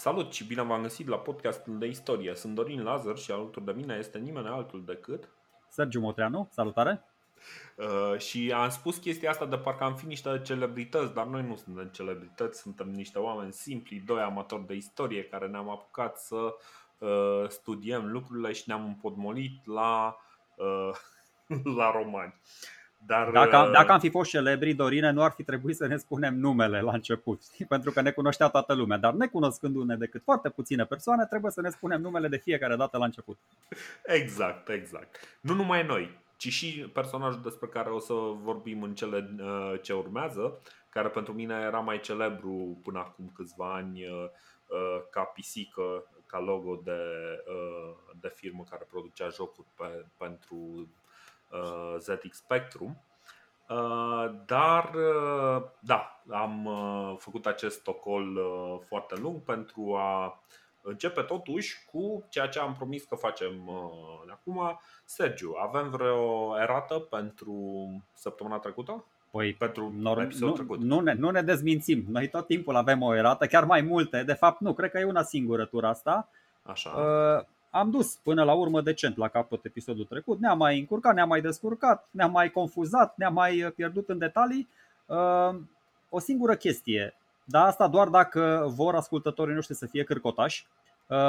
Salut și bine v-am găsit la podcastul de istorie. Sunt Dorin Lazar și alături de mine este nimeni altul decât Sergiu Motreanu, salutare! Și am spus chestia asta de parcă am fi niște celebrități, dar noi nu suntem celebrități, suntem niște oameni simpli, doi amatori de istorie care ne-am apucat să studiem lucrurile și ne-am împodmolit la romani. Dar, dacă am fi fost celebri, Dorine, nu ar fi trebuit să ne spunem numele la început, știi? Pentru că ne cunoștea toată lumea. Dar necunoscându-ne decât foarte puține persoane, trebuie să ne spunem numele de fiecare dată la început. Exact, exact. Nu numai noi, ci și personajul despre care o să vorbim în cele ce urmează, care pentru mine era mai celebru până acum câțiva ani ca pisică, ca logo de firmă care producea jocuri pentru ZX Spectrum. Dar da, am făcut acest tocol foarte lung pentru a începe totuși cu ceea ce am promis că facem acum. Sergiu, avem vreo erată pentru săptămâna trecută? Păi, pentru episodul trecut. Nu ne dezmințim, noi tot timpul avem o erată, chiar mai multe. De fapt nu, cred că e una singură tura asta. Așa. Am dus până la urmă decent la capăt episodul trecut, ne-am mai încurcat, ne-am mai descurcat, ne-am mai confuzat, ne-am mai pierdut în detalii. O singură chestie, dar asta doar dacă vor ascultătorii noștri să fie cârcotași.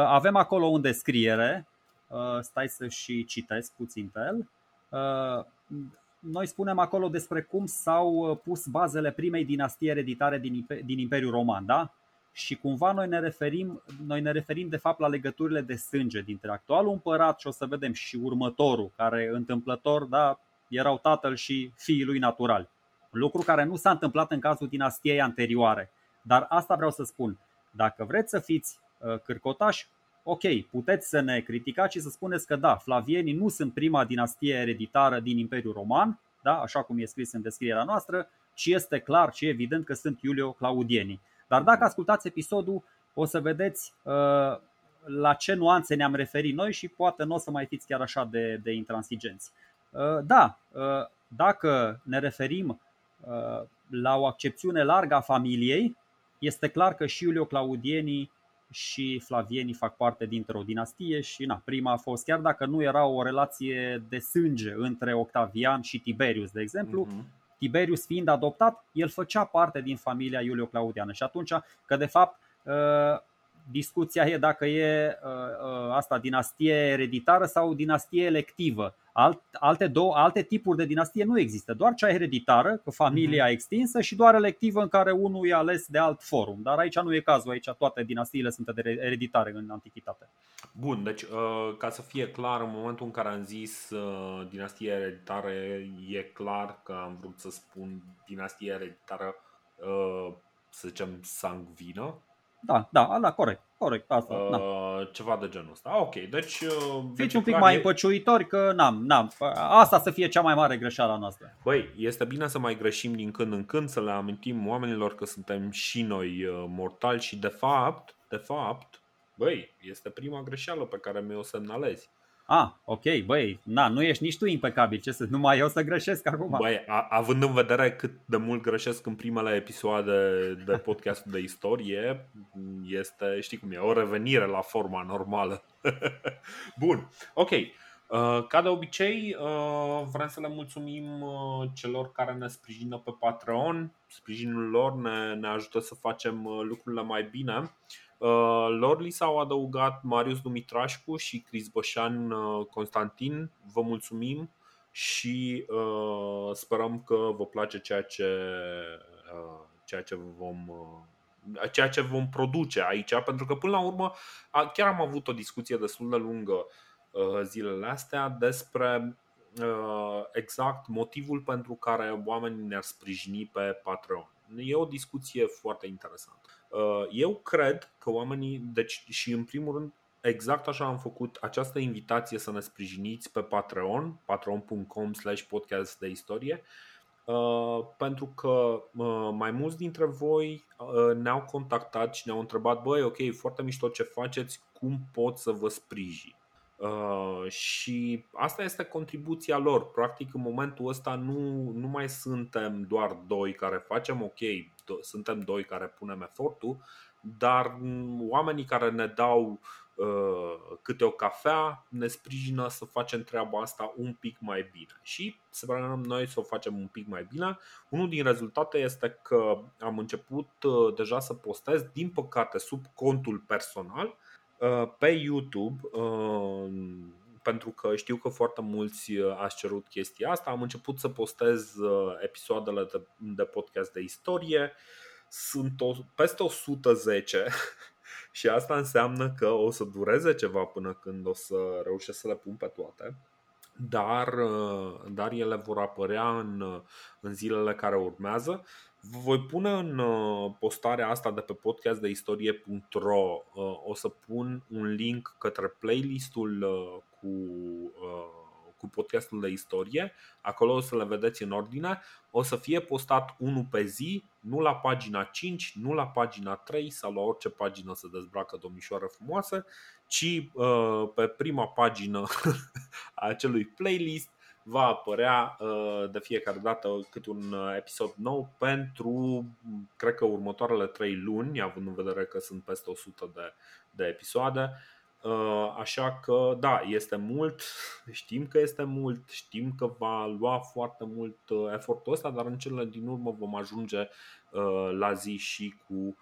Avem acolo un descriere, stai să și citesc puțin pe el. Noi spunem acolo despre cum s-au pus bazele primei dinastii ereditare din Imperiul Roman, da? Și cumva noi ne referim de fapt la legăturile de sânge dintre actualul împărat și o să vedem și următorul, care întâmplător, da, erau tatăl și fiii lui naturali. Lucru care nu s-a întâmplat în cazul dinastiei anterioare. Dar asta vreau să spun, dacă vreți să fiți cârcotași, ok, puteți să ne criticați și să spuneți că da, Flavienii nu sunt prima dinastie ereditară din Imperiul Roman, da, așa cum e scris în descrierea noastră, ci este clar și evident că sunt Iulio-Claudienii. Dar dacă ascultați episodul, o să vedeți la ce nuanțe ne-am referit noi și poate nu o să mai fiți chiar așa de intransigenți. Dacă ne referim la o accepțiune largă a familiei, este clar că și Iulio-Claudienii și Flavienii fac parte dintr-o dinastie și na, prima a fost, chiar dacă nu era o relație de sânge între Octavian și Tiberius, de exemplu, Tiberius fiind adoptat, el făcea parte din familia Iulio-Claudiană și atunci, că de fapt discuția e dacă e asta dinastie ereditară sau dinastie electivă. Alte tipuri de dinastie nu există, doar cea ereditară, cu familia extinsă, și doar electivă în care unul e ales de alt forum. Dar aici nu e cazul, aici toate dinastiile sunt ereditare în antichitate. Bun, deci ca să fie clar, în momentul în care am zis dinastie ereditară, e clar că am vrut să spun dinastie ereditară, să zicem, sanguină. Da, corect, asta, ceva de genul ăsta. Ok, deci fiți un pic mai împăciuitori că n-am. Asta să fie cea mai mare greșeală a noastră. Băi, este bine să mai greșim din când în când, să le amintim oamenilor că suntem și noi mortali și de fapt, băi, este prima greșeală pe care mi-o semnalezi. Ok, băi, nu ești nici tu impecabil, ce să, numai eu să greșesc acum. Băi, având în vedere cât de mult greșesc în primele episoade de podcastul de istorie, este, știi cum e, o revenire la forma normală. Bun, ok. Ca de obicei, vrem să le mulțumim celor care ne sprijină pe Patreon. Sprijinul lor ne ajută să facem lucrurile mai bine. Lor li s-au adăugat Marius Dumitrașcu și Cris Bășan Constantin. Vă mulțumim și sperăm că vă place ceea ce vom produce aici, pentru că până la urmă chiar am avut o discuție destul de lungă zilele astea despre exact motivul pentru care oamenii ne-ar sprijini pe Patreon. E o discuție foarte interesantă. Eu cred că oamenii, deci, și în primul rând, exact așa am făcut această invitație să ne sprijiniți pe Patreon, patreon.com/podcastdeistorie, pentru că mai mulți dintre voi ne-au contactat și ne-au întrebat: băi, ok, foarte mișto ce faceți, cum pot să vă sprijin? Și asta este contribuția lor. Practic în momentul ăsta nu mai suntem doar doi care facem, ok, suntem doi care punem efortul, dar oamenii care ne dau câte o cafea ne sprijină să facem treaba asta un pic mai bine și sperăm noi să o facem un pic mai bine. Unul din rezultate este că am început deja să postez, din păcate, sub contul personal pe YouTube, pentru că știu că foarte mulți ați cerut chestia asta. Am început să postez episoadele de podcast de istorie. Sunt peste 110 și asta înseamnă că o să dureze ceva până când o să reușesc să le pun pe toate. Dar ele vor apărea în zilele care urmează. Vă voi pune în postarea asta de pe podcastdeistorie.ro, o să pun un link către playlistul cu podcastul de istorie. Acolo o să le vedeți în ordine. O să fie postat unul pe zi, nu la pagina 5, nu la pagina 3 sau la orice pagină se dezbracă domnișoară frumoasă, ci pe prima pagină a acelui playlist va apărea de fiecare dată câte un episod nou pentru, cred că, următoarele 3 luni, având în vedere că sunt peste 100 de episoade. Așa că da, este mult, știm că este mult, știm că va lua foarte mult efortul ăsta, dar în cele din urmă vom ajunge la zi și cu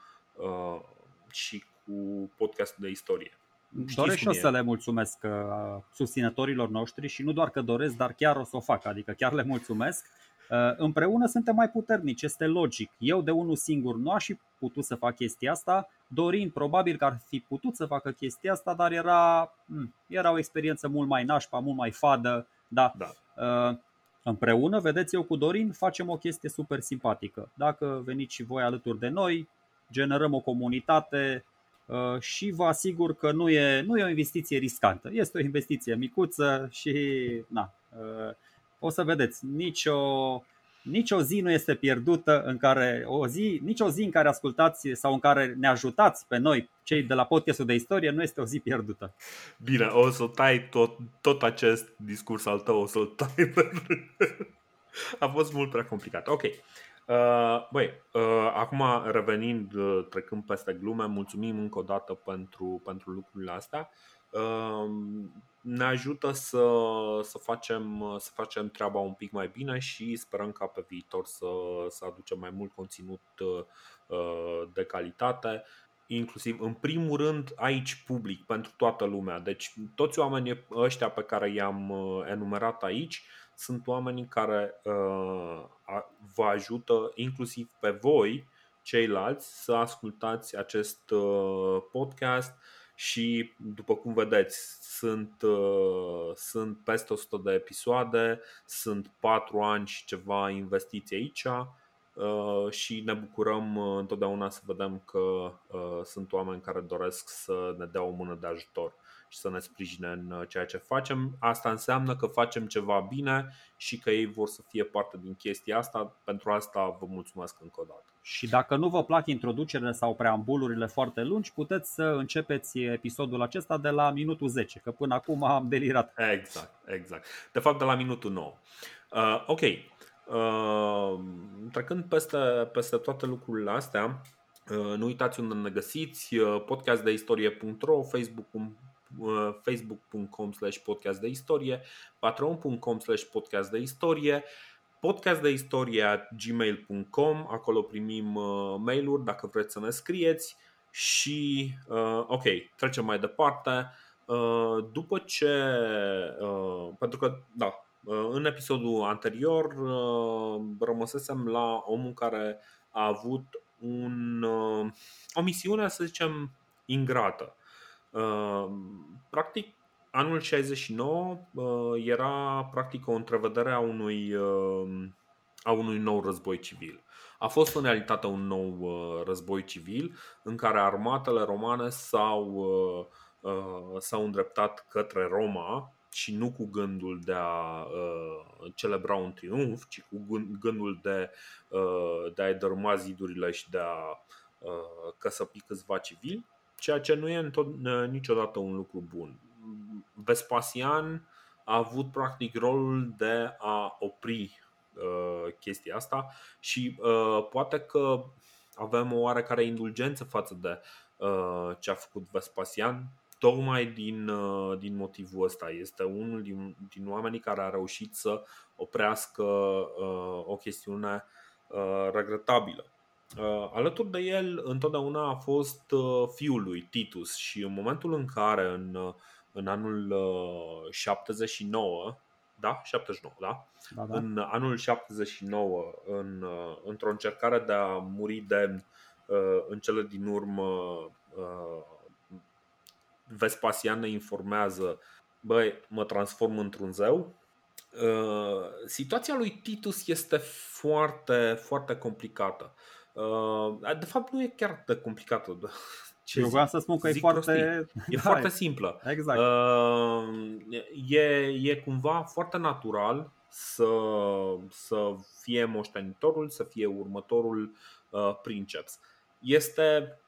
podcastul de istorie. Doresc și o să le mulțumesc susținătorilor noștri și nu doar că doresc, dar chiar o să o fac, adică chiar le mulțumesc. Împreună suntem mai puternici, este logic. Eu de unul singur nu aș fi putut să fac chestia asta. Dorin probabil că ar fi putut să facă chestia asta, dar era o experiență mult mai nașpa, mult mai fadă. Da. Împreună, vedeți, eu cu Dorin facem o chestie super simpatică. Dacă veniți și voi alături de noi, generăm o comunitate și vă asigur că nu e o investiție riscantă. Este o investiție micuță și o să vedeți, nicio zi nu este pierdută în care nicio zi în care ascultați sau în care ne ajutați pe noi, cei de la podcastul de istorie, nu este o zi pierdută. Bine, o să tai tot acest discurs al tău, o să tai. A fost mult prea complicat. Ok. Acum revenind, trecând peste glume, mulțumim încă o dată pentru lucrurile astea. Ne ajută să facem treaba un pic mai bine și sperăm ca pe viitor să aducem mai mult conținut de calitate, inclusiv, în primul rând, aici public, pentru toată lumea. Deci toți oamenii ăștia pe care i-am enumerat aici sunt oamenii care vă ajută, inclusiv pe voi, ceilalți, să ascultați acest podcast. Și după cum vedeți, sunt peste 100 de episoade, sunt 4 ani și ceva investiți aici și ne bucurăm întotdeauna să vedem că sunt oameni care doresc să ne dea o mână de ajutor și să ne sprijine în ceea ce facem. Asta înseamnă că facem ceva bine și că ei vor să fie parte din chestia asta. Pentru asta vă mulțumesc încă o dată. Și dacă nu vă plac introducerile sau preambulurile foarte lungi, puteți să începeți episodul acesta de la minutul 10, că până acum am delirat. Exact. De fapt, de la minutul 9. Ok, trecând peste toate lucrurile astea, nu uitați unde ne găsiți: podcastdeistorie.ro, facebook.com/podcastdeistorie, patreon.com/podcastdeistorie, podcastdeistorie@gmail.com. Acolo primim mail-uri dacă vreți să ne scrieți. Și ok, trecem mai departe. După ce pentru că da, în episodul anterior rămăsesem la omul care a avut o misiune, să zicem, ingrată. Practic, anul 69 era practic o întrevedere a unui nou război civil. A fost în realitate un nou război civil în care armatele romane s-au îndreptat către Roma și nu cu gândul de a celebra un triumf, ci cu gândul de a-i dărâma zidurile și de a căsăpi câțiva civili, ceea ce nu e niciodată un lucru bun. Vespasian a avut practic rolul de a opri chestia asta și poate că avem o oarecare indulgență față de ce a făcut Vespasian. Tocmai din motivul ăsta. Este unul din oamenii care a reușit să oprească o chestiune regretabilă. Alături de el întotdeauna a fost fiul lui Titus. Și în momentul în care în anul 79, da? 79, da? Da, da. În anul 79, într-o încercare de a muri demn, în cele din urmă Vespasian ne informează: băi, mă transform într-un zeu. Situația lui Titus este foarte, foarte complicată. De fapt nu e chiar de complicată. Eu vreau să spun că e foarte... E foarte simplă. Exact. E cumva foarte natural să fie moștenitorul, să fie următorul princeps. Este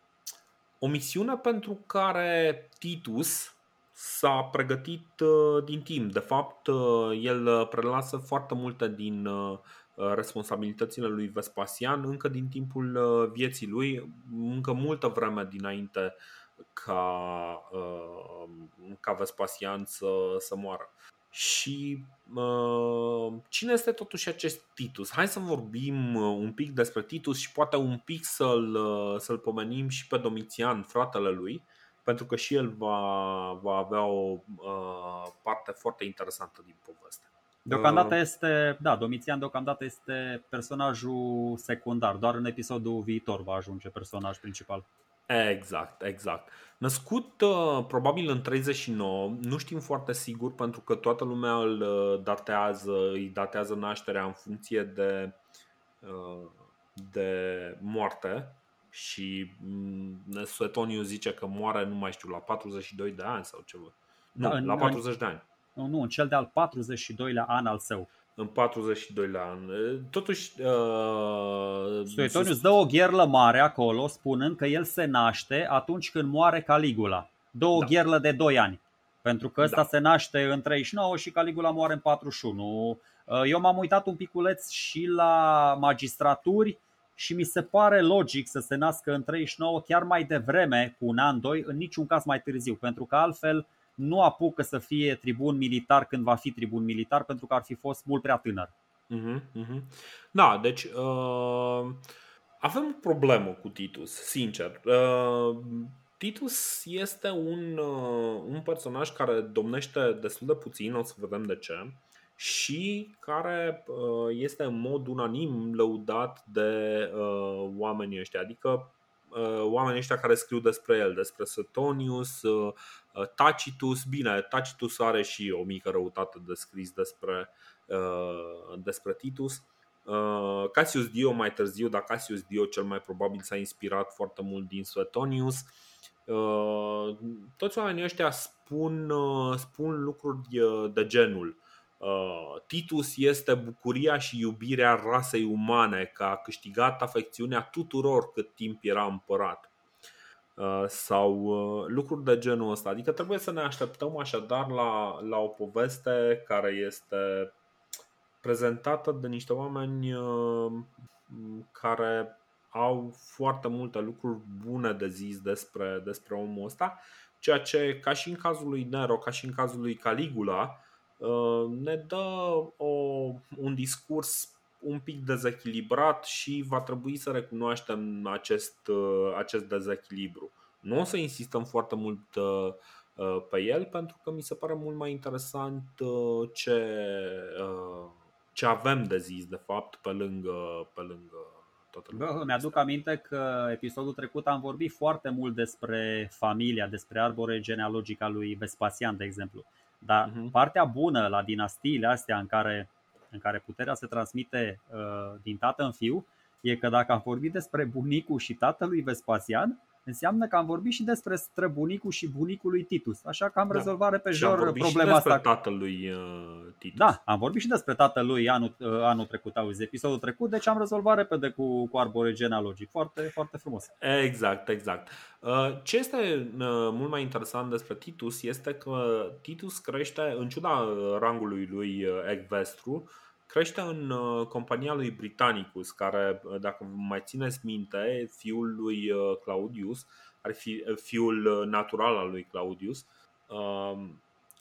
o misiune pentru care Titus s-a pregătit din timp. De fapt, el prelasă foarte multe din responsabilitățile lui Vespasian încă din timpul vieții lui, încă multă vreme dinainte ca Vespasian să moară. Și cine este totuși acest Titus? Hai să vorbim un pic despre Titus și poate un pic să-l pomenim și pe Domitian, fratele lui, pentru că și el va avea o parte foarte interesantă din poveste. Deocamdată este, da, Domitian deocamdată este personajul secundar, doar în episodul viitor va ajunge personaj principal. Exact, exact. Născut probabil în 39, nu știm foarte sigur pentru că toată lumea îi datează nașterea în funcție de moarte. Și Suetonius zice că moare, nu mai știu, la 42 de ani sau ceva. Nu, da, la 40 de ani. Nu, în cel de-al 42-lea an al său. În 42-lea an. Totuși Suetonius dă o gherlă mare acolo, spunând că el se naște atunci când moare Caligula. O gherlă de 2 ani. Pentru că ăsta se naște în 39 și Caligula moare în 41. Eu m-am uitat un piculeț și la magistraturi și mi se pare logic să se nască în 39, chiar mai devreme, cu un an, doi, în niciun caz mai târziu, pentru că altfel nu apucă să fie tribun militar când va fi tribun militar, pentru că ar fi fost mult prea tânăr. Da, deci avem o problemă cu Titus, sincer. Titus este un personaj care domnește destul de puțin, o să vedem de ce, și care este în mod unanim lăudat de oamenii ăștia, adică oamenii ăștia care scriu despre el, despre Suetonius, Tacitus. Bine, Tacitus are și o mică răutate de scris despre Titus. Cassius Dio mai târziu, dar Cassius Dio cel mai probabil s-a inspirat foarte mult din Suetonius. Toți oamenii ăștia spun lucruri de genul: Titus este bucuria și iubirea rasei umane, că a câștigat afecțiunea tuturor cât timp era împărat, sau lucruri de genul ăsta. Adică trebuie să ne așteptăm așadar la o poveste care este prezentată de niște oameni care au foarte multe lucruri bune de zis despre omul ăsta. Ceea ce, ca și în cazul lui Nero, ca și în cazul lui Caligula, ne dă un discurs un pic dezechilibrat și va trebui să recunoaștem acest dezechilibru. Nu o să insistăm foarte mult pe el, pentru că mi se pare mult mai interesant ce avem de zis, de fapt, pe lângă toată lumea. Mi-aduc aminte că episodul trecut am vorbit foarte mult despre familia, despre arbore genealogica lui Vespasian, de exemplu. Dar partea bună la dinastiile astea în care puterea se transmite din tată în fiu e că dacă am vorbit despre bunicul și tatălui Vespasian, înseamnă că am vorbit și despre străbunicul și bunicul lui Titus. Așa că am rezolvat repejor problema asta. Tatălui Titus. Da, am vorbit și despre tatălui anul trecut, episodul trecut, deci am rezolvat repede cu arbore genealogic. Foarte, foarte frumos. Exact. Ce este mult mai interesant despre Titus este că Titus crește, în ciuda rangului lui ecvestru, crește în compania lui Britanicus, care, dacă vă mai țineți minte, fiul lui Claudius, ar fi fiul natural al lui Claudius,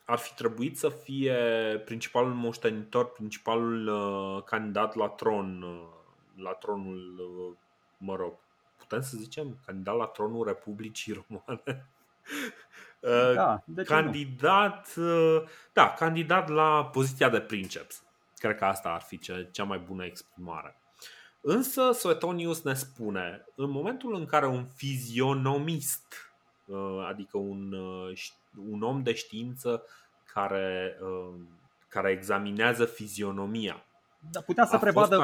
ar fi trebuit să fie principalul moștenitor, principalul candidat la tron, la tronul, mă rog, putem să zicem, candidat la tronul Republicii Romane. Da, candidat, da, candidat la poziția de princeps. Cred că asta ar fi cea mai bună exprimare. Însă Suetonius ne spune, în momentul în care un fizionomist, adică un om de știință care examinează fizionomia, da,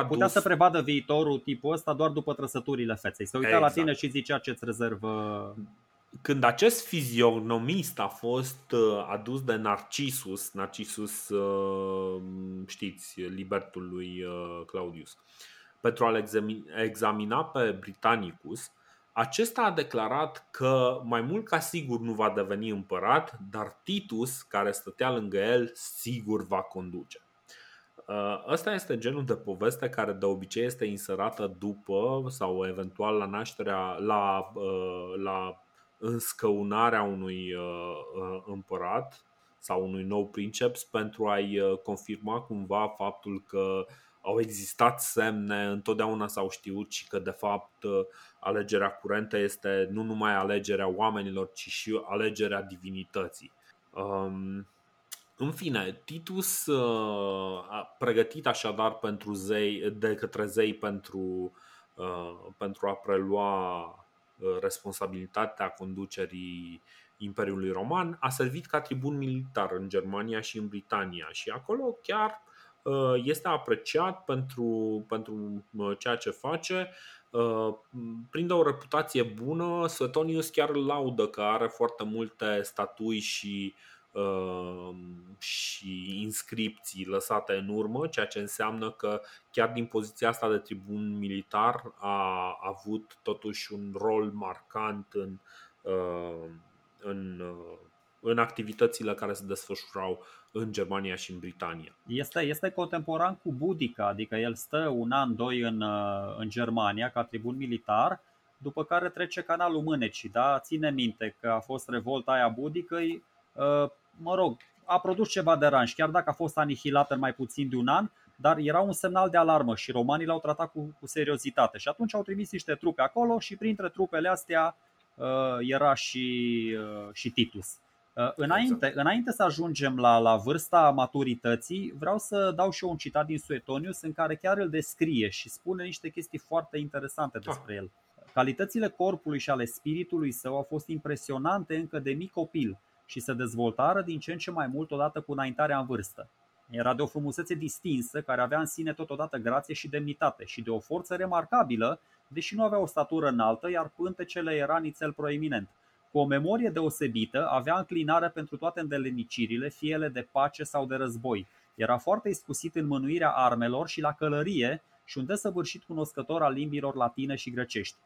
putea să prevadă viitorul tipul ăsta doar după trăsăturile feței. Se uita exact la tine și zicea ce-ți rezervă. Când acest fizionomist a fost adus de Narcisus, Narcisus, știți, libertul lui Claudius, pentru a-l examina pe Britanicus, acesta a declarat că mai mult ca sigur nu va deveni împărat, dar Titus, care stătea lângă el, sigur va conduce. Ăsta este genul de poveste care de obicei este inserată după sau eventual la nașterea, la înscăunarea unui împărat sau unui nou princeps, pentru a-i confirma cumva faptul că au existat semne, întotdeauna s-au știut și că de fapt alegerea curentă este nu numai alegerea oamenilor, ci și alegerea divinității. În fine, Titus a pregătit așadar pentru zei, de către zei pentru a prelua responsabilitatea conducerii Imperiului Roman, a servit ca tribun militar în Germania și în Britania și acolo chiar este apreciat pentru ceea ce face. Prinde o reputație bună. Suetonius chiar îl laudă că are foarte multe statui și inscripții lăsate în urmă, ceea ce înseamnă că chiar din poziția asta de tribun militar a avut totuși un rol marcant în activitățile care se desfășurau în Germania și în Britania. Este contemporan cu Budica, adică el stă un an, doi în Germania ca tribun militar, după care trece canalul Mânecii, da? Ține minte că a fost revolta aia Budicăi, mă rog, a produs ceva deranj, chiar dacă a fost anihilat în mai puțin de un an, dar era un semnal de alarmă și romanii l-au tratat cu seriozitate și atunci au trimis niște trupe acolo și printre trupele astea era și Titus. Înainte să ajungem la vârsta maturității, vreau să dau și eu un citat din Suetonius în care chiar îl descrie și spune niște chestii foarte interesante despre el. Calitățile corpului și ale spiritului său au fost impresionante încă de mic copil și se dezvoltară din ce în ce mai mult odată cu înaintarea în vârstă. Era de o frumusețe distinsă, care avea în sine totodată grație și demnitate, și de o forță remarcabilă, deși nu avea o statură înaltă, iar pântecele era nițel proeminent. Cu o memorie deosebită, avea înclinare pentru toate îndelenicirile, fie ele de pace sau de război. Era foarte iscusit în mânuirea armelor și la călărie și un desăvârșit cunoscător al limbilor latine și grecești.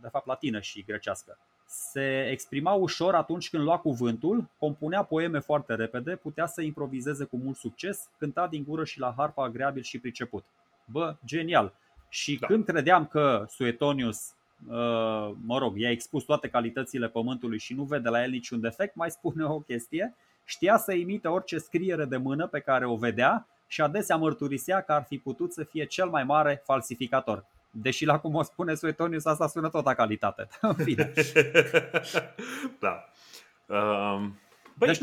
De fapt, latină și grecească. Se exprima ușor atunci când lua cuvântul, compunea poeme foarte repede, putea să improvizeze cu mult succes, cânta din gură și la harpă agreabil și priceput. Bă, genial! Și da, când credeam că Suetonius, mă rog, i-a expus toate calitățile pământului și nu vede la el niciun defect, mai spune o chestie: știa să imite orice scriere de mână pe care o vedea și adesea mărturisea că ar fi putut să fie cel mai mare falsificator. Deși, la cum o spune Suetonius, asta sună tot la calitate. Da. Băi, deci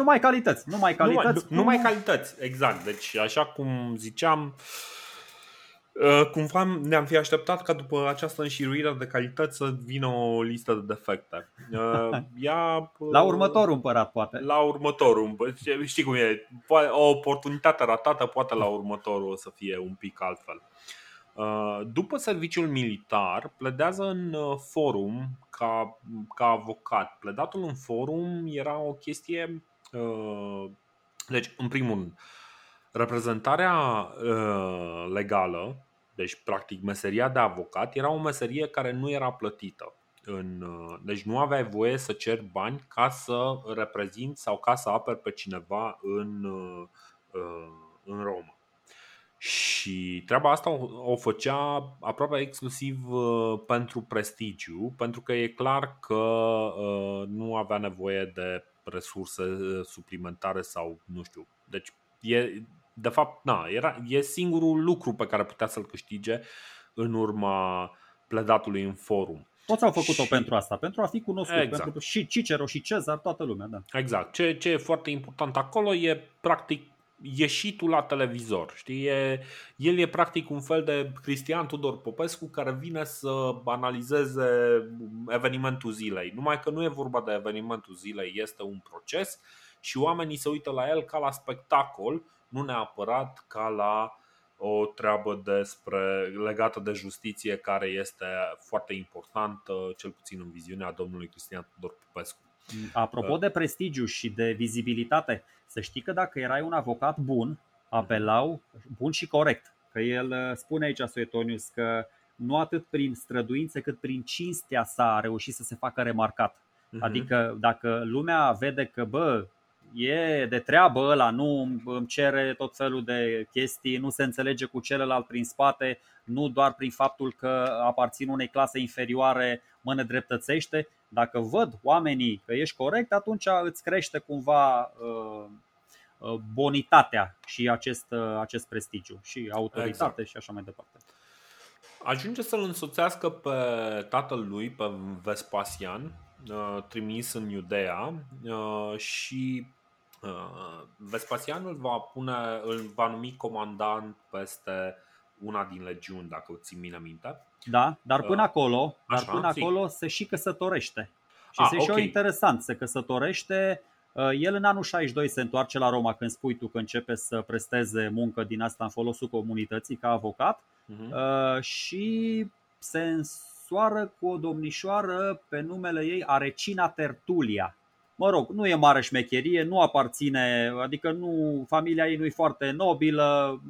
numai calități, exact. Deci, așa cum ziceam, cumva ne-am fi așteptat ca după această înșiruire de calități să vină o listă de defecte. La următorul împărat, poate. La următorul, știi cum e, o oportunitate ratată, poate la următorul o să fie un pic altfel. După serviciul militar, pledează în forum ca avocat. Pledatul în forum era o chestie. Deci, în primul rând, reprezentarea legală, deci practic meseria de avocat, era o meserie care nu era plătită. Deci nu aveai voie să ceri bani ca să reprezinți sau ca să aperi pe cineva în Roma. Și treaba asta o făcea aproape exclusiv pentru prestigiu, pentru că e clar că nu avea nevoie de resurse suplimentare sau nu știu. Deci de fapt, e singurul lucru pe care putea să-l câștige în urma pledatului în forum. Toți au făcut-o pentru asta, pentru a fi cunoscut, exact. Pentru și Cicero și Cezar, toată lumea, da. Exact. Ce e foarte important acolo e practic ieșitul la televizor, știi? El e practic un fel de Cristian Tudor Popescu care vine să analizeze evenimentul zilei. Numai că nu e vorba de evenimentul zilei, este un proces și oamenii se uită la el ca la spectacol, nu neapărat ca la o treabă legată de justiție, care este foarte importantă, cel puțin în viziunea domnului Cristian Tudor Popescu. Apropo de prestigiu și de vizibilitate, să știi că dacă erai un avocat bun, apelau bun și corect. Că el spune aici, Suetonius, că nu atât prin străduință cât prin cinstea sa a reușit să se facă remarcat. Adică dacă lumea vede că e de treabă ăla, nu îmi cere tot felul de chestii, nu se înțelege cu celălalt prin spate, nu doar prin faptul că aparțin unei clase inferioare mă nedreptățește. Dacă văd oamenii că ești corect, atunci îți crește cumva bonitatea și acest prestigiu și autoritate, exact. Și așa mai departe. Ajunge să-l însoțească pe tatăl lui, pe Vespasian, trimis în Iudeea, și Vespasian îl va numi comandant peste una din legiuni, dacă o țin bine minte. Da, dar până acolo, așa, acolo se și căsătorește. Și și interesant, se căsătorește. El în anul 62 se întoarce la Roma, când spui tu că începe să presteze muncă din asta în folosul comunității ca avocat. Și se însoară cu o domnișoară pe numele ei Arecina Tertulia. Mă rog, nu e mare șmecherie, nu aparține, adică nu, familia ei nu e foarte nobilă.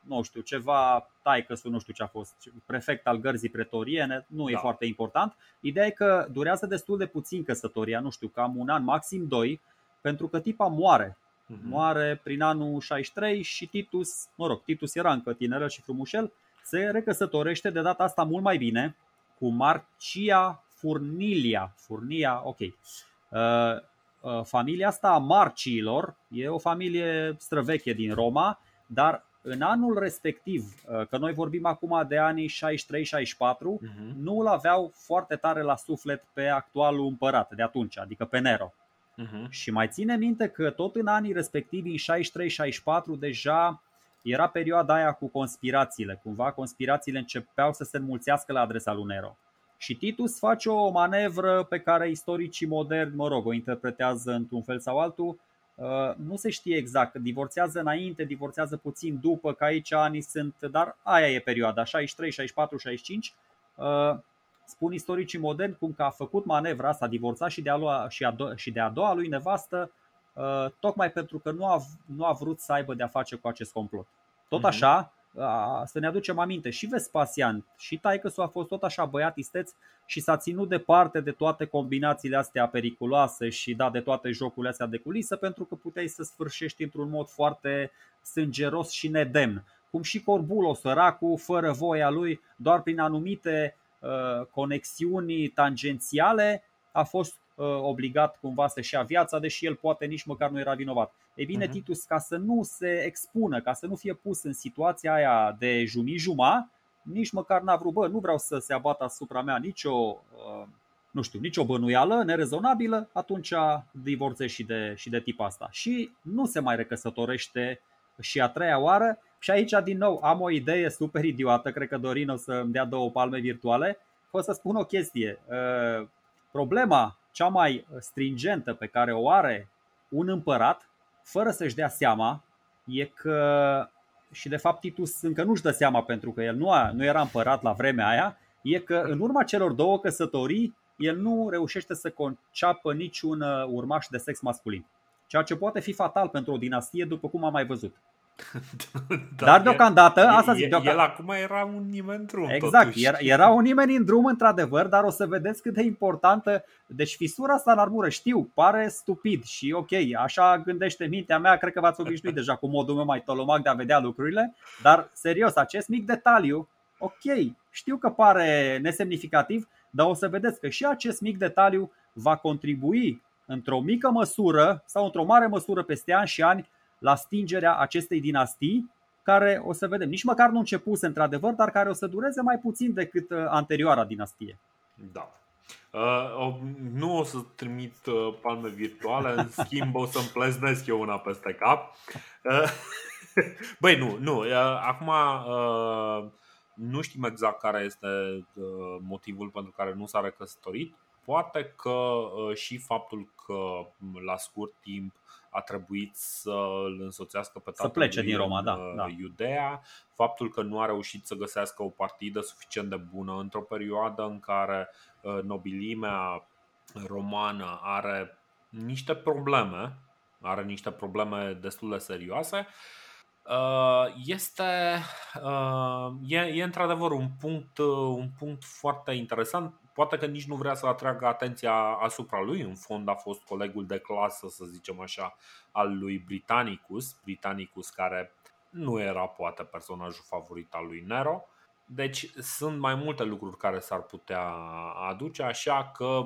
Nu știu, ceva taicăsul, nu știu ce a fost, prefect al gărzii pretoriene, nu e foarte important. Ideea e că durează destul de puțin căsătoria, nu știu, cam un an, maxim 2, pentru că tipa moare. Moare prin anul 63 și Titus, Titus era încă tinerel și frumușel, se recăsătorește de data asta mult mai bine cu Marcia Furnia, ok. Familia asta a Marciilor e o familie străveche din Roma, dar în anul respectiv, că noi vorbim acum de anii 63-64, nu îl aveau foarte tare la suflet pe actualul împărat de atunci, adică pe Nero. Și mai ține minte că tot în anii respectivi, în 63-64, deja era perioada aia cu conspirațiile. Cumva conspirațiile începeau să se înmulțească la adresa lui Nero. Și Titus face o manevră pe care istoricii moderni, o interpretează într-un fel sau altul. Nu se știe exact, divorțează înainte, divorțează puțin după, că aici anii sunt, dar aia e perioada, 63, 64, 65. Spun istoricii moderni cum că a făcut manevra asta, divorța și de a doua lui nevastă, tocmai pentru că nu a vrut să aibă de-a face cu acest complot. Tot așa, să ne aducem aminte, și Vespasian și taică-su a fost tot așa băiat isteț și s-a ținut departe de toate combinațiile astea periculoase și de toate jocurile astea de culisă, pentru că puteai să sfârșești într-un mod foarte sângeros și nedemn. Cum și Corbulo, săracul, fără voia lui, doar prin anumite conexiuni tangențiale a fost obligat cumva să-și ia viața, deși el poate nici măcar nu era vinovat. Ei bine, Titus, ca să nu se expună, ca să nu fie pus în situația aia de jumii-juma, nici măcar n-a vrut, nu vreau să se abată asupra mea nicio bănuială nerezonabilă, atunci divorțe și de tipul asta. Și nu se mai recăsătorește și a treia oară. Și aici din nou am o idee super idiotă, cred că Dorin o să-mi dea două palme virtuale. O să spun o chestie. Problema cea mai stringentă pe care o are un împărat, fără să-și dea seama, e că, și de fapt Titus încă nu-și dă seama pentru că el nu era împărat la vremea aia, e că în urma celor două căsătorii el nu reușește să conceapă niciun urmaș de sex masculin. Ceea ce poate fi fatal pentru o dinastie, după cum am mai văzut. Dar deocamdată, asta zic, deocamdată. El acum era un nimeni în drum. Exact, totuși. Era un nimeni în drum, într-adevăr, dar o să vedeți cât de importantă. Deci fisura asta în armură, știu, pare stupid și ok, așa gândește mintea mea, cred că v-ați obișnuit deja cu modul meu mai tolomac de a vedea lucrurile. Dar serios, acest mic detaliu, ok, știu că pare nesemnificativ, dar o să vedeți că și acest mic detaliu va contribui într-o mică măsură sau într-o mare măsură peste ani și ani la stingerea acestei dinastii, care o să vedem, nici măcar nu începuse într-adevăr, dar care o să dureze mai puțin decât anterioara dinastie. Da. Nu o să trimit palme virtuale, în schimb o să-mi pleznesc eu una peste cap. Băi, nu. Acum nu știm exact care este motivul pentru care nu s-a recăsătorit. Poate că și faptul că la scurt timp a trebuit să îl însoțească pe tatăl, să plece din Roma, da. Iudea, faptul că nu a reușit să găsească o partidă suficient de bună într-o perioadă în care nobilimea romană are niște probleme, destul de serioase. E într-adevăr un punct foarte interesant. Poate că nici nu vrea să atragă atenția asupra lui. În fond a fost colegul de clasă, să zicem așa, al lui Britanicus, care nu era poate personajul favorit al lui Nero. Deci sunt mai multe lucruri care s-ar putea aduce, așa că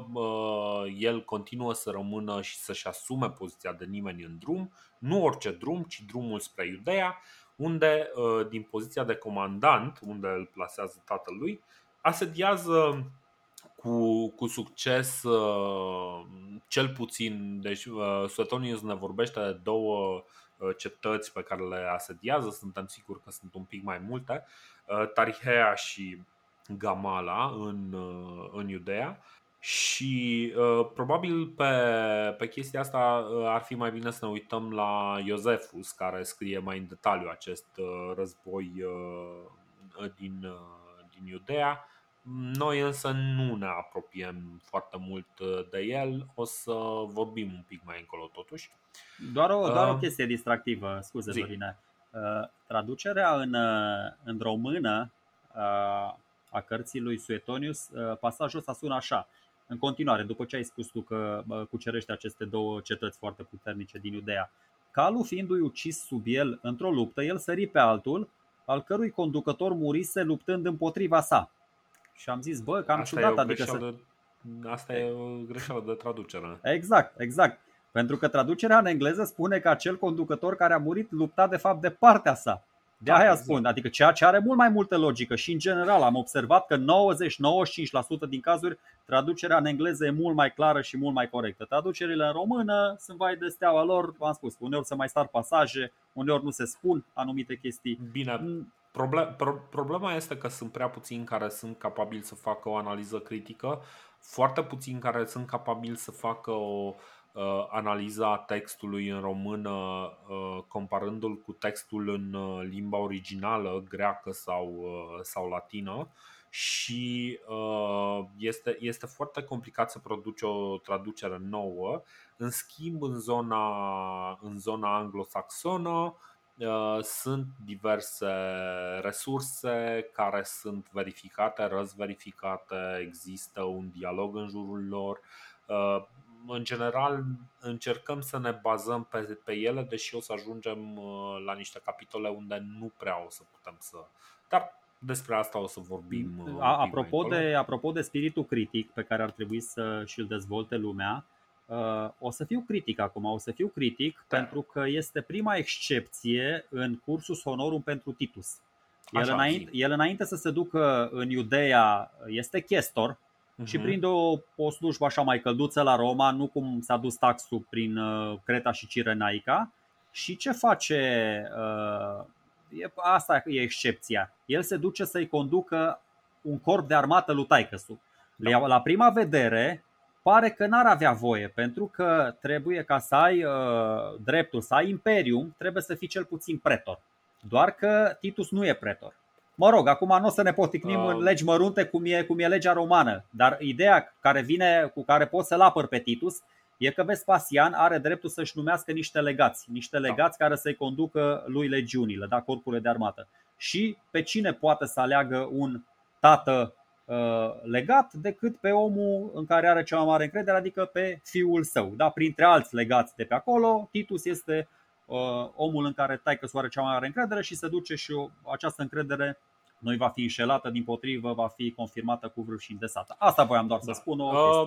el continuă să rămână și să-și asume poziția de nimeni în drum. Nu orice drum, ci drumul spre Iudeea, unde din poziția de comandant, unde îl plasează tatălui, asediază cu succes, cel puțin. Deci Suetonius ne vorbește de două cetăți pe care le asediază. Suntem siguri că sunt un pic mai multe, Tarihea și Gamala în Iudeea. Și probabil pe chestia asta ar fi mai bine să ne uităm la Iosefus, care scrie mai în detaliu acest război din Iudeea. Noi însă nu ne apropiem foarte mult de el, o să vorbim un pic mai încolo totuși. Doar o chestie distractivă, scuze Dorine. Traducerea în română a cărții lui Suetonius, pasajul ăsta sună așa. În continuare, după ce ai spus tu că cucerește aceste două cetăți foarte puternice din Iudeea, calul fiindu-i ucis sub el într-o luptă, el sări pe altul, al cărui conducător murise luptând împotriva sa. Și am zis, bă, cam ciudat, adică asta e o greșeală de traducere. Exact. Pentru că traducerea în engleză spune că acel conducător care a murit lupta de fapt de partea sa. De aia exact. Spun, adică ceea ce are mult mai multă logică. Și în general am observat că 90-95% din cazuri traducerea în engleză e mult mai clară și mult mai corectă. Traducerile în română sunt vai de steaua lor, v-am spus, uneori se mai sar pasaje, uneori nu se spun anumite chestii. Bine. Problema este că sunt prea puțini care sunt capabili să facă o analiză critică, foarte puțini care sunt capabili să facă o analiză a textului în română, comparându-l cu textul în limba originală, greacă sau latină. Și este foarte complicat să produci o traducere nouă. În schimb, în zona anglosaxonă sunt diverse resurse care sunt verificate, răzverificate, există un dialog în jurul lor. În general încercăm să ne bazăm pe ele, deși o să ajungem la niște capitole unde nu prea o să putem să... Dar despre asta o să vorbim. Apropo de spiritul critic pe care ar trebui să și-l dezvolte lumea, o să fiu critic acum, da. Pentru că este prima excepție în cursus honorum pentru Titus. El înainte să se ducă în Iudeea este chestor, și prinde o slujbă așa mai călduță la Roma, nu cum s-a dus taxul prin Creta și Cirenaica. Și ce face? Asta e excepția. El se duce să-i conducă un corp de armată lui Taicăsu. Da. La prima vedere pare că n-ar avea voie, pentru că trebuie ca să ai dreptul, să ai imperium, trebuie să fii cel puțin pretor. Doar că Titus nu e pretor. Mă rog, acum nu o să ne poticnim în legi mărunte cum e legea romană, dar ideea cu care pot să-l apăr pe Titus e că Vespasian are dreptul să-și numească niște legați care să-i conducă lui legiunile, da, corpurile de armată. Și pe cine poate să aleagă un tată legat decât pe omul în care are cea mai mare încredere, adică pe fiul său. Da? Printre alți legați de pe acolo, Titus este omul în care taică-su are cea mai mare încredere și se duce și această încredere nu va fi înșelată, dimpotrivă, va fi confirmată cu vârf și îndesată. Asta voiam doar să spun o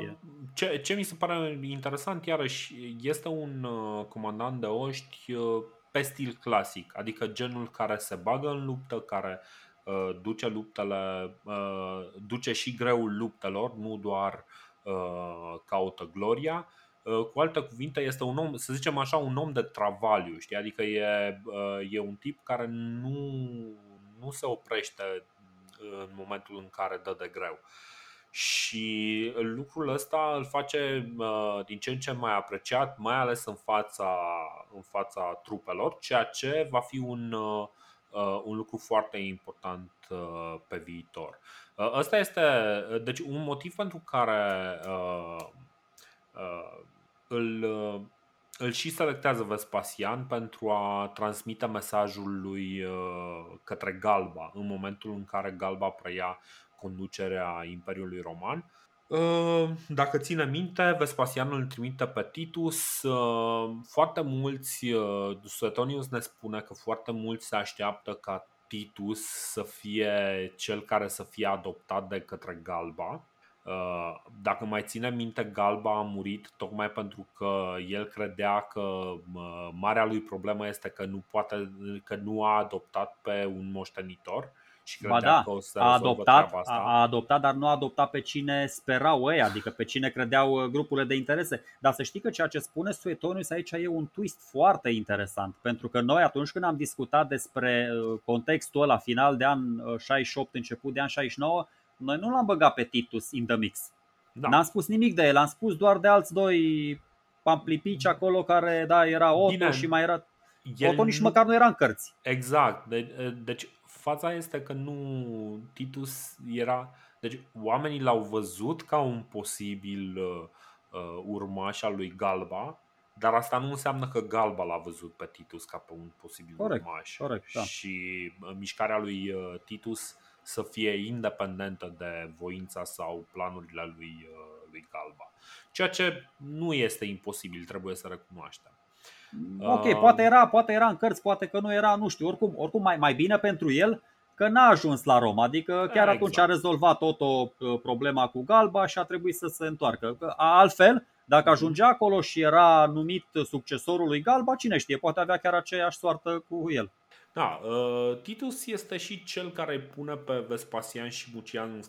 chestie. Ce mi se pare interesant, iarăși, este un comandant de oști pe stil clasic, adică genul care se bagă în luptă, care duce luptele, duce și greul luptelor, nu doar caută gloria. Cu alte cuvinte, este un om, să zicem așa, un om de travaliu, știi? Adică e un tip care nu se oprește în momentul în care dă de greu. Și lucrul ăsta îl face din ce în ce mai apreciat, mai ales în fața trupelor, ceea ce va fi un lucru foarte important pe viitor. Ăsta este, deci, un motiv pentru care îl și selectează Vespasian pentru a transmite mesajul lui către Galba în momentul în care Galba preia conducerea Imperiului Roman. Dacă ține minte, Vespasian îl trimite pe Titus. Foarte mulți, Suetonius ne spune că foarte mulți se așteaptă ca Titus să fie cel care să fie adoptat de către Galba. Dacă mai ține minte, Galba a murit tocmai pentru că el credea că marea lui problemă este că nu a adoptat pe un moștenitor. Și ba da, că a adoptat, dar nu a adoptat pe cine sperau ei, adică pe cine credeau grupurile de interese. Dar să știi că ceea ce spune Suetonius aici e un twist foarte interesant, pentru că noi atunci când am discutat despre contextul ăla final de an 68, început de an 69, noi nu l-am băgat pe Titus in the mix. Da. N-am spus nimic de el, am spus doar de alți doi pamplipici acolo care, da, era Otho. Bine, și mai era Otho, nici măcar nu era în cărți. Exact, deci fața este că nu, Titus era, deci oamenii l-au văzut ca un posibil urmaș al lui Galba, dar asta nu înseamnă că Galba l-a văzut pe Titus ca pe un posibil urmaș. Corect, da. Și mișcarea lui Titus să fie independentă de voința sau planurile lui Galba. Ceea ce nu este imposibil, trebuie să recunoaștem. Ok, poate era în cărți, poate că nu era, nu știu, oricum mai bine pentru el că n-a ajuns la Roma. Adică chiar exact. Atunci a rezolvat tot o problema cu Galba și a trebuit să se întoarcă. Altfel, dacă ajungea acolo și era numit succesorul lui Galba, cine știe, poate avea chiar aceeași soartă cu el. Da, Titus este și cel care îi pune pe Vespasian și Mucianus,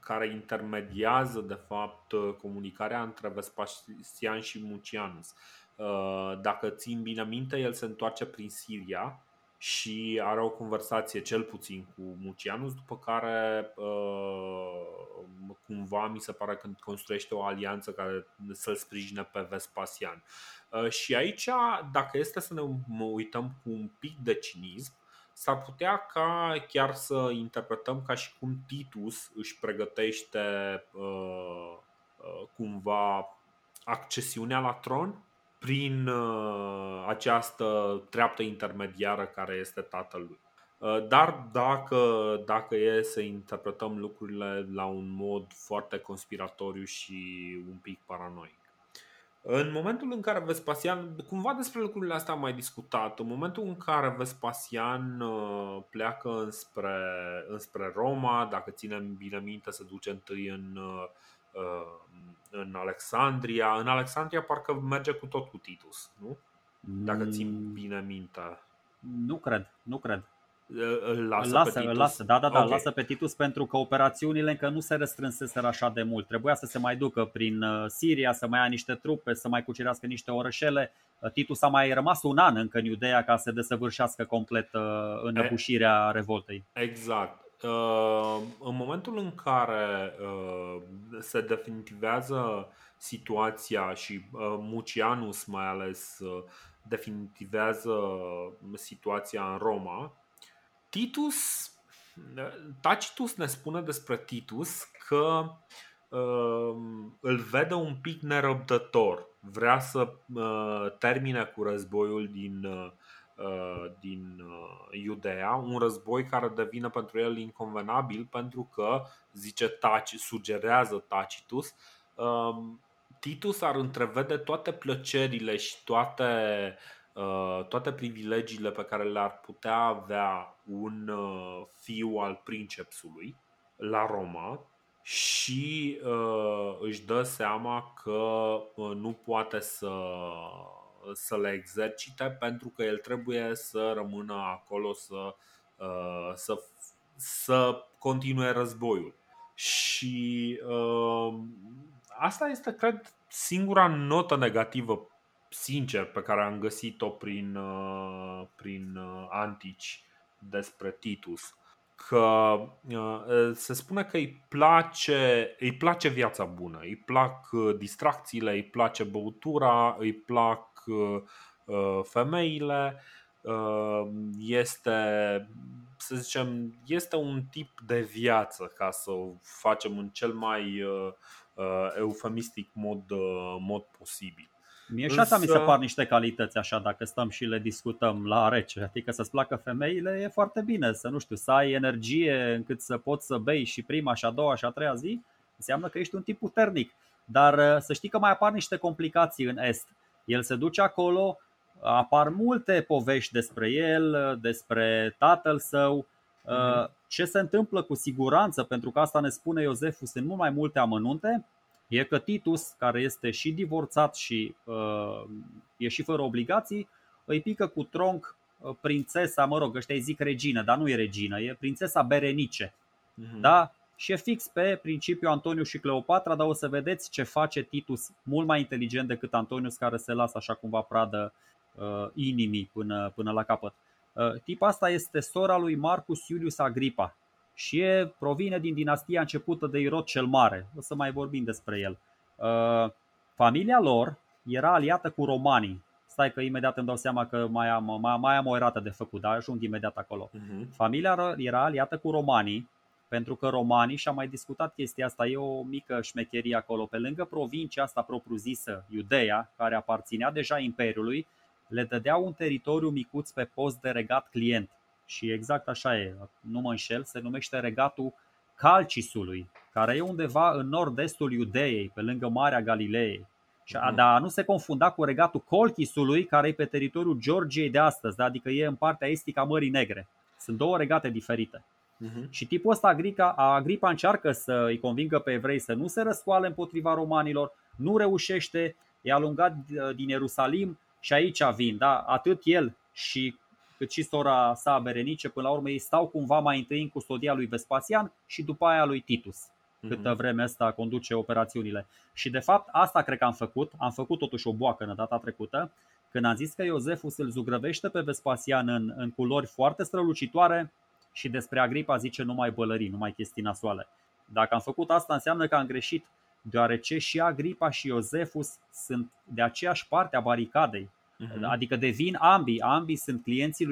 care intermediază de fapt comunicarea între Vespasian și Mucianus. Dacă țin bine minte, el se întoarce prin Siria și are o conversație cel puțin cu Mucianus, după care cumva mi se pare că construiește o alianță care să-l sprijine pe Vespasian. Și aici, dacă este să ne uităm cu un pic de cinism, s-ar putea ca chiar să interpretăm ca și cum Titus își pregătește cumva accesiunea la tron prin această treaptă intermediară care este tatălui. Dar dacă e să interpretăm lucrurile la un mod foarte conspiratoriu și un pic paranoic. În momentul în care Vespasian, cumva despre lucrurile astea am mai discutat, în momentul în care Vespasian pleacă înspre Roma, dacă ținem bine minte, se duce întâi în Alexandria. În Alexandria parcă merge cu tot cu Titus, nu? Dacă țin bine minte. Nu cred. Îl lasă pe Titus. Da, okay. Lasă pe Titus pentru că operațiunile încă nu se restrânseseră așa de mult. Trebuia să se mai ducă prin Siria, să mai ia niște trupe, să mai cucerească niște orășele. Titus a mai rămas un an încă în Iudeea ca să desăvârșească complet înăbușirea revoltei. Exact. În momentul în care se definitivează situația și Mucianus mai ales definitivează situația în Roma, Tacitus ne spune despre Titus că îl vede un pic nerăbdător. Vrea să termine cu războiul din Iudeea, un război care devine pentru el inconvenabil, pentru că, zice Tacitus, sugerează Tacitus, Titus ar întrevede toate plăcerile și toate privilegiile pe care le-ar putea avea un fiu al princepsului la Roma și își dă seama că nu poate să le exercite, pentru că el trebuie să rămână acolo să continue războiul. Și asta este, cred, singura notă negativă, sincer, pe care am găsit-o prin antici despre Titus. Că se spune că îi place viața bună, îi plac distracțiile, îi place băutura, îi plac femeile. Este, să zicem, este un tip de viață, ca să o facem în cel mai eufemistic mod posibil. Mie și asta mi se par niște calități, așa, dacă stăm și le discutăm la rece. Adică să-ți placă femeile e foarte bine, să nu știu, să ai energie încât să poți să bei și prima, și a doua, și a treia zi. Înseamnă că ești un tip puternic. Dar să știi că mai apar niște complicații în Est. El se duce acolo, apar multe povești despre el, despre tatăl său, ce se întâmplă cu siguranță, pentru că asta ne spune Iosefus în mult mai multe amănunte. E că Titus, care este și divorțat și e și fără obligații, îi pică cu tronc prințesa, ăștia îi zic regină, dar nu e regină, e prințesa Berenice. Da? Și e fix pe principiu Antoniu și Cleopatra, dar o să vedeți ce face Titus mult mai inteligent decât Antonius, care se lasă așa cumva pradă inimii până la capăt. Tipul asta este sora lui Marcus Iulius Agripa. Și provine din dinastia începută de Irod cel Mare. O să mai vorbim despre el. Familia lor era aliată cu romanii. Stai că imediat îmi dau seama că mai am o erată de făcut, dar ajung imediat acolo. Familia lor era aliată cu romanii, pentru că romanii, și am mai discutat chestia asta, e o mică șmecherie acolo. Pe lângă provincia asta propriu-zisă, Iudeea, care aparținea deja Imperiului, le dădeau un teritoriu micuț pe post de regat client. Și exact așa e, nu mă înșel, se numește regatul Calcisului, care e undeva în nord-estul Iudeei, pe lângă Marea Galilei. Dar nu se confunda cu regatul Colchisului, care e pe teritoriul Georgiei de astăzi, da? Adică e în partea estică a Mării Negre. Sunt două regate diferite. Și tipul ăsta, Agripa, încearcă să îi convingă pe evrei să nu se răscoale împotriva romanilor, nu reușește, e alungat din Ierusalim și aici vin, da? Atât el cât și sora sa Berenice, până la urmă ei stau cumva mai întâi în custodia lui Vespasian și după aia lui Titus, câtă vreme asta conduce operațiunile. Și de fapt asta cred că am făcut totuși o boacănă data trecută, când am zis că Iosefus îl zugrăvește pe Vespasian în culori foarte strălucitoare și despre Agripa zice numai bălării, numai chestii nasoale. Dacă am făcut asta, înseamnă că am greșit, deoarece și Agripa și Iosefus sunt de aceeași parte a baricadei. Adică devin ambii sunt clienții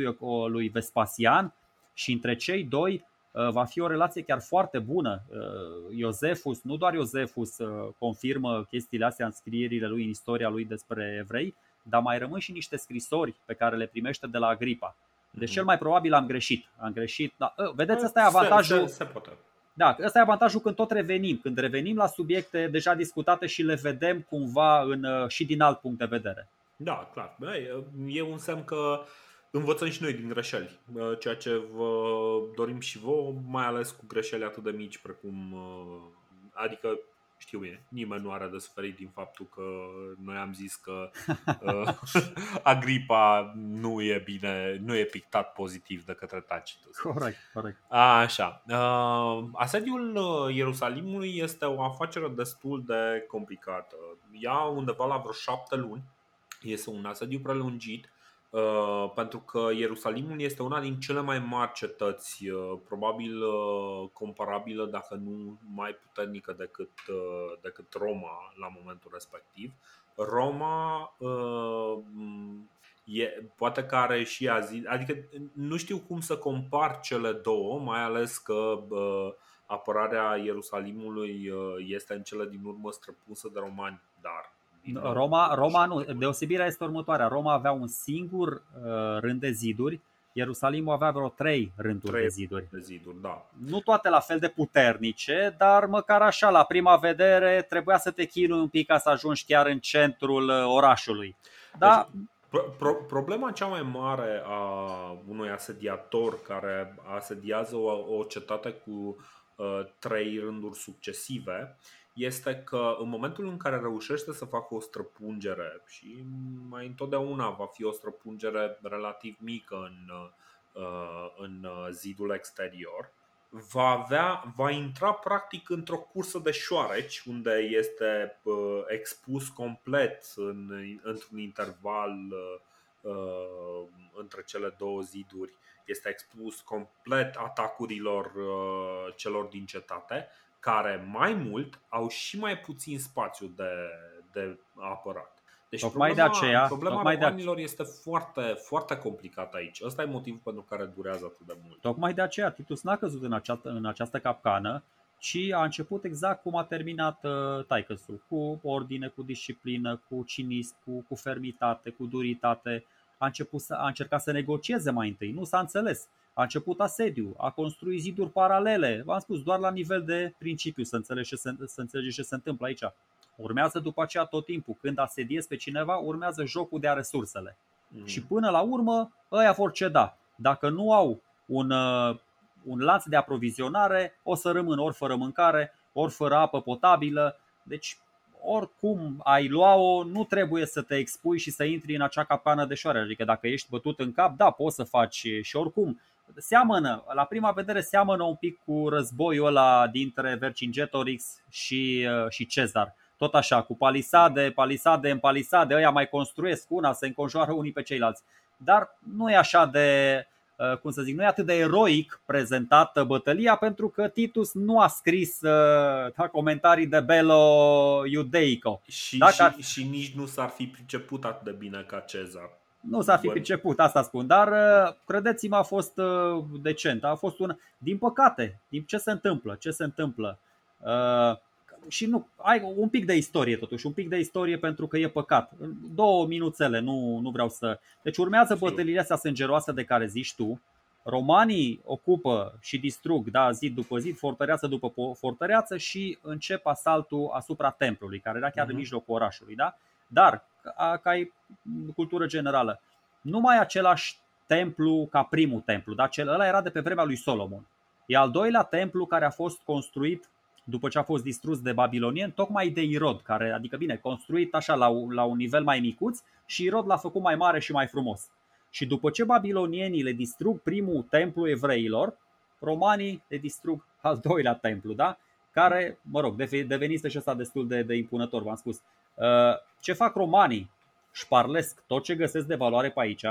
lui Vespasian și între cei doi va fi o relație chiar foarte bună. Iosefus, nu doar Iosefus confirmă chestiile astea în scrierile lui, în istoria lui despre evrei, dar mai rămân și niște scrisori pe care le primește de la Agripa. Deci cel mai probabil am greșit. Da, vedeți, ăsta e avantajul. Da, ăsta e avantajul când tot revenim. Când revenim la subiecte deja discutate și le vedem cumva și din alt punct de vedere. Da, clar. E un semn că învățăm și noi din greșeli, ceea ce vă dorim și vouă, mai ales cu greșeli atât de mici precum, adică, știu bine, nimeni nu are de suferit din faptul că noi am zis că Agripa nu e bine, nu e pictat pozitiv de către Tacitus. Corect. Așa. Asediul Ierusalimului este o afacere destul de complicată. Ia undeva la vreo 7 luni. Este un asediu prelungit, pentru că Ierusalimul este una din cele mai mari cetăți, probabil comparabilă, dacă nu mai puternică decât Roma la momentul respectiv. Roma poate că are și adică nu știu cum să compar cele două, mai ales că apărarea Ierusalimului este în cele din urmă străpunsă de romani, dar Roma nu. Deosebirea este următoarea. Roma avea un singur rând de ziduri, Ierusalimul avea vreo trei rânduri de ziduri, da. Nu toate la fel de puternice, dar măcar așa, la prima vedere, trebuia să te chinui un pic ca să ajungi chiar în centrul orașului. Da. Deci, problema cea mai mare a unui asediator care asediază o cetate cu trei rânduri succesive este că în momentul în care reușește să facă o străpungere, și mai întotdeauna va fi o străpungere relativ mică în zidul exterior, va intra practic într-o cursă de șoareci unde este expus complet într-un interval între cele două ziduri. Este expus complet atacurilor celor din cetate, care mai mult au și mai puțin spațiu de apărat. Deci problema romanilor este foarte, foarte complicată aici. Ăsta e motivul pentru care durează atât de mult. Tocmai de aceea Titus n-a căzut în această capcană, ci a început exact cum a terminat Taicăsul, cu ordine, cu disciplină, cu cinism, cu fermitate, cu duritate. A încercat să negocieze mai întâi, nu s-a înțeles. A început asediu, a construit ziduri paralele, v-am spus, doar la nivel de principiu să înțelegi ce se întâmplă aici. Urmează după aceea tot timpul, când asediezi pe cineva, urmează jocul de a resursele. Și până la urmă, ăia vor ceda. Dacă nu au un lanț de aprovizionare, o să rămână ori fără mâncare, ori fără apă potabilă. Deci oricum ai lua-o, nu trebuie să te expui și să intri în acea capcană de șoare. Adică dacă ești bătut în cap, da, poți să faci și oricum. Seamănă, la prima vedere seamănă un pic cu războiul ăla dintre Vercingetorix și Cezar. Tot așa, cu palisade în palisade, ăia mai construiesc una, se înconjoară unii pe ceilalți. Dar nu e așa de, cum să zic, nu e atât de eroic prezentată bătălia, pentru că Titus nu a scris comentarii de Bello Iudeico. Și nici nu s-ar fi priceput atât de bine ca Cezar. Nu s-ar fi priceput, asta spun, dar credeți-mă, a fost decent. A fost un, din păcate, ce se întâmplă? Și nu, ai un pic de istorie totuși, un pic de istorie pentru că e păcat. 2 minuțele, nu vreau să. Deci urmează bătăliile astea sângeroase de care zici tu. Romanii ocupă și distrug, da, zid după zid, fortăreață după fortăreață și încep asaltul asupra templului, care era chiar în mijlocul orașului, da? Dar ca cultură generală, numai același templu ca primul templu, dar ăla era de pe vremea lui Solomon. E al doilea templu care a fost construit după ce a fost distrus de babilonieni, tocmai de Irod, care, adică bine, construit așa la un nivel mai micuț și Irod l-a făcut mai mare și mai frumos. Și după ce babilonienii le distrug primul templu evreilor, romanii le distrug al doilea templu, da? Care, mă rog, devenise și ăsta destul de impunător, v-am spus. Ce fac romanii? Șparlesc tot ce găsesc de valoare pe aici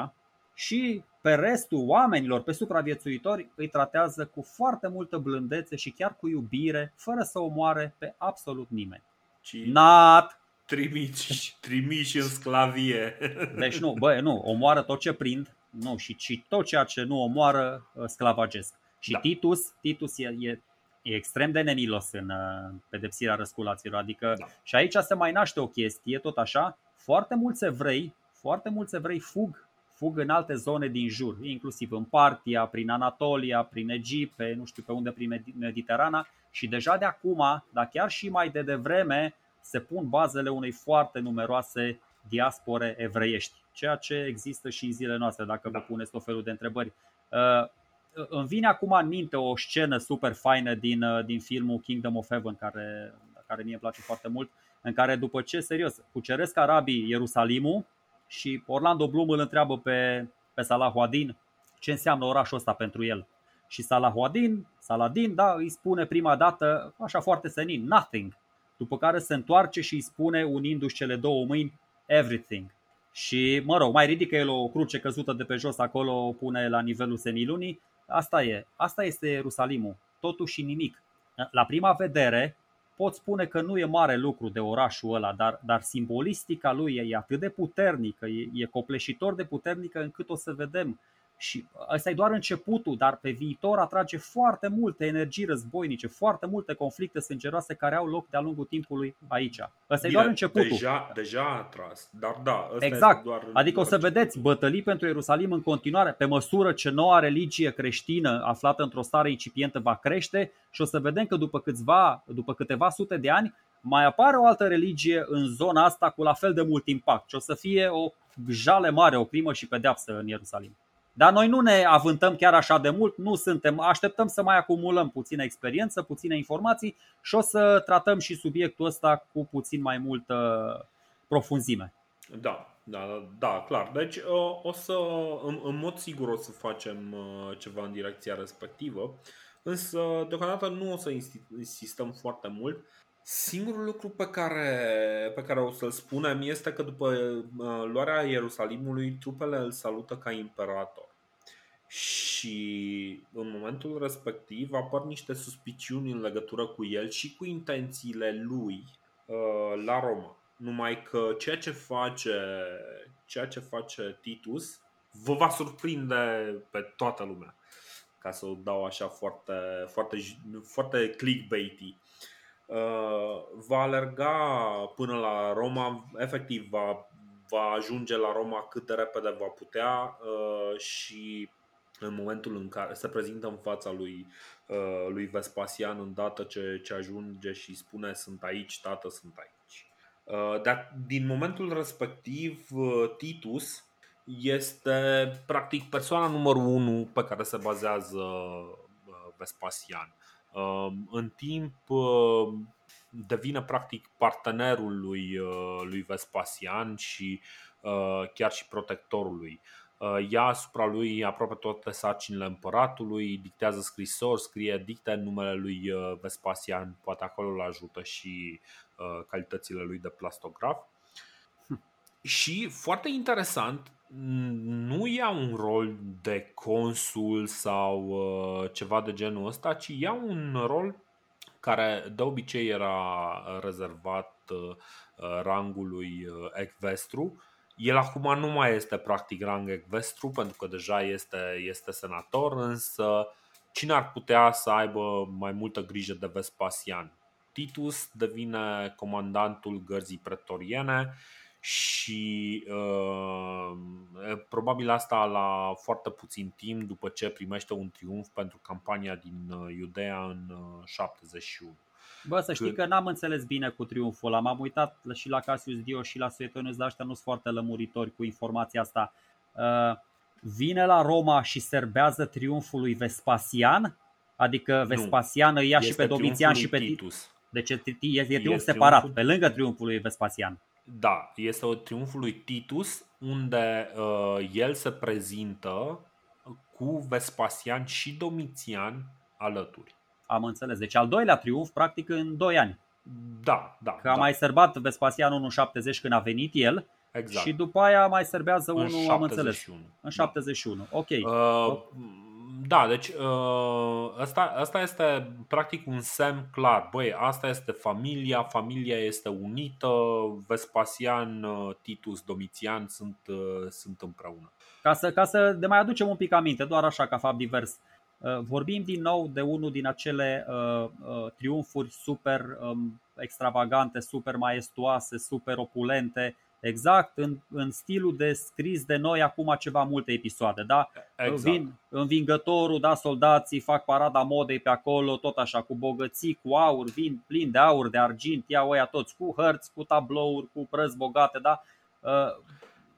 și pe restul oamenilor, pe supraviețuitori, îi tratează cu foarte multă blândețe și chiar cu iubire, fără să omoare pe absolut nimeni. Trimiși în sclavie. Deci nu, omoară tot ce prind, nu, și tot ceea ce nu omoară sclavagesc. Și da. Titus e extrem de nemilos în pedepsirea răsculaților, adică da. Și aici se mai naște o chestie, tot așa, foarte mulți evrei fug în alte zone din jur, inclusiv în Partia, prin Anatolia, prin Egipt, pe nu știu pe unde, prin Mediterana, și deja de acum, dar chiar și mai de devreme, se pun bazele unei foarte numeroase diaspore evreiești, ceea ce există și în zilele noastre, dacă vă puneți tot felul de întrebări. Îmi vine acum în minte o scenă super faină din filmul Kingdom of Heaven, care mie îmi place foarte mult, în care după ce, serios, cuceresc arabii Ierusalimul și Orlando Bloom îl întreabă pe Salahuddin ce înseamnă orașul ăsta pentru el. Și Salahuddin, da, îi spune prima dată, așa foarte senin, nothing, după care se întoarce și îi spune, unindu-și cele două mâini, everything. Și, mă rog, mai ridică el o cruce căzută de pe jos acolo, o pune la nivelul senilunii. Asta este Ierusalimul, totul și nimic. La prima vedere pot spune că nu e mare lucru de orașul ăla, dar simbolistica lui e atât de puternică, e copleșitor de puternică, încât o să vedem Și ăsta e doar începutul, dar pe viitor atrage foarte multe energii războinice, foarte multe conflicte sângeroase care au loc de-a lungul timpului aici. Ăsta e doar începutul. Deja a atras, dar da, ăsta exact. E doar, adică doar o să vedeți bătălii pentru Ierusalim în continuare, pe măsură ce noua religie creștină aflată într-o stare incipientă va crește și o să vedem că după câteva sute de ani mai apare o altă religie în zona asta cu la fel de mult impact și o să fie o jale mare, o crimă și pedeapsă în Ierusalim. Dar noi nu ne avântăm chiar așa de mult, nu suntem, așteptăm să mai acumulăm puțină experiență, puține informații și o să tratăm și subiectul ăsta cu puțin mai multă profunzime. Da, clar. Deci o să, în mod sigur o să facem ceva în direcția respectivă, însă deocamdată nu o să insistăm foarte mult. Singurul lucru pe care o să-l spunem este că după luarea Ierusalimului, trupele îl salută ca imperator. Și în momentul respectiv apar niște suspiciuni în legătură cu el și cu intențiile lui la Roma. Numai că ceea ce face Titus vă va surprinde pe toată lumea, ca să o dau așa foarte, foarte, foarte clickbaity. Va alerga până la Roma, efectiv va ajunge la Roma cât de repede va putea și în momentul în care se prezintă în fața lui Vespasian, îndată ce ajunge și spune: sunt aici, tată, sunt aici. Dar din momentul respectiv Titus este practic persoana numărul 1 pe care se bazează Vespasian. În timp devine practic partenerul lui Vespasian și chiar și protectorul lui. Ia asupra lui aproape toate sarcinile împăratului, dictează scrisori, scrie edicte în numele lui Vespasian, poate acolo îl ajută și calitățile lui de plastograf. Și foarte interesant, nu ia un rol de consul sau ceva de genul ăsta, ci ia un rol care de obicei era rezervat rangului ecvestru. El acum nu mai este practic rang ecvestru pentru că deja este senator, însă cine ar putea să aibă mai multă grijă de Vespasian? Titus devine comandantul gărzii pretoriene. Și probabil asta la foarte puțin timp după ce primește un triumf pentru campania din Iudeea în 71. Bă, să știi că n-am înțeles bine cu triumful ăla. M-am uitat și la Cassius Dio și la Suetonius, dar ăștia nu sunt foarte lămuritori cu informația asta. Vine la Roma și serbează triumful lui Vespasian? Adică Vespasian îi ia și pe Domitian și pe Titus. Deci e triumf separat, pe lângă triumful lui Vespasian. Da, este triumful lui Titus, unde el se prezintă cu Vespasian și Domitian alături. Am înțeles, deci al doilea triumf practic în 2 ani. Da. Că a mai sărbat Vespasian 170 când a venit el. Exact. Și după aia mai serbează unul, am înțeles, în 71. Ok. Da, deci asta este practic un semn clar. Băi, asta este familia este unită, Vespasian, Titus, Domitian sunt împreună. Ca să ne mai aducem un pic aminte, doar așa ca fapt divers. Vorbim din nou de unul din acele triumfuri super extravagante, super maestuoase, super opulente. Exact, în stilul descris de noi acum ceva multe episoade, da? Exact. Învingătorul, da, soldații fac parada modei pe acolo, tot așa, cu bogății, cu aur, vin plin de aur, de argint, iau ăia toți cu hărți, cu tablouri, cu prăzi bogate, da?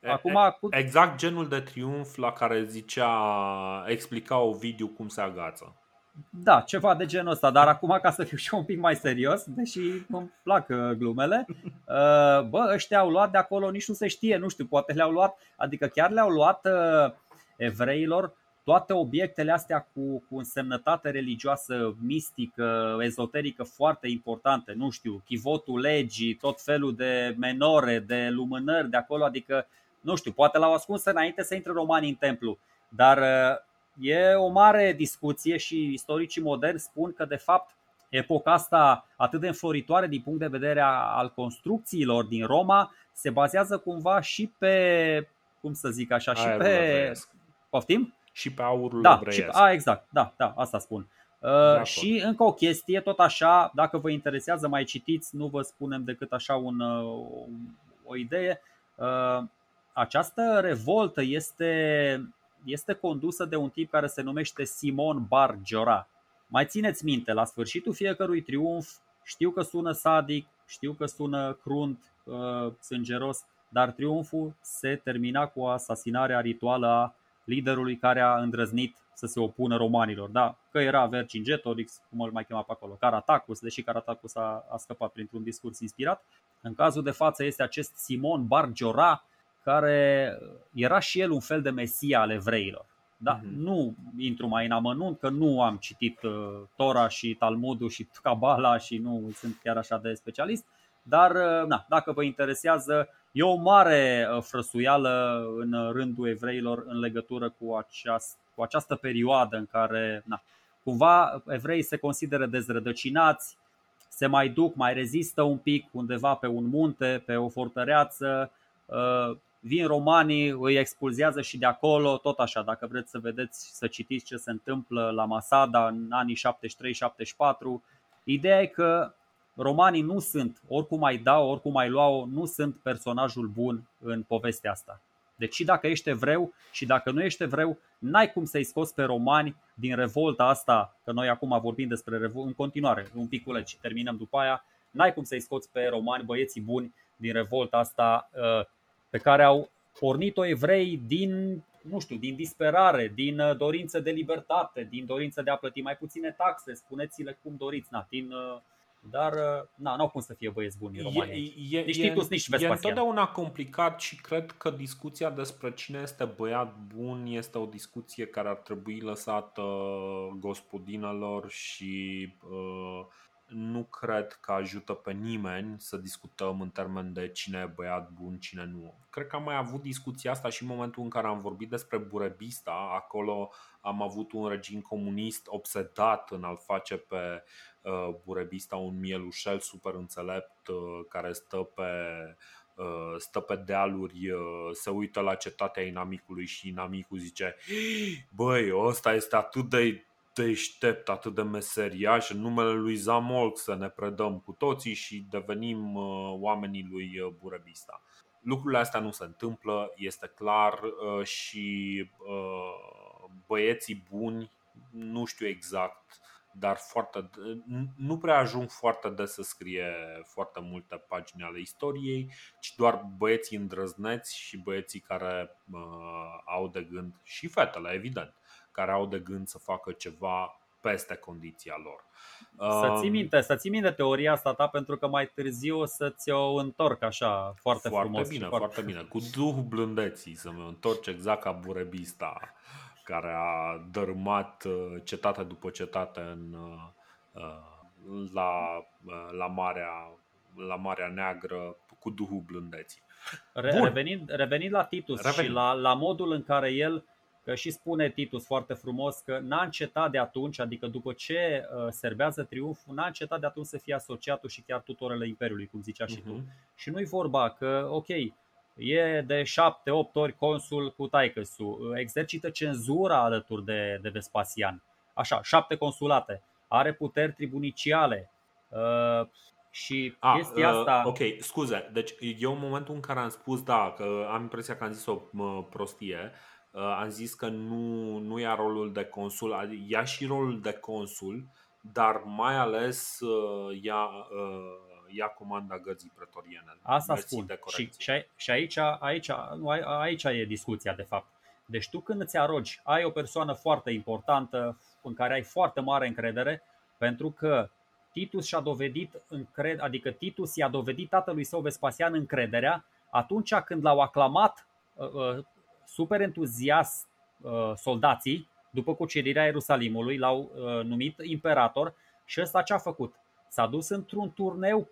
Acum, exact genul de triumf la care explica Ovidiu cum se agață. Da, ceva de genul ăsta, dar acum ca să fiu și un pic mai serios, deși îmi plac glumele, bă, ăștia au luat de acolo, nici nu se știe, nu știu, poate le-au luat, adică chiar le-au luat evreilor toate obiectele astea cu însemnătate religioasă, mistică, ezoterică foarte importante, nu știu, chivotul legii, tot felul de menore, de lumânări de acolo, adică, nu știu, poate l-au ascuns înainte să intre romanii în templu, dar... E o mare discuție și istoricii moderni spun că de fapt epoca asta atât de înfloritoare din punct de vedere al construcțiilor din Roma se bazează cumva și pe, cum să zic așa, și pe... Poftim? și pe aurul evreiesc. Da, exact, da, asta spun. Și încă o chestie, tot așa, dacă vă interesează, mai citiți, nu vă spunem decât așa o idee. Această revoltă este condusă de un tip care se numește Simon Bar Giora. Mai țineți minte, la sfârșitul fiecărui triumf, știu că sună sadic, știu că sună crunt, sângeros, dar triumful se termina cu asasinarea rituală a liderului care a îndrăznit să se opună romanilor, da? Că era Vercingetorix, cum îl mai chema pe acolo, Caratacus, deși Caratacus a scăpat printr-un discurs inspirat. În cazul de față este acest Simon Bar Giora, care era și el un fel de mesia al evreilor. Da, nu intru mai în amănunt, că nu am citit Tora și Talmudul și Cabala și nu sunt chiar așa de specialist. Dar dacă vă interesează, e o mare frăsuială în rândul evreilor în legătură cu această perioadă în care cumva evreii se consideră dezrădăcinați, se mai duc, mai rezistă un pic undeva pe un munte, pe o fortăreață. Vin romanii, îi expulzează și de acolo, tot așa. Dacă vreți să vedeți, să citiți ce se întâmplă la Masada în anii 73-74. Ideea e că romanii nu sunt, oricum ai da-o, oricum ai lua-o, nu sunt personajul bun în povestea asta. Deci și dacă ești evreu și dacă nu ești evreu, n-ai cum să-i scoți pe romani din revolta asta, că noi acum vorbim despre revoltă, în continuare, un piculeț și terminăm după aia, n-ai cum să-i scoți pe romani, băieții buni, din revolta asta pe care au pornit-o evrei din disperare, din dorință de libertate, din dorință de a plăti mai puține taxe, spuneți-le cum doriți, dar n-au cum să fie băieți buni romani. Deci Titus nici Vespasian. E întotdeauna complicat și cred că discuția despre cine este băiat bun este o discuție care ar trebui lăsată gospodinelor și nu cred că ajută pe nimeni să discutăm în termen de cine e băiat bun, cine nu. Cred că am mai avut discuția asta și în momentul în care am vorbit despre Burebista. Acolo am avut un regim comunist obsedat în a-l face pe Burebista un mielușel super înțelept care stă pe dealuri, se uită la cetatea inamicului și inamicul zice: băi, ăsta este atât de deștept, atât de meseriaș, în numele lui Zamolc să ne predăm cu toții și devenim oamenii lui Burebista. Lucrurile astea nu se întâmplă, este clar, și băieții buni, nu știu exact, dar nu prea ajung foarte des să scrie foarte multe pagini ale istoriei, ci doar băieții îndrăzneți și băieții care au de gând, și fetele, evident, care au de gând să facă ceva peste condiția lor. Să ții minte teoria asta ta, pentru că mai târziu o să ți-o întorc așa foarte frumos. Bine, foarte bine, cu duhul blândeții să mă întorci exact ca Burebista, care a dărâmat cetate după cetate la Marea Neagră cu duhul blândeții. Revenind la Titus și la modul în care el, că și spune Titus foarte frumos că n-a încetat de atunci, adică după ce serbează triumful, n-a încetat de atunci să fie asociatul și chiar tutorele Imperiului, cum zicea și tu. Și nu-i vorba că, ok, e de 7-8 ori consul cu Taicăsu, exercită cenzura alături de Vespasian. Așa, 7 consulate, are puteri tribuniciale. Și chestia asta... Ok, scuze, deci eu în momentul în care am spus, că am impresia că am zis o prostie, am zis că nu ia rolul de consul, adică ia și rolul de consul, dar mai ales ia comanda gărzii pretoriene. Asta spun. Și aici e discuția de fapt. Deci tu când îți arogi, ai o persoană foarte importantă în care ai foarte mare încredere, pentru că Titus și-a dovedit adică Titus i-a dovedit tatălui său Vespasian încrederea atunci când l-au aclamat super entuziast soldații după cucerirea Ierusalimului, l-au numit imperator. Și ăsta ce a făcut? S-a dus într-un turneu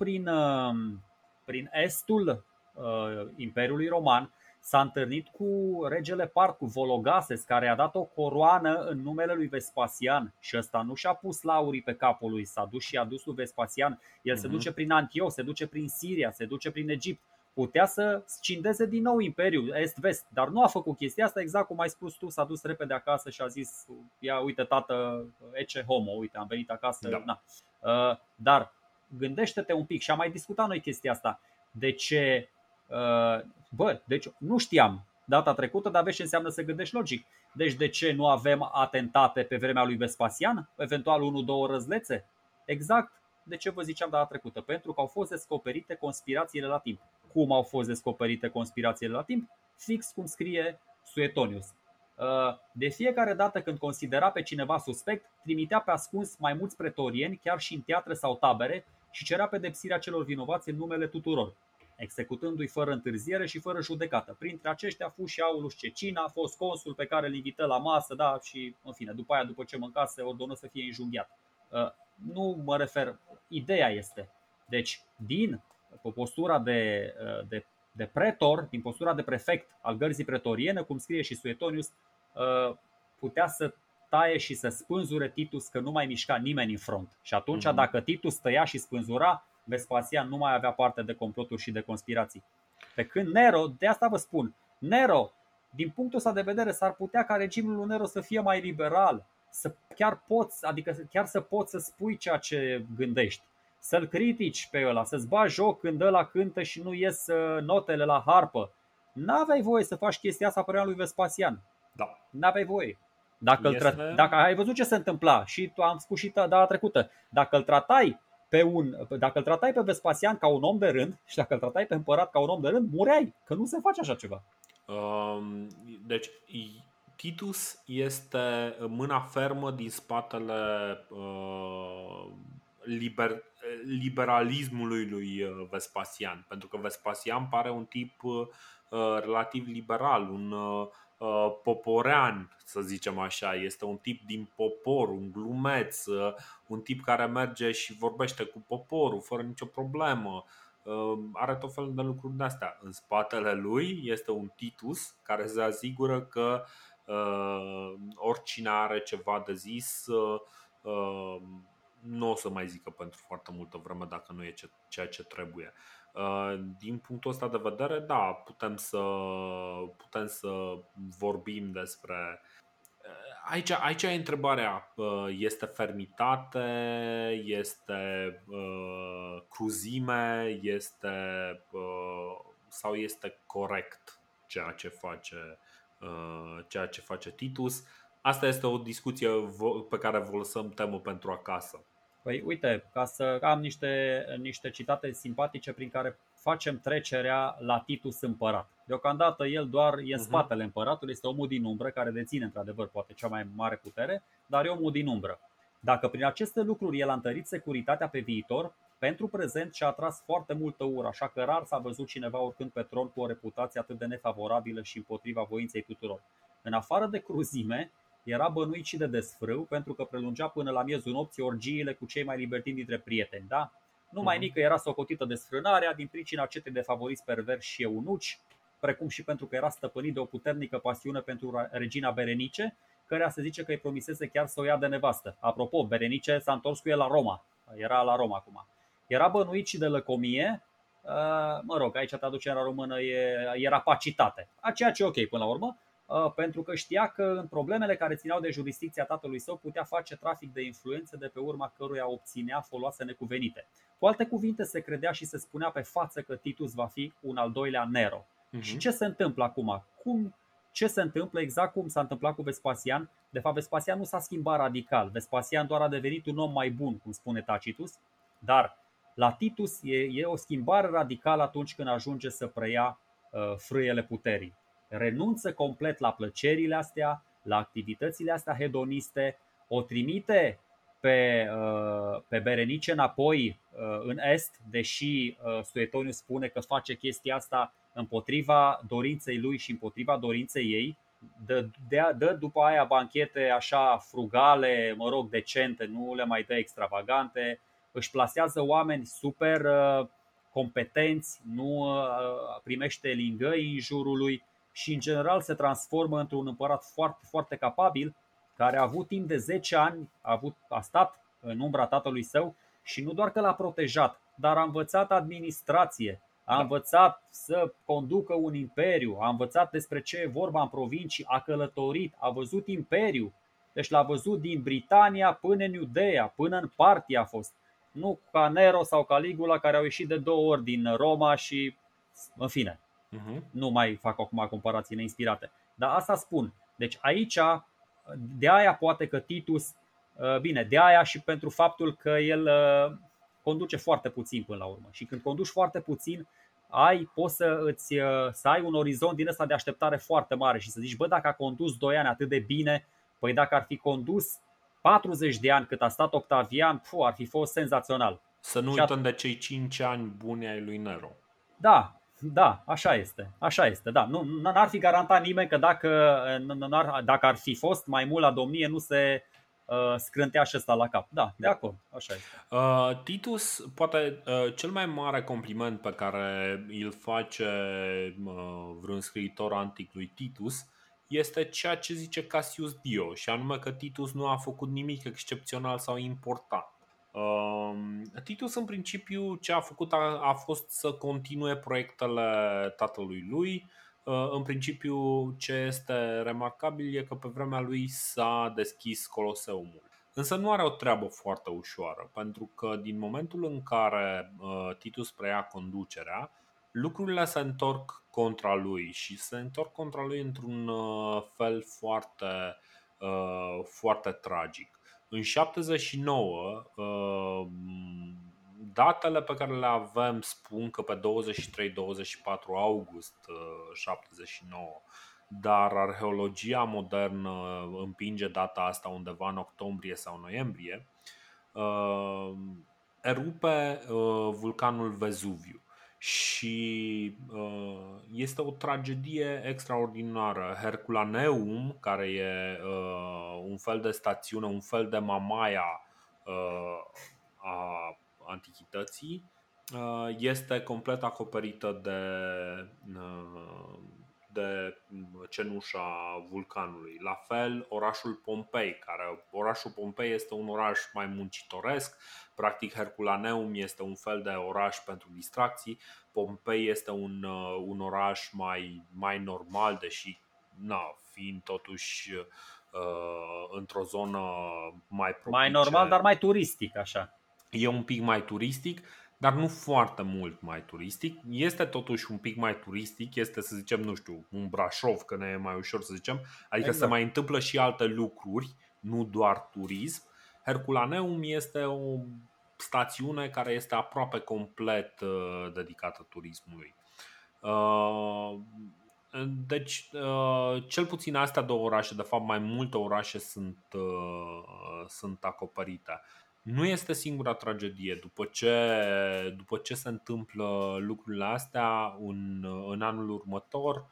prin estul Imperiului Roman, s-a întâlnit cu regele part, cu Vologases, care a dat o coroană în numele lui Vespasian. Și ăsta nu și-a pus laurii pe capul lui, s-a dus și a dus lui Vespasian. El se duce prin Antioh, se duce prin Siria, se duce prin Egipt. putea să scindeze din nou imperiul est-vest, dar nu a făcut chestia asta, exact cum ai spus tu, s-a dus repede acasă și a zis: ia uite tată, ece homo, uite am venit acasă, da. Na. Dar gândește-te un pic, și am mai discutat noi chestia asta, de ce, bă, deci nu știam data trecută, dar vezi ce înseamnă să gândești logic. Deci de ce nu avem atentate pe vremea lui Vespasian? Eventual 1-2 răzlețe? Exact de ce vă ziceam data trecută. Pentru că au fost descoperite conspirațiile la timp. Cum au fost descoperite conspirațiile la timp? Fix cum scrie Suetonius. De fiecare dată când considera pe cineva suspect, trimitea pe ascuns mai mulți pretorieni, chiar și în teatre sau tabere, și cerea pedepsirea celor vinovați în numele tuturor, executându-i fără întârziere și fără judecată. Printre aceștia fu și Aulus Cecina, a fost consul pe care îl invită la masă, da, și în fine, după aia, după ce mâncase, ordonă să fie înjunghiat. Nu mă refer, ideea este, deci din postura de pretor, din postura de prefect al gărzii pretoriene, cum scrie și Suetonius, putea să taie și să spânzure Titus, că nu mai mișca nimeni în front. Și atunci, dacă Titus tăia și spânzura, Vespasian nu mai avea parte de comploturi și de conspirații. Pe când Nero, de asta vă spun, Nero, din punctul ăsta de vedere, s-ar putea ca regimul lui Nero să fie mai liberal, să chiar poți, adică chiar să poți să spui ceea ce gândești, să-l critici pe ăla, să-ți bagi joc când ăla cântă și nu ies notele la harpă. N-aveai voie să faci chestia asta pe vremea lui Vespasian. Da. N-aveai voie. Dacă ai văzut ce se întâmpla, și tu am spus și data trecută, dacă îl tratai pe Vespasian ca un om de rând și dacă îl tratai pe împărat ca un om de rând, mureai, că nu se face așa ceva. Deci Titus este mâna fermă din spatele liberalismului lui Vespasian, pentru că Vespasian pare un tip relativ liberal, un poporean, să zicem așa. Este un tip din popor, un glumeț, un tip care merge și vorbește cu poporul fără nicio problemă. Are tot felul de lucruri de astea. În spatele lui este un Titus care se asigură că oricine are ceva de zis nu o să mai zică pentru foarte multă vreme dacă nu e ceea ce trebuie. Din punctul ăsta de vedere, da, putem să vorbim despre... Aici e întrebarea. Este fermitate? Este cruzime? Este sau este corect ceea ce face Titus? Asta este o discuție pe care vă lăsăm temă pentru acasă. Păi uite, ca să am niște citate simpatice prin care facem trecerea la Titus împărat. Deocamdată el doar e în spatele împăratului, este omul din umbră care deține într-adevăr poate cea mai mare putere, dar e omul din umbră. Dacă prin aceste lucruri el a întărit securitatea pe viitor, pentru prezent și-a atras foarte multă ură, așa că rar s-a văzut cineva urcând pe tron cu o reputație atât de nefavorabilă și împotriva voinței tuturor. În afară de cruzime, era bănuit și de desfrâu, pentru că prelungea până la miezul nopții orgiile cu cei mai libertini dintre prieteni, da? Numai mică era socotită desfrânarea din pricina cetei de favoriți perverși și eunuci, precum și pentru că era stăpânit de o puternică pasiune pentru regina Berenice, cărea se zice că îi promisese chiar să o ia de nevastă. Apropo, Berenice s-a întors cu el la Roma, era la Roma acum. Era bănuit și de lăcomie, mă rog, aici traducerea română e rapacitate, ceea ce e ok până la urmă, pentru că știa că în problemele care țineau de jurisdicția tatălui său putea face trafic de influențe, de pe urma căruia obținea foloase necuvenite. Cu alte cuvinte, se credea și se spunea pe față că Titus va fi un al doilea Nero. Și ce se întâmplă acum? Ce se întâmplă exact cum s-a întâmplat cu Vespasian? De fapt, Vespasian nu s-a schimbat radical, Vespasian doar a devenit un om mai bun, cum spune Tacitus. Dar la Titus e o schimbare radicală atunci când ajunge să preia frâiele puterii. Renunță complet la plăcerile astea, la activitățile astea hedoniste, o trimite pe Berenice înapoi în est, deși Suetonius spune că face chestia asta împotriva dorinței lui și împotriva dorinței ei. Dă după aia banchete așa frugale, mă rog, decente, nu le mai dă extravagante. Își plasează oameni super competenți, nu primește lingăi în jurul lui. Și în general se transformă într-un împărat foarte, foarte capabil, care a avut timp de 10 ani, a stat în umbra tatălui său și nu doar că l-a protejat, dar a învățat administrație, a învățat să conducă un imperiu, a învățat despre ce e vorba în provincii, a călătorit, a văzut imperiu. Deci l-a văzut din Britania până în Iudeea, până în Partia a fost. Nu ca Nero sau Caligula, care au ieșit de două ori din Roma și în fine. Nu mai fac acum comparații neinspirate. Dar asta spun. Deci aici, de aia poate că Titus, bine, de aia și pentru faptul că el conduce foarte puțin până la urmă. Și când conduci foarte puțin, poți să ai un orizont din ăsta de așteptare foarte mare și să zici, bă, dacă a condus 2 ani atât de bine, păi dacă ar fi condus 40 de ani cât a stat Octavian, ar fi fost senzațional. Să nu uităm de cei 5 ani buni ai lui Nero. Da, da, așa este. Așa este, da. Nu, n-ar fi garantat nimeni că dacă ar fi fost mai mult la domnie, nu se scrântea și ăsta la cap. Da, de acord, așa este. Titus, poate cel mai mare compliment pe care îl face vreun scriitor antic lui Titus este ceea ce zice Cassius Dio, și anume că Titus nu a făcut nimic excepțional sau important. Titus în principiu ce a făcut a fost să continue proiectele tatălui lui. În principiu ce este remarcabil e că pe vremea lui s-a deschis Coloseumul. Însă nu are o treabă foarte ușoară, pentru că din momentul în care Titus preia conducerea, lucrurile se întorc contra lui și se întorc contra lui într-un fel foarte, foarte tragic. În 79, datele pe care le avem spun că pe 23-24 august 79, dar arheologia modernă împinge data asta undeva în octombrie sau noiembrie, erupe vulcanul Vezuviu. Și este o tragedie extraordinară. Herculaneum, care e un fel de stațiune, un fel de Mamaia a antichității, este complet acoperită de cenușa vulcanului. La fel, orașul Pompeii este un oraș mai muncitoresc. Practic, Herculaneum este un fel de oraș pentru distracții. Pompeii este un oraș mai normal, deși fiind totuși într-o zonă mai propice. Mai normal, dar mai turistic așa. E un pic mai turistic, dar nu foarte mult mai turistic. Este totuși un pic mai turistic, este, să zicem, nu știu, un Brașov, că ne e mai ușor să zicem. Adică exact. Se mai întâmplă și alte lucruri, nu doar turism. Herculaneum este o stațiune care este aproape complet dedicată turismului. Deci, cel puțin astea două orașe, de fapt mai multe orașe sunt acoperite. Nu este singura tragedie. După ce se întâmplă lucrurile astea, în anul următor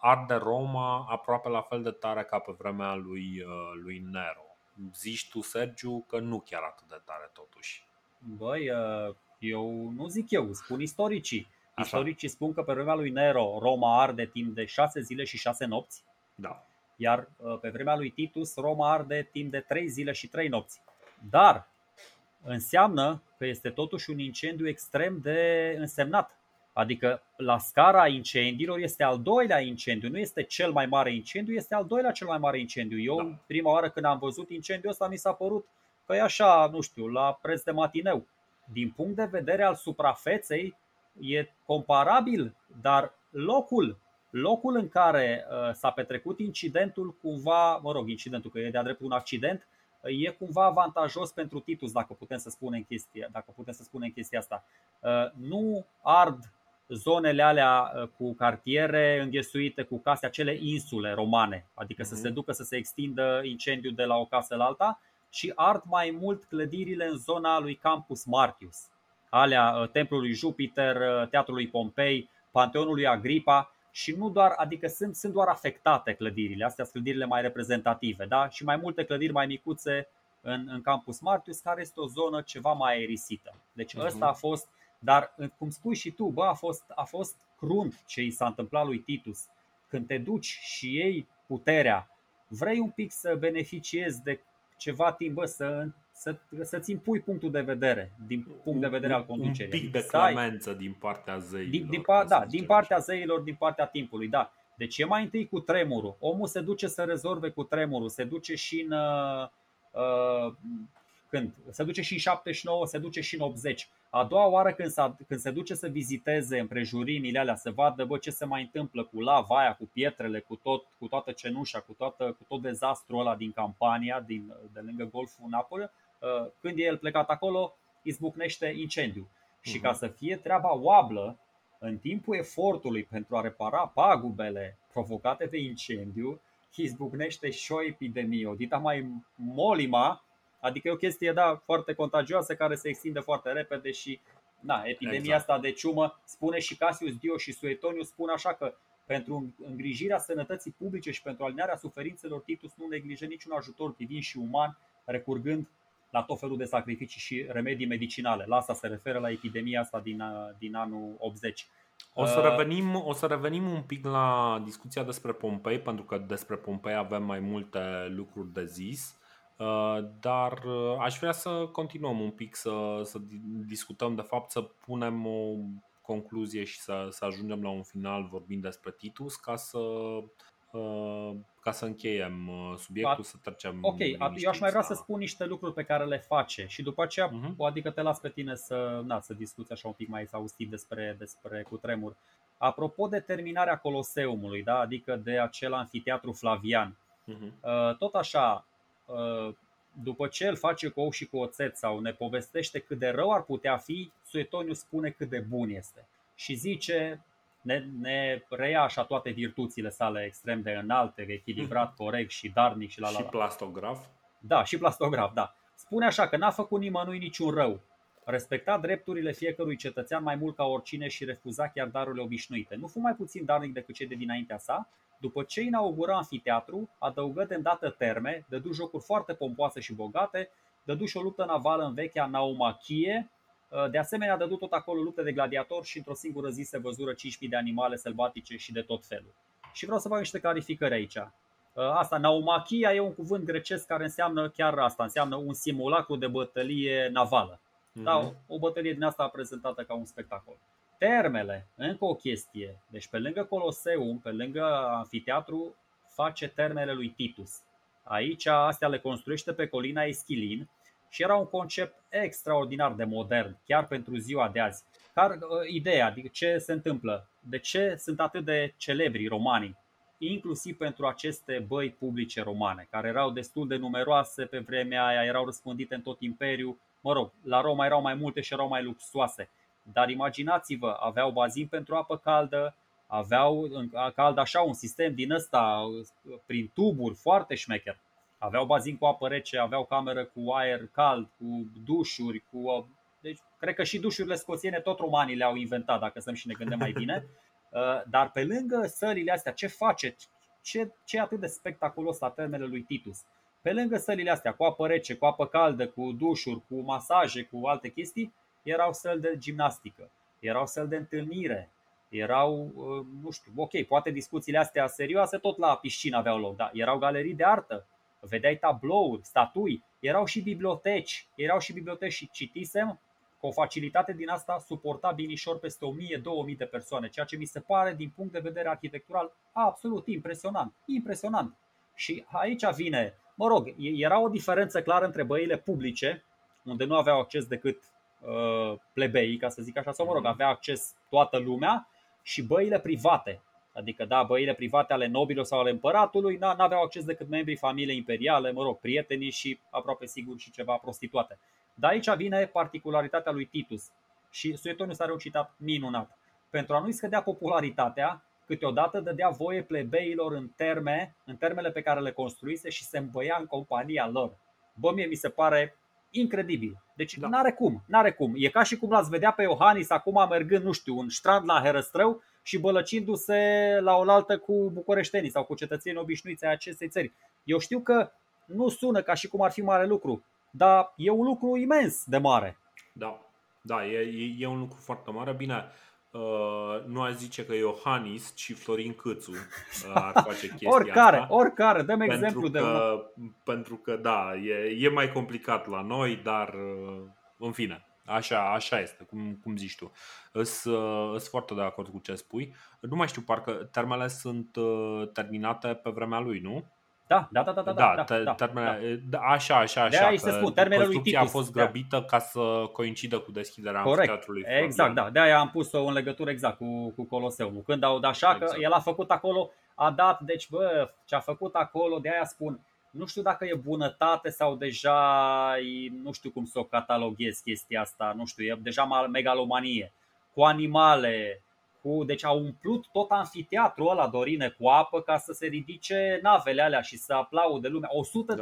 arde Roma aproape la fel de tare ca pe vremea lui Nero. Zici tu, Sergiu, că nu chiar atât de tare totuși. Băi, eu nu zic eu, spun istoricii. Așa. Istoricii spun că pe vremea lui Nero Roma arde timp de 6 zile și 6 nopți. Da. Iar pe vremea lui Titus Roma arde timp de 3 zile și 3 nopți. Dar înseamnă că este totuși un incendiu extrem de însemnat. Adică la scara incendiilor este al doilea incendiu, nu este cel mai mare incendiu, este al doilea cel mai mare incendiu. Eu prima oară când am văzut incendiul ăsta mi s-a părut că e așa, nu știu, la preț de matineu. Din punct de vedere al suprafeței e comparabil, dar locul în care s-a petrecut incidentul, cumva, incidentul că e de-a dreptul un accident, e cumva avantajos pentru Titus, dacă putem să spunem chestia asta. Nu ard zonele alea cu cartiere înghesuite, cu case, acele insule romane, adică să se ducă să se extindă incendiul de la o casă la alta, și ard mai mult clădirile în zona lui Campus Martius, alea templului Jupiter, teatrului Pompei, panteonului Agripa. Și nu doar, adică sunt doar afectate clădirile, astea sunt clădirile mai reprezentative, da? Și mai multe clădiri mai micuțe în Campus Martius, care este o zonă ceva mai aerisită. Deci ăsta a fost, dar cum spui și tu, bă, a fost crunt ce i s-a întâmplat lui Titus. Când te duci și iei puterea, vrei un pic să beneficiezi de ceva timp, bă, să Să-ți impui punctul de vedere, din punct de vedere al conducerii. Un pic de clemență din partea zeilor. Din partea zeilor, din partea timpului, da. Deci e mai întâi cu tremurul. Omul se duce să rezolve cu tremurul, se duce și în se duce și în 79, se duce și în 80. A doua oară când se duce să viziteze împrejurimile alea, să vadă ce se mai întâmplă cu lava aia, cu pietrele, cu toată cenușa, cu tot dezastrul ăla din Campania, de lângă golful Napoli. Când e el plecat acolo, izbucnește incendiu. Și ca să fie treaba oablă, în timpul efortului pentru a repara pagubele provocate de incendiu, izbucnește și o epidemie, o dita mai molima, adică e o chestie foarte contagioasă care se extinde foarte repede și epidemia asta de ciumă. Spune și Cassius Dio și Suetonius spun așa că pentru îngrijirea sănătății publice și pentru alinarea suferințelor, Titus nu neglijă niciun ajutor divin și uman, recurgând la tot felul de sacrificii și remedii medicinale. La asta se referă, la epidemia asta din anul 80. O să revenim un pic la discuția despre Pompei, pentru că despre Pompei avem mai multe lucruri de zis. Dar aș vrea să continuăm un pic, să discutăm, de fapt să punem o concluzie și să ajungem la un final vorbind despre Titus, ca să încheiem subiectul, să trecem. Ok, eu aș mai vrea să spun niște lucruri pe care le face și după aceea, adică te las pe tine să discuți așa un pic mai exhaustiv despre cutremur. Apropo de terminarea Coloseumului, adică de acel anfiteatru Flavian, tot așa, după ce îl face cu ou și cu oțet sau ne povestește cât de rău ar putea fi, Suetonius spune cât de bun este și zice, ne reia așa toate virtuțile sale extrem de înalte, echilibrat, corect și darnic și la. Și plastograf? Da, și plastograf, da. Spune așa că n-a făcut nimănui niciun rău, respecta drepturile fiecărui cetățean mai mult ca oricine și refuza chiar darurile obișnuite. Nu fu mai puțin darnic decât cei de dinaintea sa. După ce inaugură anfiteatru, adăugă de îndată terme, dădu jocuri foarte pompoase și bogate, dădu și o luptă navală în vechea Naumachie. De asemenea, dădu tot acolo lupte de gladiatori și într-o singură zi se văzură 5.000 de animale sălbatice și de tot felul. Și vreau să fac niște clarificări aici. Asta, Naumachia, e un cuvânt grecesc care înseamnă chiar asta, înseamnă un simulacru de bătălie navală. Da, o bătălie din asta prezentată ca un spectacol. Termele, încă o chestie. Deci pe lângă Coloseum, pe lângă anfiteatru, face termele lui Titus. Aici astea le construiește pe colina Eschilin și era un concept extraordinar de modern, chiar pentru ziua de azi. Dar ideea, adică ce se întâmplă, de ce sunt atât de celebri romanii, inclusiv pentru aceste băi publice romane, care erau destul de numeroase pe vremea aia, erau răspândite în tot imperiul. La Roma erau mai multe și erau mai luxoase. Dar imaginați-vă, aveau bazin pentru apă caldă, aveau cald așa un sistem din ăsta prin tuburi foarte șmecher. Aveau bazin cu apă rece, aveau cameră cu aer cald, cu dușuri, cu... Deci cred că și dușurile scoțiene tot romanii le-au inventat, dacă stăm și ne gândim mai bine. Dar pe lângă sălile astea, ce face? Ce e atât de spectaculos la termele lui Titus? Pe lângă sălile astea, cu apă rece, cu apă caldă, cu dușuri, cu masaje, cu alte chestii, erau săli de gimnastică, erau săli de întâlnire, erau, nu știu, ok, poate discuțiile astea serioase tot la piscină aveau loc, dar erau galerii de artă, vedeai tablouri, statui, erau și biblioteci, și citisem cu o facilitate din asta suporta binișor peste 1.000-2.000 de persoane, ceea ce mi se pare din punct de vedere arhitectural absolut impresionant. Și aici vine, era o diferență clară între băile publice, unde nu aveau acces decât plebeii, ca să zic așa, sau avea acces toată lumea, și băile private, adică băile private ale nobilor sau ale împăratului, n-aveau acces decât membrii familiei imperiale, prietenii și aproape sigur și ceva prostituate. Dar aici vine particularitatea lui Titus și Suetonius are un citat minunat. Pentru a nu-i scădea popularitatea, câteodată dădea voie plebeilor în termele pe care le construise și se îmbăia în compania lor. Mie mi se pare incredibil. Deci n-are cum. E ca și cum l-ați vedea pe Iohannis acum mergând, un strand la Herăstrău și bălăcindu-se la oaltă cu bucureștenii sau cu cetățenii obișnuiți ai acestei țări. Eu știu că nu sună ca și cum ar fi mare lucru, dar e un lucru imens de mare. Da, e un lucru foarte mare. Bine, nu aș zice că Iohannis, ci Florin Câțu ar face chestia oricare, asta. Oricare, dăm exemplu de unul. Pentru că da, e mai complicat la noi, dar în fine. Așa este, cum zici tu. Îs foarte de acord cu ce spui. Nu mai știu, parcă termele sunt terminate pe vremea lui, nu? Da. Așa. De-aia se spun, termenele lui Titus. Construcția a fost grăbită ca să coincidă cu deschiderea amfiteatrului. Exact, da. De-aia am pus-o în legătură exact cu Coloseumul. Când aud așa exact. Că el a făcut acolo, a dat, deci bă, ce a făcut acolo, de-aia spun. Nu știu dacă e bunătate sau deja, nu știu cum să o cataloghez chestia asta, nu știu, e deja megalomanie. Cu animale, deci a umplut tot amfiteatrul ăla, Dorine, cu apă ca să se ridice navele alea și să aplaude lumea. 100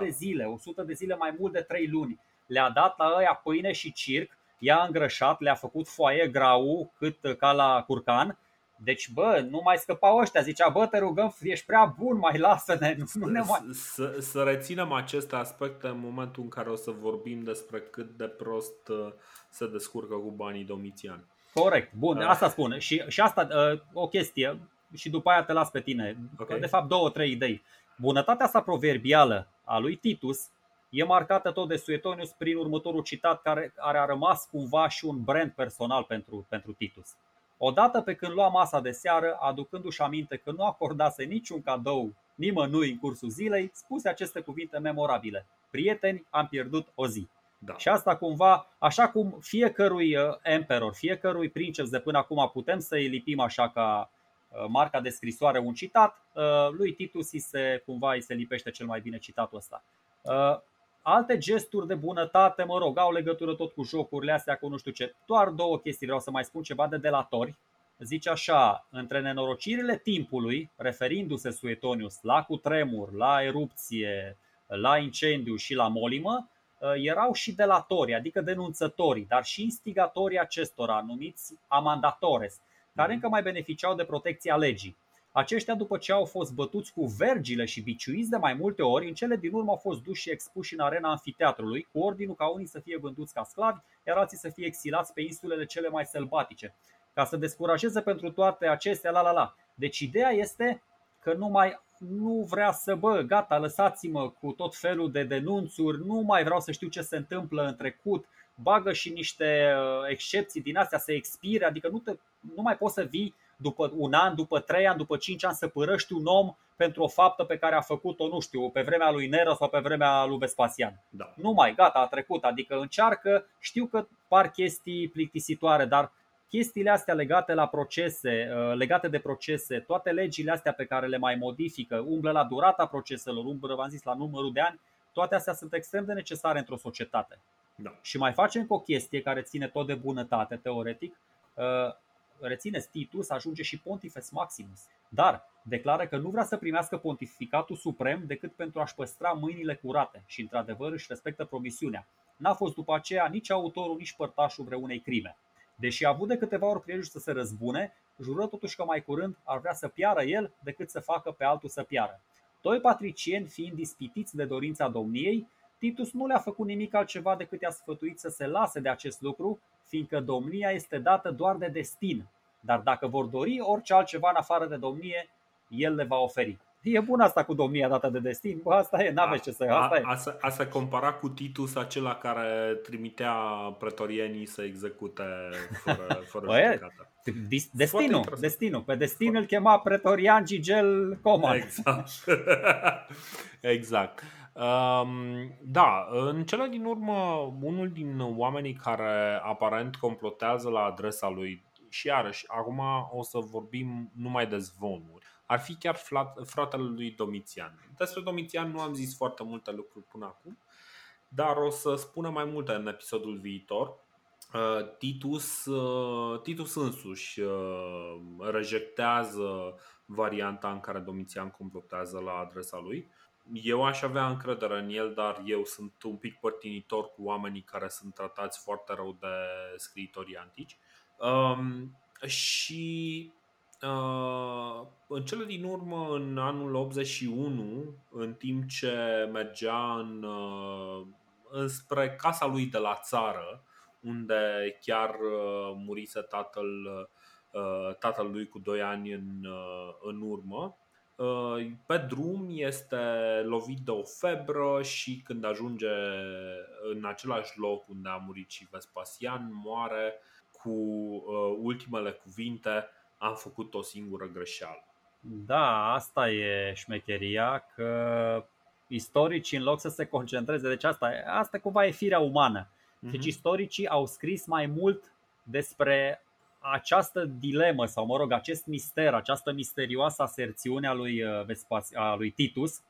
de zile, mai mult de 3 luni. Le-a dat la ăia pâine și circ, i-a îngrășat, le-a făcut foaie grau cât ca la curcan. Deci, bă, nu mai scăpau ăștia. Zicea, bă, te rugăm, ești prea bun, mai lasă-ne, nu ne mai... Să reținem acest aspect în momentul în care o să vorbim despre cât de prost se descurcă cu banii Domitian. Corect, bun, asta spun. Și asta, o chestie, și după aia te las pe tine. Okay. De fapt, 2-3 idei. Bunătatea sa proverbială a lui Titus e marcată tot de Suetonius prin următorul citat care a rămas cumva și un brand personal pentru Titus. Odată pe când lua masa de seară, aducându-și aminte că nu acordase niciun cadou nimănui în cursul zilei, spuse aceste cuvinte memorabile: prieteni, am pierdut o zi. Da. Și asta cumva, așa cum fiecărui emperor, fiecărui princeps de până acum putem să-i lipim așa ca marca de scrisoare un citat, lui Titus îi se lipește cel mai bine citatul ăsta. Alte gesturi de bunătate, au legătură tot cu jocurile astea, cu nu știu ce. Doar două chestii, vreau să mai spun ceva de delatori. Zice așa, între nenorocirile timpului, referindu-se Suetonius la cutremur, la erupție, la incendiu și la molimă, erau și delatorii, adică denunțătorii, dar și instigatorii acestora, numiți amandatores, care încă mai beneficiau de protecția legii. Aceștia, după ce au fost bătuți cu vergile și biciuiți de mai multe ori, în cele din urmă au fost duși și expuși în arena amfiteatrului, cu ordinul ca unii să fie vânduți ca sclavi, iar alții să fie exilați pe insulele cele mai sălbatice. Ca să descurajeze pentru toate acestea, Deci ideea este că nu vrea să, gata, lăsați-mă cu tot felul de denunțuri, nu mai vreau să știu ce se întâmplă în trecut, bagă și niște excepții din astea să expire, adică nu mai poți să vii după un an, după 3 ani, după 5 ani să părăști un om pentru o faptă pe care a făcut-o, nu știu, pe vremea lui Nero sau pe vremea lui Vespasian. Da. Nu mai, gata, a trecut, adică încearcă, știu că par chestii plictisitoare, dar chestiile astea legate de procese, toate legile astea pe care le mai modifică, umblă la durata proceselor, umblă, v-am zis, la numărul de ani, toate astea sunt extrem de necesare într-o societate. Da. Și mai facem o chestie care ține tot de bunătate, teoretic, rețineți, Titus ajunge și Pontifex Maximus, dar declară că nu vrea să primească pontificatul suprem decât pentru a-și păstra mâinile curate și într-adevăr își respectă promisiunea. N-a fost după aceea nici autorul, nici părtașul vreunei crime. Deși a avut de câteva ori prilejul să se răzbune, jură totuși că mai curând ar vrea să piară el decât să facă pe altul să piară. Doi patricieni fiind ispitiți de dorința domniei, Titus nu le-a făcut nimic altceva decât i-a sfătuit să se lase de acest lucru, fiindcă domnia este dată doar de destin. Dar dacă vor dori orice altceva în afară de domnie, el le va oferi. E bun asta cu domnia dată de destin, asta e, n-aveți ce să... A se compara cu Titus, acela care trimitea pretorienii să execute fără judecată. Destinul. Pe destin îl chema pretorian Gigel Coman. Exact. Da, în cele din urmă, unul din oamenii care aparent complotează la adresa lui, și iarăși, acum o să vorbim numai de zvonuri, ar fi chiar fratele lui Domitian. Despre Domitian nu am zis foarte multe lucruri până acum, dar o să spunem mai multe în episodul viitor. Titus însuși rejectează varianta în care Domitian complotează la adresa lui. Eu aș avea încredere în el, dar eu sunt un pic părtinitor cu oamenii care sunt tratați foarte rău de scriitorii antici. Și în cele din urmă, în anul 81, în timp ce mergea înspre casa lui de la țară, unde chiar murise tatăl tatălui cu 2 ani în urmă. Pe drum este lovit de o febră și când ajunge în același loc unde a murit și Vespasian, moare cu ultimele cuvinte: am făcut o singură greșeală. Da, asta e șmecheria, că istoricii, în loc să se concentreze, deci asta cumva e firea umană. Deci istoricii au scris mai mult despre această dilemă sau, mă rog, acest mister, această misterioasă aserțiune a lui Titus,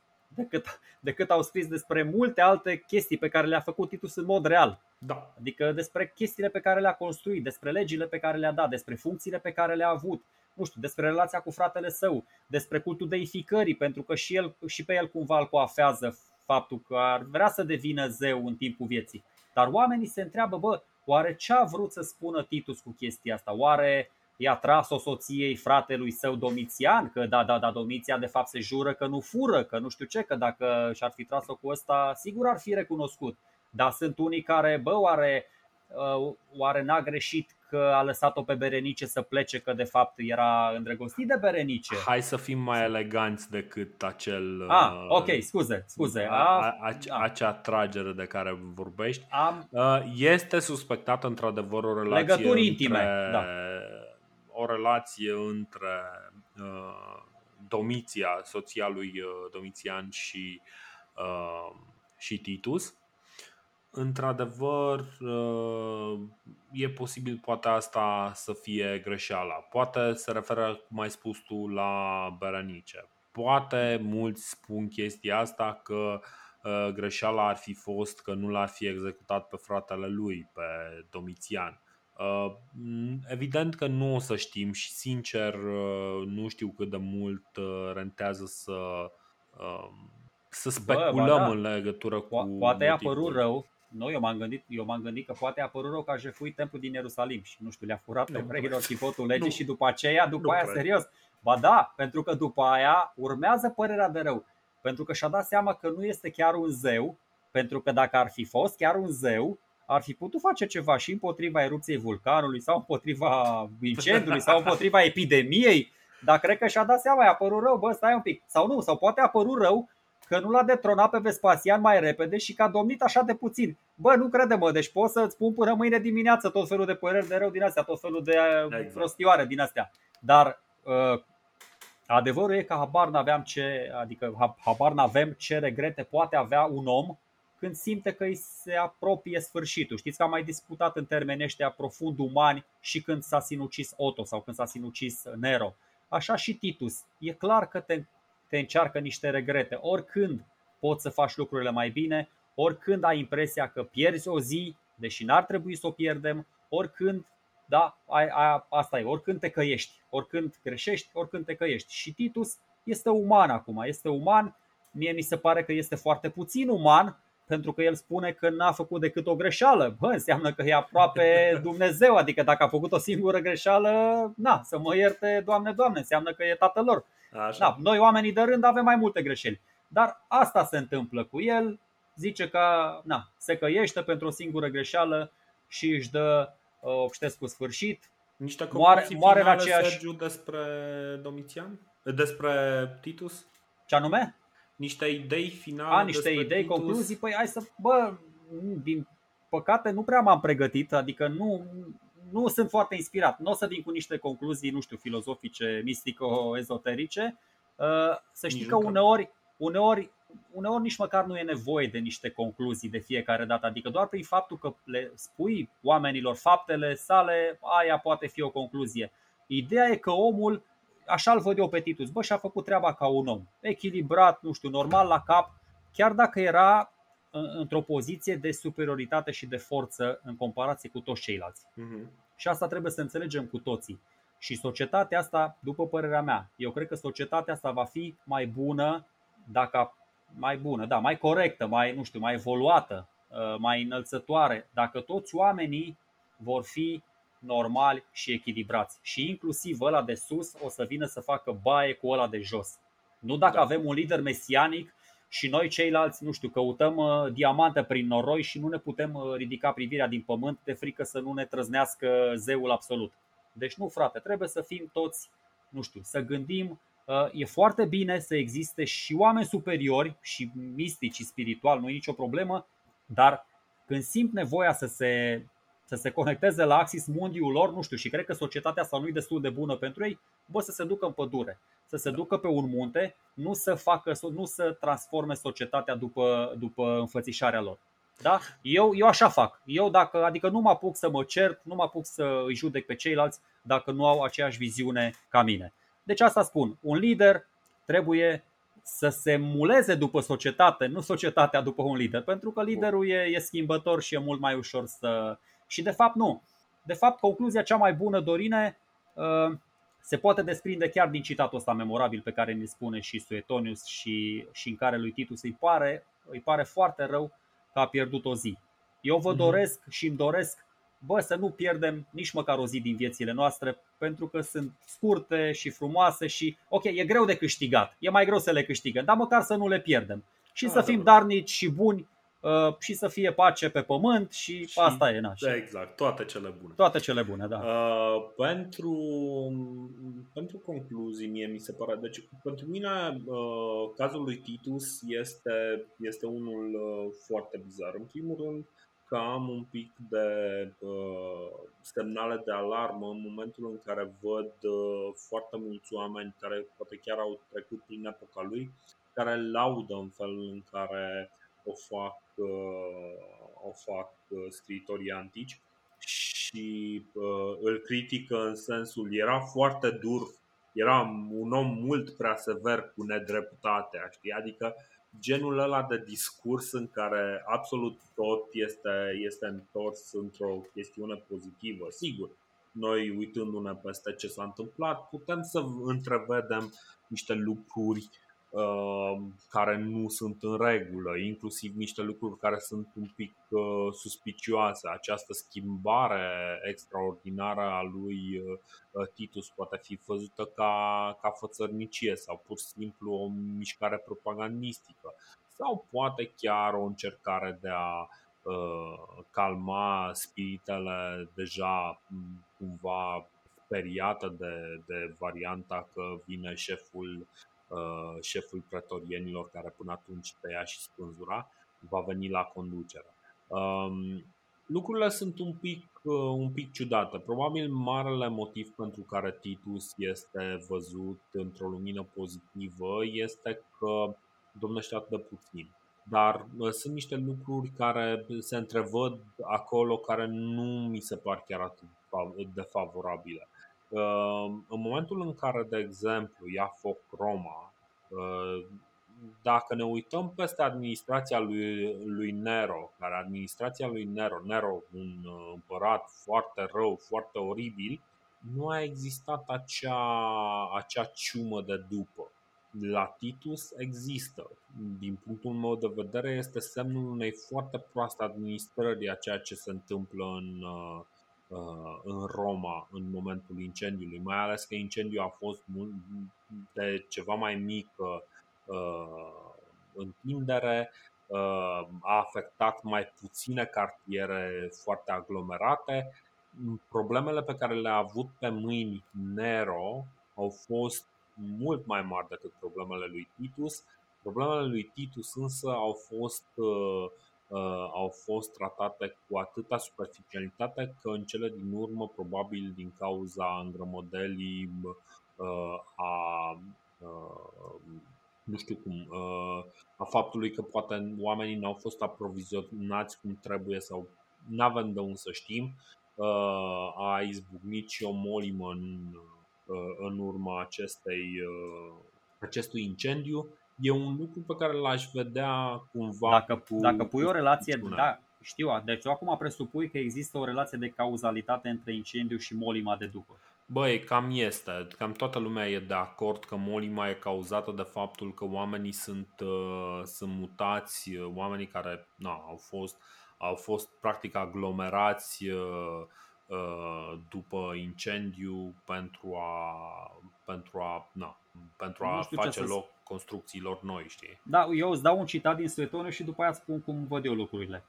decât au scris despre multe alte chestii pe care le-a făcut Titus în mod real. Da. Adică despre chestiile pe care le-a construit, despre legile pe care le-a dat, despre funcțiile pe care le-a avut, nu știu, despre relația cu fratele său, despre cultul deificării, pentru că și pe el cumva îl coafează faptul că ar vrea să devină zeu în timpul vieții. Dar oamenii se întreabă, oare ce a vrut să spună Titus cu chestia asta? Oare i-a tras-o soției fratelui său Domitian? Că da, Domitian de fapt se jură că nu fură, că nu știu ce, că dacă și-ar fi tras-o cu ăsta, sigur ar fi recunoscut. Dar sunt unii care, oare n-a greșit că a lăsat-o pe Berenice să plece, că de fapt era îndrăgostit de Berenice? Hai să fim mai eleganți decât acel... scuze. Acea tragere de care vorbești. Este suspectată într-adevăr o relație... Legături intime, da. O relație între Domitia, soția lui Domitian și Titus. Într-adevăr, e posibil poate asta să fie greșeala. Poate se referă, cum ai spus tu, la Berenice. Poate mulți spun chestia asta, că greșeala ar fi fost că nu l-ar fi executat pe fratele lui, pe Domitian. Evident că nu o să știm și, sincer, nu știu cât de mult rentează să speculăm în legătură cu poate a apărut rău. Eu m-am gândit că poate a părut rău că a jefuit templul din Ierusalim și nu știu, le-a furat pe evreilor chivotul legii și după aia serios. Ba da, pentru că după aia urmează părerea de rău, pentru că și-a dat seama că nu este chiar un zeu, pentru că dacă ar fi fost chiar un zeu, ar fi putut face ceva și împotriva erupției vulcanului sau împotriva incendiului sau împotriva epidemiei. Dar cred că și-a dat seama, i-a părut rău, stai un pic. Sau nu, sau poate a părut rău că nu l-a detronat pe Vespasian mai repede și că a domnit așa de puțin. Nu crede-mă, deci pot să-ți pun până mâine dimineață tot felul de păreri de rău din astea, tot felul de prostioare din astea. Dar adevărul e că habar n-avem ce regrete poate avea un om când simte că îi se apropie sfârșitul. Știți că am mai discutat în termeni ăștia profund umani și când s-a sinucis Otho sau când s-a sinucis Nero. Așa și Titus. E clar că te încearcă niște regrete. Oricând poți să faci lucrurile mai bine, oricând ai impresia că pierzi o zi, deși n-ar trebui să o pierdem, oricând, asta e, oricând te căiești, oricând greșești, oricând te căiești. Și Titus este uman acum, este uman. Mie mi se pare că este foarte puțin uman, pentru că el spune că n-a făcut decât o greșeală. Înseamnă că e aproape Dumnezeu, adică dacă a făcut o singură greșeală, să mă ierte, Doamne, Doamne, înseamnă că e tatăl lor. Noi oamenii de rând avem mai multe greșeli. Dar asta se întâmplă cu el. Zice că se căiește pentru o singură greșeală și își dă obștescul sfârșit. Niște concluzii finale, Sergiu, despre Domitian? Despre Titus? Ce anume? Niște idei finale. Niște idei, Titus. Concluzii. Păi hai să... din păcate nu prea m-am pregătit. Adică nu sunt foarte inspirat. Nu o să vin cu niște concluzii, nu știu, filozofice, mistico-ezoterice. Să știi că uneori nici măcar nu e nevoie de niște concluzii de fiecare dată. Adică doar prin faptul că le spui oamenilor faptele sale, aia poate fi o concluzie. Ideea e că omul, așa îl văd eu pe Titus, și-a făcut treaba ca un om. Echilibrat, nu știu, normal la cap, chiar dacă era într-o poziție de superioritate și de forță în comparație cu toți ceilalți. Și asta trebuie să înțelegem cu toții. Și societatea asta, după părerea mea, eu cred că societatea asta va fi mai bună, mai corectă, mai evoluată, mai înălțătoare, dacă toți oamenii vor fi normali și echilibrați. Și inclusiv ăla de sus o să vină să facă baie cu ăla de jos. Nu dacă avem un lider mesianic și noi ceilalți, nu știu, căutăm diamante prin noroi și nu ne putem ridica privirea din pământ de frică să nu ne trăznească zeul absolut. Deci nu, frate, trebuie să fim toți, nu știu, să gândim. E foarte bine să existe și oameni superiori și mistici și spirituali, nu e nicio problemă, dar când simt nevoia să se conecteze la axis mondiul lor, nu știu, și cred că societatea asta nu e destul de bună pentru ei, bă, să se ducă în pădure, să se ducă pe un munte, nu să transforme societatea după înfățișarea lor. Da? Eu așa fac. Eu adică nu mă apuc să mă cert, nu mă apuc să îi judec pe ceilalți dacă nu au aceeași viziune ca mine. Deci asta spun, un lider trebuie să se muleze după societate, nu societatea după un lider, pentru că liderul e schimbător și e mult mai ușor să... Și de fapt nu. De fapt, concluzia cea mai bună, Dorine, se poate desprinde chiar din citatul ăsta memorabil pe care ne spune și Suetonius și în care lui Titus îi pare foarte rău că a pierdut o zi. Eu vă doresc și îmi doresc, bă, să nu pierdem nici măcar o zi din viețile noastre, pentru că sunt scurte și frumoase și, ok, e greu de câștigat, e mai greu să le câștigăm, dar măcar să nu le pierdem. Și să fim darnici și buni și să fie pace pe pământ și asta e nașa. Da, exact, toate cele bune. Toate cele bune, da. Pentru concluzii, mie mi se pare, deci pentru mine cazul lui Titus este unul foarte bizar. În primul rând, că am un pic de semnale de alarmă în momentul în care văd foarte mulți oameni care poate chiar au trecut prin epoca lui, care laudă în felul în care o fac scriitorii antici și îl critică în sensul era foarte dur, era un om mult prea sever cu nedreptatea, știi? Adică genul ăla de discurs în care absolut tot este întors într-o chestiune pozitivă. Sigur, noi uitându-ne peste ce s-a întâmplat, putem să întrevedem niște lucruri care nu sunt în regulă, inclusiv niște lucruri care sunt un pic suspicioase. Această schimbare extraordinară a lui Titus poate fi văzută ca fățărnicie sau pur și simplu o mișcare propagandistică sau poate chiar o încercare de a calma spiritele deja cumva speriate de varianta că vine șeful pretorienilor care până atunci tăia și spânzura, va veni la conducere. Lucrurile sunt un pic ciudate. Probabil marele motiv pentru care Titus este văzut într-o lumină pozitivă este că domnește atât de puțin. Dar sunt niște lucruri care se întrevăd acolo care nu mi se par chiar atât de favorabile. În momentul în care, de exemplu, ia foc Roma, dacă ne uităm peste administrația lui Nero, care administrația lui Nero, un împărat foarte rău, foarte oribil, nu a existat acea ciumă de după. La Titus există. Din punctul meu de vedere, este semnul unei foarte proaste administrări a ceea ce se întâmplă în Roma în momentul incendiului, mai ales că incendiul a fost de ceva mai mică întindere, a afectat mai puține cartiere foarte aglomerate. Problemele pe care le-a avut pe mâini Nero au fost mult mai mari decât problemele lui Titus. Problemele lui Titus însă au fost tratate cu atâta superficialitate că în cele din urmă, probabil din cauza îngrămădelii a faptului că poate oamenii n-au fost aprovizionați cum trebuie sau n-avem de unde să știm, a izbucnit și o molimă în urma acestui incendiu. E un lucru pe care l-aș vedea cumva. Dacă pui o relație, da, știu, deci eu acum presupui că există o relație de cauzalitate între incendiu și molima de după. Băi, cam toată lumea e de acord că molima e cauzată de faptul că oamenii sunt mutați, oamenii care au fost practic aglomerați după incendiu pentru a pentru a face loc construcțiilor noi, știi? Da, eu îți dau un citat din Suetonius și după aia spun cum văd eu lucrurile.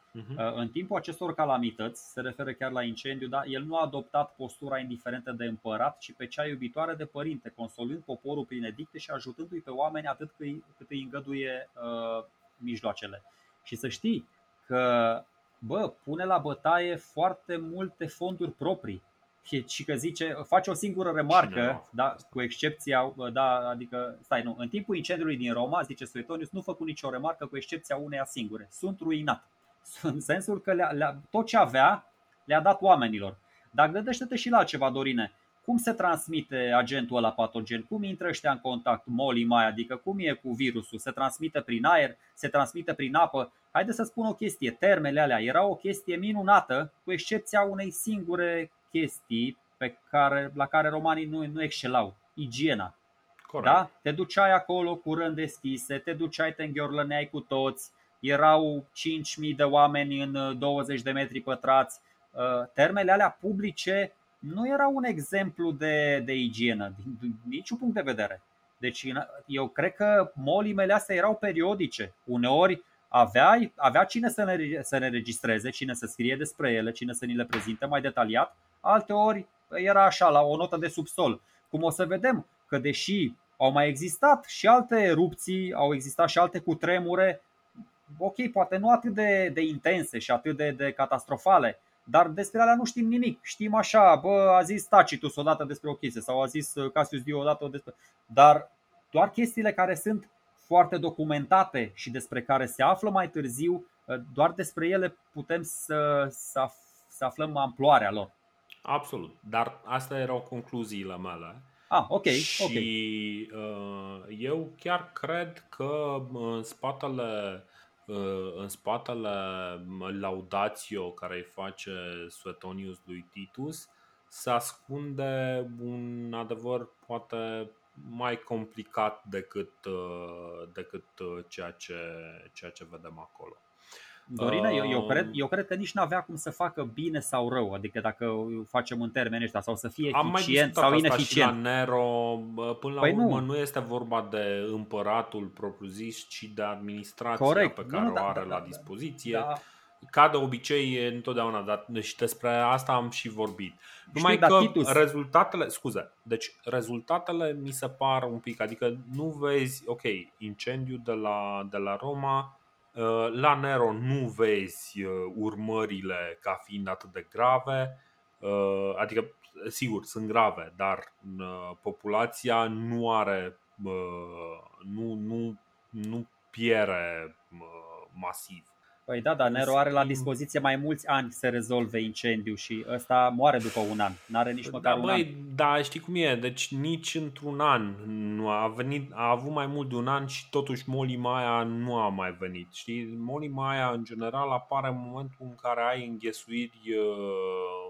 În timpul acestor calamități, se referă chiar la incendiu, dar el nu a adoptat postura indiferentă de împărat, ci pe cea iubitoare de părinte, consolând poporul prin edicte și ajutându-i pe oameni atât cât îi îngăduie mijloacele. Și să știi că, pune la bătaie foarte multe fonduri proprii. Și că zice, face o singură remarcă, da, cu excepția, da, adică, în timpul incendiului din Roma, zice Suetonius, nu făcu nicio remarcă cu excepția uneia singure. Sunt ruinat. În sensul că tot ce avea le-a dat oamenilor. Dar gândește-te și la ceva, Dorine. Cum se transmite agentul ăla patogen? Cum intră ăștia în contact? Adică cum e cu virusul? Se transmite prin aer? Se transmite prin apă? Haide să spun o chestie. Termele alea era o chestie minunată, cu excepția unei singure chestii la care romanii nu excelau, igiena. Corect. Da? Te duceai acolo cu rând deschise, te înghiorlăneai cu toți, erau 5.000 de oameni în 20 de metri pătrați. Termele alea publice nu erau un exemplu de igienă, din niciun punct de vedere. Deci eu cred că molimele astea erau periodice. Uneori avea cine să ne registreze, cine să scrie despre ele, cine să ni le prezinte mai detaliat. Alteori era așa, la o notă de subsol. Cum o să vedem că deși au mai existat și alte erupții, au existat și alte cutremure, ok, poate nu atât de intense și atât de catastrofale, dar despre alea nu știm nimic. Știm așa, a zis Tacitus odată despre o chestie sau a zis Cassius Dio odată despre... Dar doar chestiile care sunt foarte documentate și despre care se află mai târziu, doar despre ele putem să aflăm amploarea lor. Absolut, dar astea erau concluziile mele. Și eu chiar cred că în spatele laudatio care îi face Suetonius lui Titus se ascunde un adevăr poate mai complicat decât ceea ce vedem acolo. Dorina, eu cred că nici n-avea cum să facă bine sau rău, adică dacă facem în termeni ăștia, sau să fie eficient sau ineficient. Am mai discutat asta și la Nero, până la urmă nu este vorba de împăratul propriu-zis, ci de administrația pe care o are la dispoziție. Da. Ca de obicei, întotdeauna, dar și despre asta am și vorbit. Numai că rezultatele mi se par un pic, adică nu vezi, ok, incendiu de la Roma. La Nero nu vezi urmările ca fiind atât de grave, adică sigur sunt grave, dar populația nu piere masiv. Păi da, dar Nero are la dispoziție mai mulți ani să rezolve incendiu și ăsta moare după un an. N-are nici măcar un an. Da, știi cum e, deci nici într-un an nu a avut mai mult de un an și totuși molima aia nu a mai venit. Știi, molima aia în general apare în momentul în care ai înghesuiri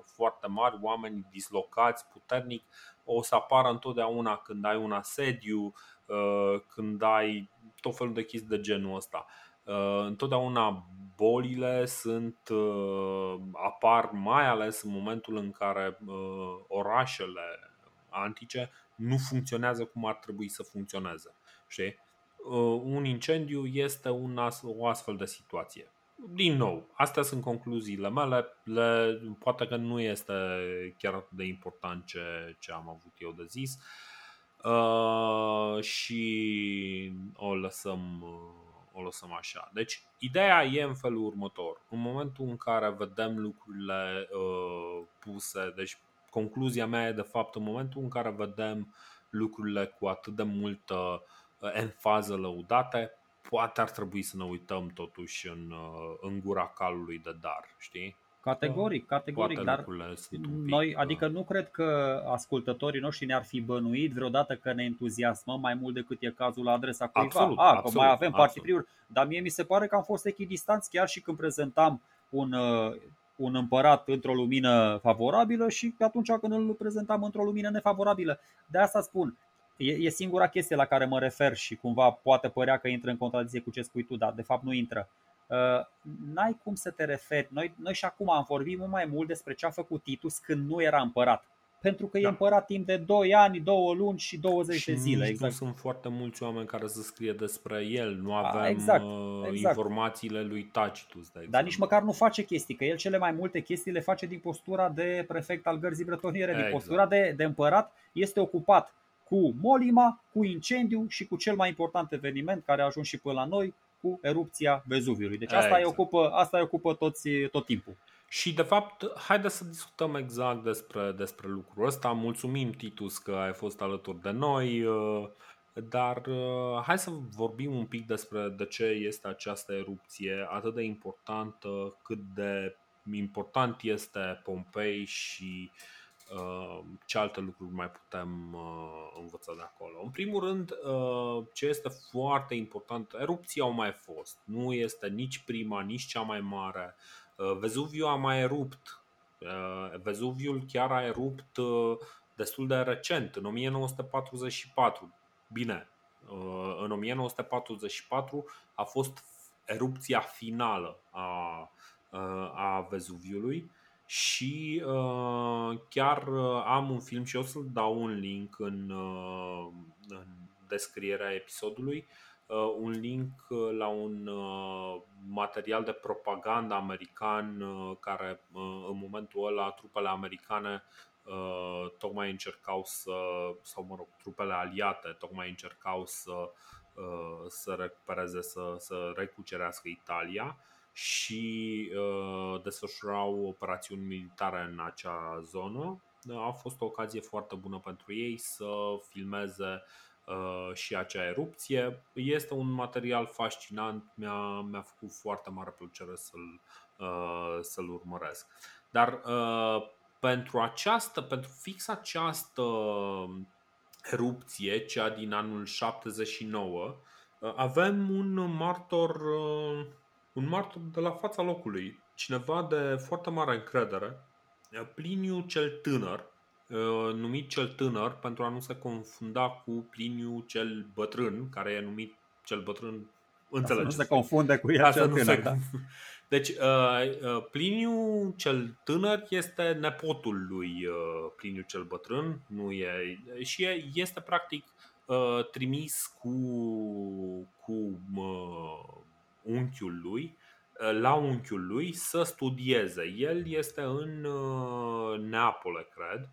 foarte mari, oameni dislocați puternic. O să apară întotdeauna când ai un asediu, când ai tot felul de chestii de genul ăsta. Întotdeauna bolile apar mai ales în momentul în care orașele antice nu funcționează cum ar trebui să funcționeze. Știi? Un incendiu este o astfel de situație. Din nou, astea sunt concluziile mele. Poate că nu este chiar atât de important ce am avut eu de zis. Și o lăsăm așa. Deci, ideea e în felul următor. În momentul în care vedem lucrurile puse, deci concluzia mea e de fapt în momentul în care vedem lucrurile cu atât de multă enfază lăudate, poate ar trebui să ne uităm totuși în gura calului de dar, știi? Categoric, dar noi, adică nu cred că ascultătorii noștri ne-ar fi bănuit vreodată că ne entuziasmăm mai mult decât e cazul la adresa cuiva. Că mai avem partipriuri, dar mie mi se pare că am fost echidistanți chiar și când prezentam un împărat într-o lumină favorabilă și atunci când îl prezentam într-o lumină nefavorabilă. De asta spun, e singura chestie la care mă refer și cumva poate părea că intră în contradicție cu ce spui tu, dar de fapt nu intră. N-ai cum să te referi. Noi și acum am vorbit mult mai mult despre ce a făcut Titus când nu era împărat. pentru că e împărat timp de 2 ani, 2 luni și 20 și de zile. Exact. Nu sunt foarte mulți oameni care să scrie despre el, nu avem informațiile lui Tacitus. Dar nici măcar nu face chestii, că el cele mai multe chestii le face din postura de prefect al gărzii bretoniere, din postura de împărat. Este ocupat cu molima, cu incendiu și cu cel mai important eveniment care a ajuns și până la noi, cu erupția Vezuviului. Deci asta îi ocupă tot timpul. Și de fapt, haideți să discutăm exact despre lucrul ăsta. Mulțumim, Titus, că ai fost alături de noi, dar hai să vorbim un pic despre de ce este această erupție atât de importantă, cât de important este Pompei și ce alte lucruri mai putem învăța de acolo. În primul rând, ce este foarte important, erupții au mai fost. Nu este nici prima, nici cea mai mare. Vezuviu a mai erupt. Vezuviul chiar a erupt destul de recent, în 1944. Bine, în 1944 a fost erupția finală a Vezuviului. Și chiar am un film și o să-l dau un link în descrierea episodului, un link la un material de propagandă american care în momentul ăla trupele americane tocmai încercau trupele aliate tocmai încercau să recupereze, să recucerească Italia și desfășurau operațiuni militare în acea zonă. A fost o ocazie foarte bună pentru ei să filmeze și acea erupție. Este un material fascinant, mi-a făcut foarte mare plăcere să-l urmăresc. Dar pentru fix această erupție, cea din anul 79, avem un martor de la fața locului, cineva de foarte mare încredere, Pliniu cel Tânăr, numit cel Tânăr pentru a nu se confunda cu Pliniu cel Bătrân, care e numit cel Bătrân, înțelegeți. Să nu se confunde cu el cel Tânăr, da? Deci Pliniu cel Tânăr este nepotul lui Pliniu cel Bătrân, nu e, și este practic trimis cu la unchiul lui să studieze. El este în Neapole, cred.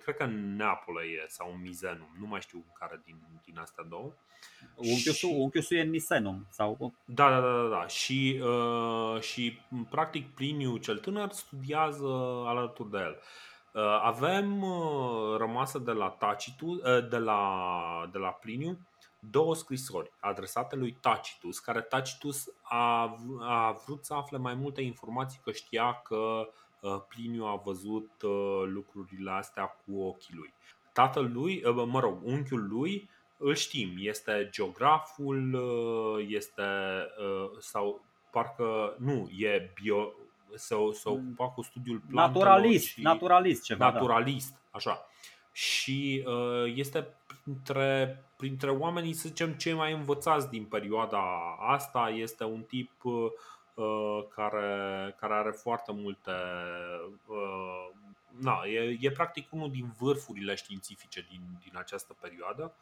Cred că în Neapole e sau în Misenum, nu mai știu care din astea două. Unchiul e în Misenum sau? Da. Și practic Pliniu cel Tânăr studiază alături de el. Avem rămasă de la Tacitus, de la Pliniu, două scrisori adresate lui Tacitus, care Tacitus a vrut să afle mai multe informații, că știa că Pliniu a văzut lucrurile astea cu ochii lui. Unchiul lui, îl știm, este geograful, se ocupa cu studiul plantelor. Naturalist, așa. Și este printre oamenii, să zicem, cei mai învățați din perioada asta. Este un tip care are foarte multe... E practic unul din vârfurile științifice din această perioadă.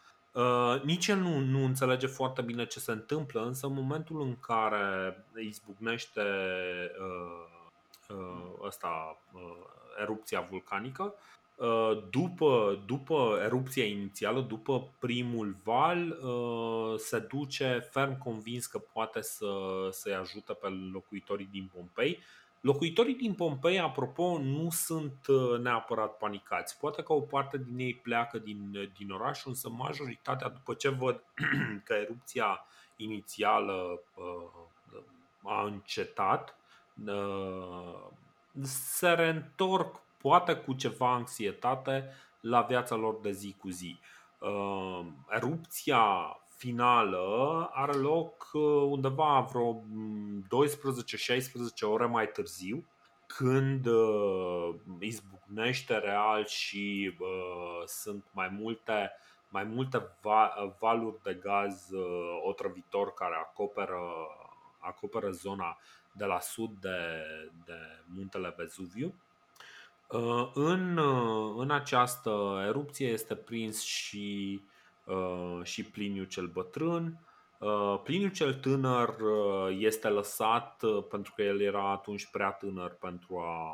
Nici el nu înțelege foarte bine ce se întâmplă, însă în momentul în care izbucnește erupția vulcanică, după erupția inițială, după primul val, se duce ferm convins că poate să-i ajute pe locuitorii din Pompei. Locuitorii din Pompei, apropo, nu sunt neapărat panicați. Poate că o parte din ei pleacă din oraș, însă majoritatea, după ce văd că erupția inițială a încetat, se reîntorc, poate cu ceva anxietate, la viața lor de zi cu zi. Erupția finală are loc undeva vreo 12-16 ore mai târziu, când izbucnește real și sunt mai multe valuri de gaz otrăvitor care acoperă zona de la sud de muntele Vezuviu. În această erupție este prins și Pliniu cel Bătrân. Pliniu cel Tânăr este lăsat pentru că el era atunci prea tânăr pentru a...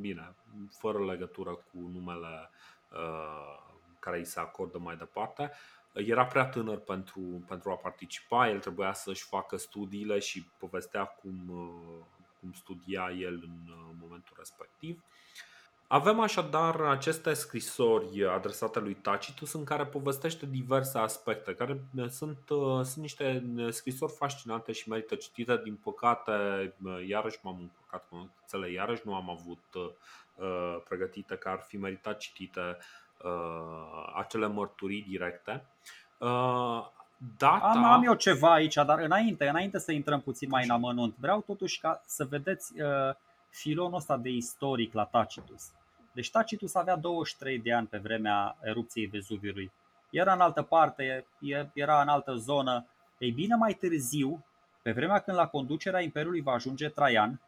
Bine, fără legătură cu numele care îi se acordă mai departe. Era prea tânăr pentru a participa, el trebuia să-și facă studiile și povestea cum studia el în momentul respectiv. Avem așadar aceste scrisori adresate lui Tacitus în care povestește diverse aspecte, care sunt niște scrisori fascinante și merită citite. Din păcate, iarăși m-am încurcat cu notițele, iarăși nu am avut pregătite, că ar fi meritat citite acele mărturii directe. Am eu ceva aici, dar înainte să intrăm puțin mai în amănunt, vreau totuși ca să vedeți filonul ăsta de istoric la Tacitus. Deci Tacitus avea 23 de ani pe vremea erupției Vezuviului. Era în altă parte, era în altă zonă. Ei bine, mai târziu, pe vremea când la conducerea Imperiului va ajunge Traian,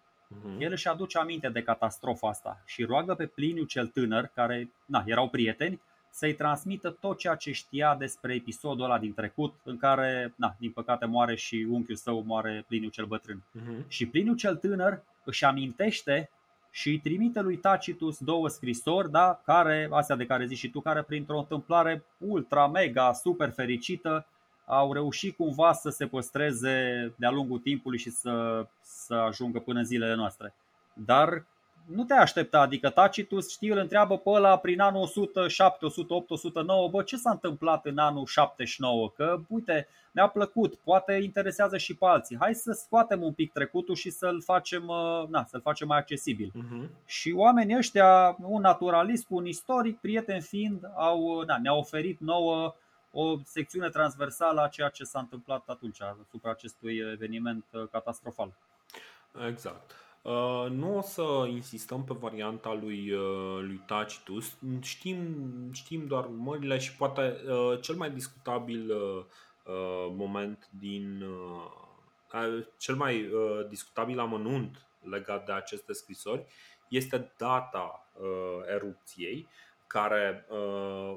el își aduce aminte de catastrofa asta și roagă pe Pliniu cel Tânăr, care erau prieteni, să-i transmită tot ceea ce știa despre episodul ăla din trecut, în care, din păcate, moare și unchiul său, moare Pliniu cel Bătrân. Și Pliniu cel Tânăr își amintește și îi trimite lui Tacitus două scrisori, care, astea de care zici și tu, care printr-o întâmplare ultra, mega, super fericită au reușit cumva să se păstreze de-a lungul timpului și să ajungă până în zilele noastre. Dar nu te aștepta, adică Tacitus, îl întreabă pe ăla prin anul 107, 108, 109, ce s-a întâmplat în anul 79, că uite, mi-a plăcut, poate interesează și pe alții, hai să scoatem un pic trecutul și să-l facem mai accesibil. Și oamenii ăștia, un naturalist cu un istoric, prieten fiind, ne-a oferit nouă o secțiune transversală a ceea ce s-a întâmplat atunci asupra acestui eveniment catastrofal. Exact. Nu o să insistăm pe varianta lui Tacitus. Știm doar urmările și poate cel mai discutabil moment din cel mai discutabil amănunt legat de aceste scrisori este data erupției, care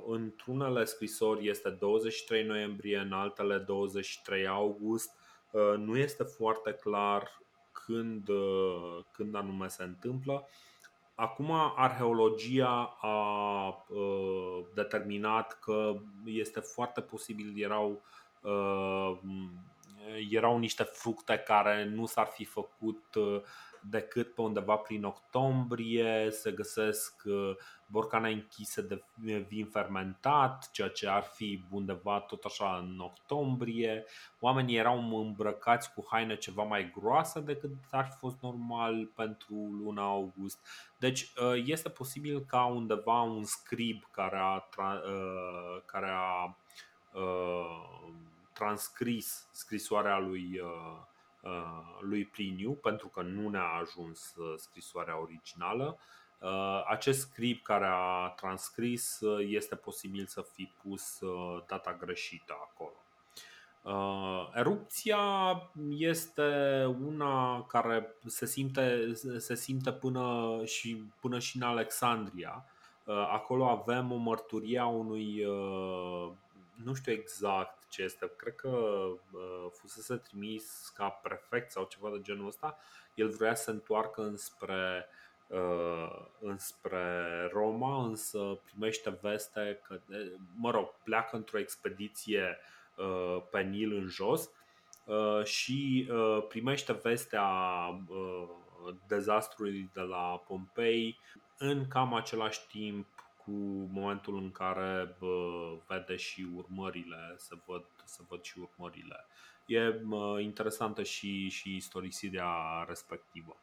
într-unele scrisori este 23 noiembrie, în altele 23 august. Nu este foarte clar când anume se întâmplă. Acum arheologia a determinat că este foarte posibil erau niște fructe care nu s-ar fi făcut decât pe undeva prin octombrie. Se găsesc borcane închise de vin fermentat, ceea ce ar fi undeva tot așa în octombrie. Oamenii erau îmbrăcați cu haine ceva mai groase decât ar fi fost normal pentru luna august. Deci este posibil ca undeva un scrib care a transcris scrisoarea lui Pliniu, pentru că nu ne-a ajuns scrisoarea originală. Acest scrib care a transcris este posibil să fi pus data greșită acolo. Erupția este una care se simte până și în Alexandria. Acolo avem o mărturie a unui, nu știu exact ce este, cred că fusese trimis ca prefect sau ceva de genul ăsta. El vrea să se întoarcă înspre Roma, însă primește veste că, pleacă într-o expediție pe Nil în jos și primește vestea dezastrului de la Pompeii în cam același timp cu momentul în care vede și urmările, se văd și urmările. E interesantă și istorisirea respectivă.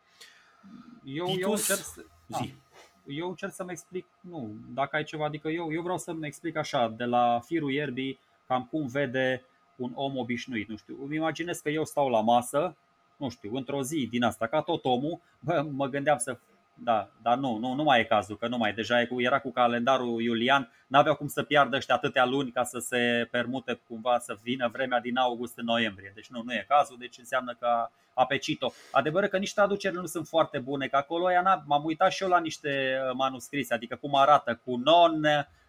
Eu încerc să-mi explic, nu, dacă ai ceva, adică eu vreau să-mi explic așa, de la firul ierbii, cam cum vede un om obișnuit, nu știu. Îmi imaginez că eu stau la masă, nu știu, într-o zi din asta, ca tot omul, mă gândeam să Da, dar nu mai e cazul, că nu mai deja era cu calendarul iulian, n-aveau cum să piardă ăștia atâtea luni ca să se permute cumva să vină vremea din august în noiembrie. Deci nu e cazul, deci înseamnă că a pecit-o. Adevărul că nici traducerile nu sunt foarte bune, că acolo m-am uitat și eu la niște manuscrise, adică cum arată cu non,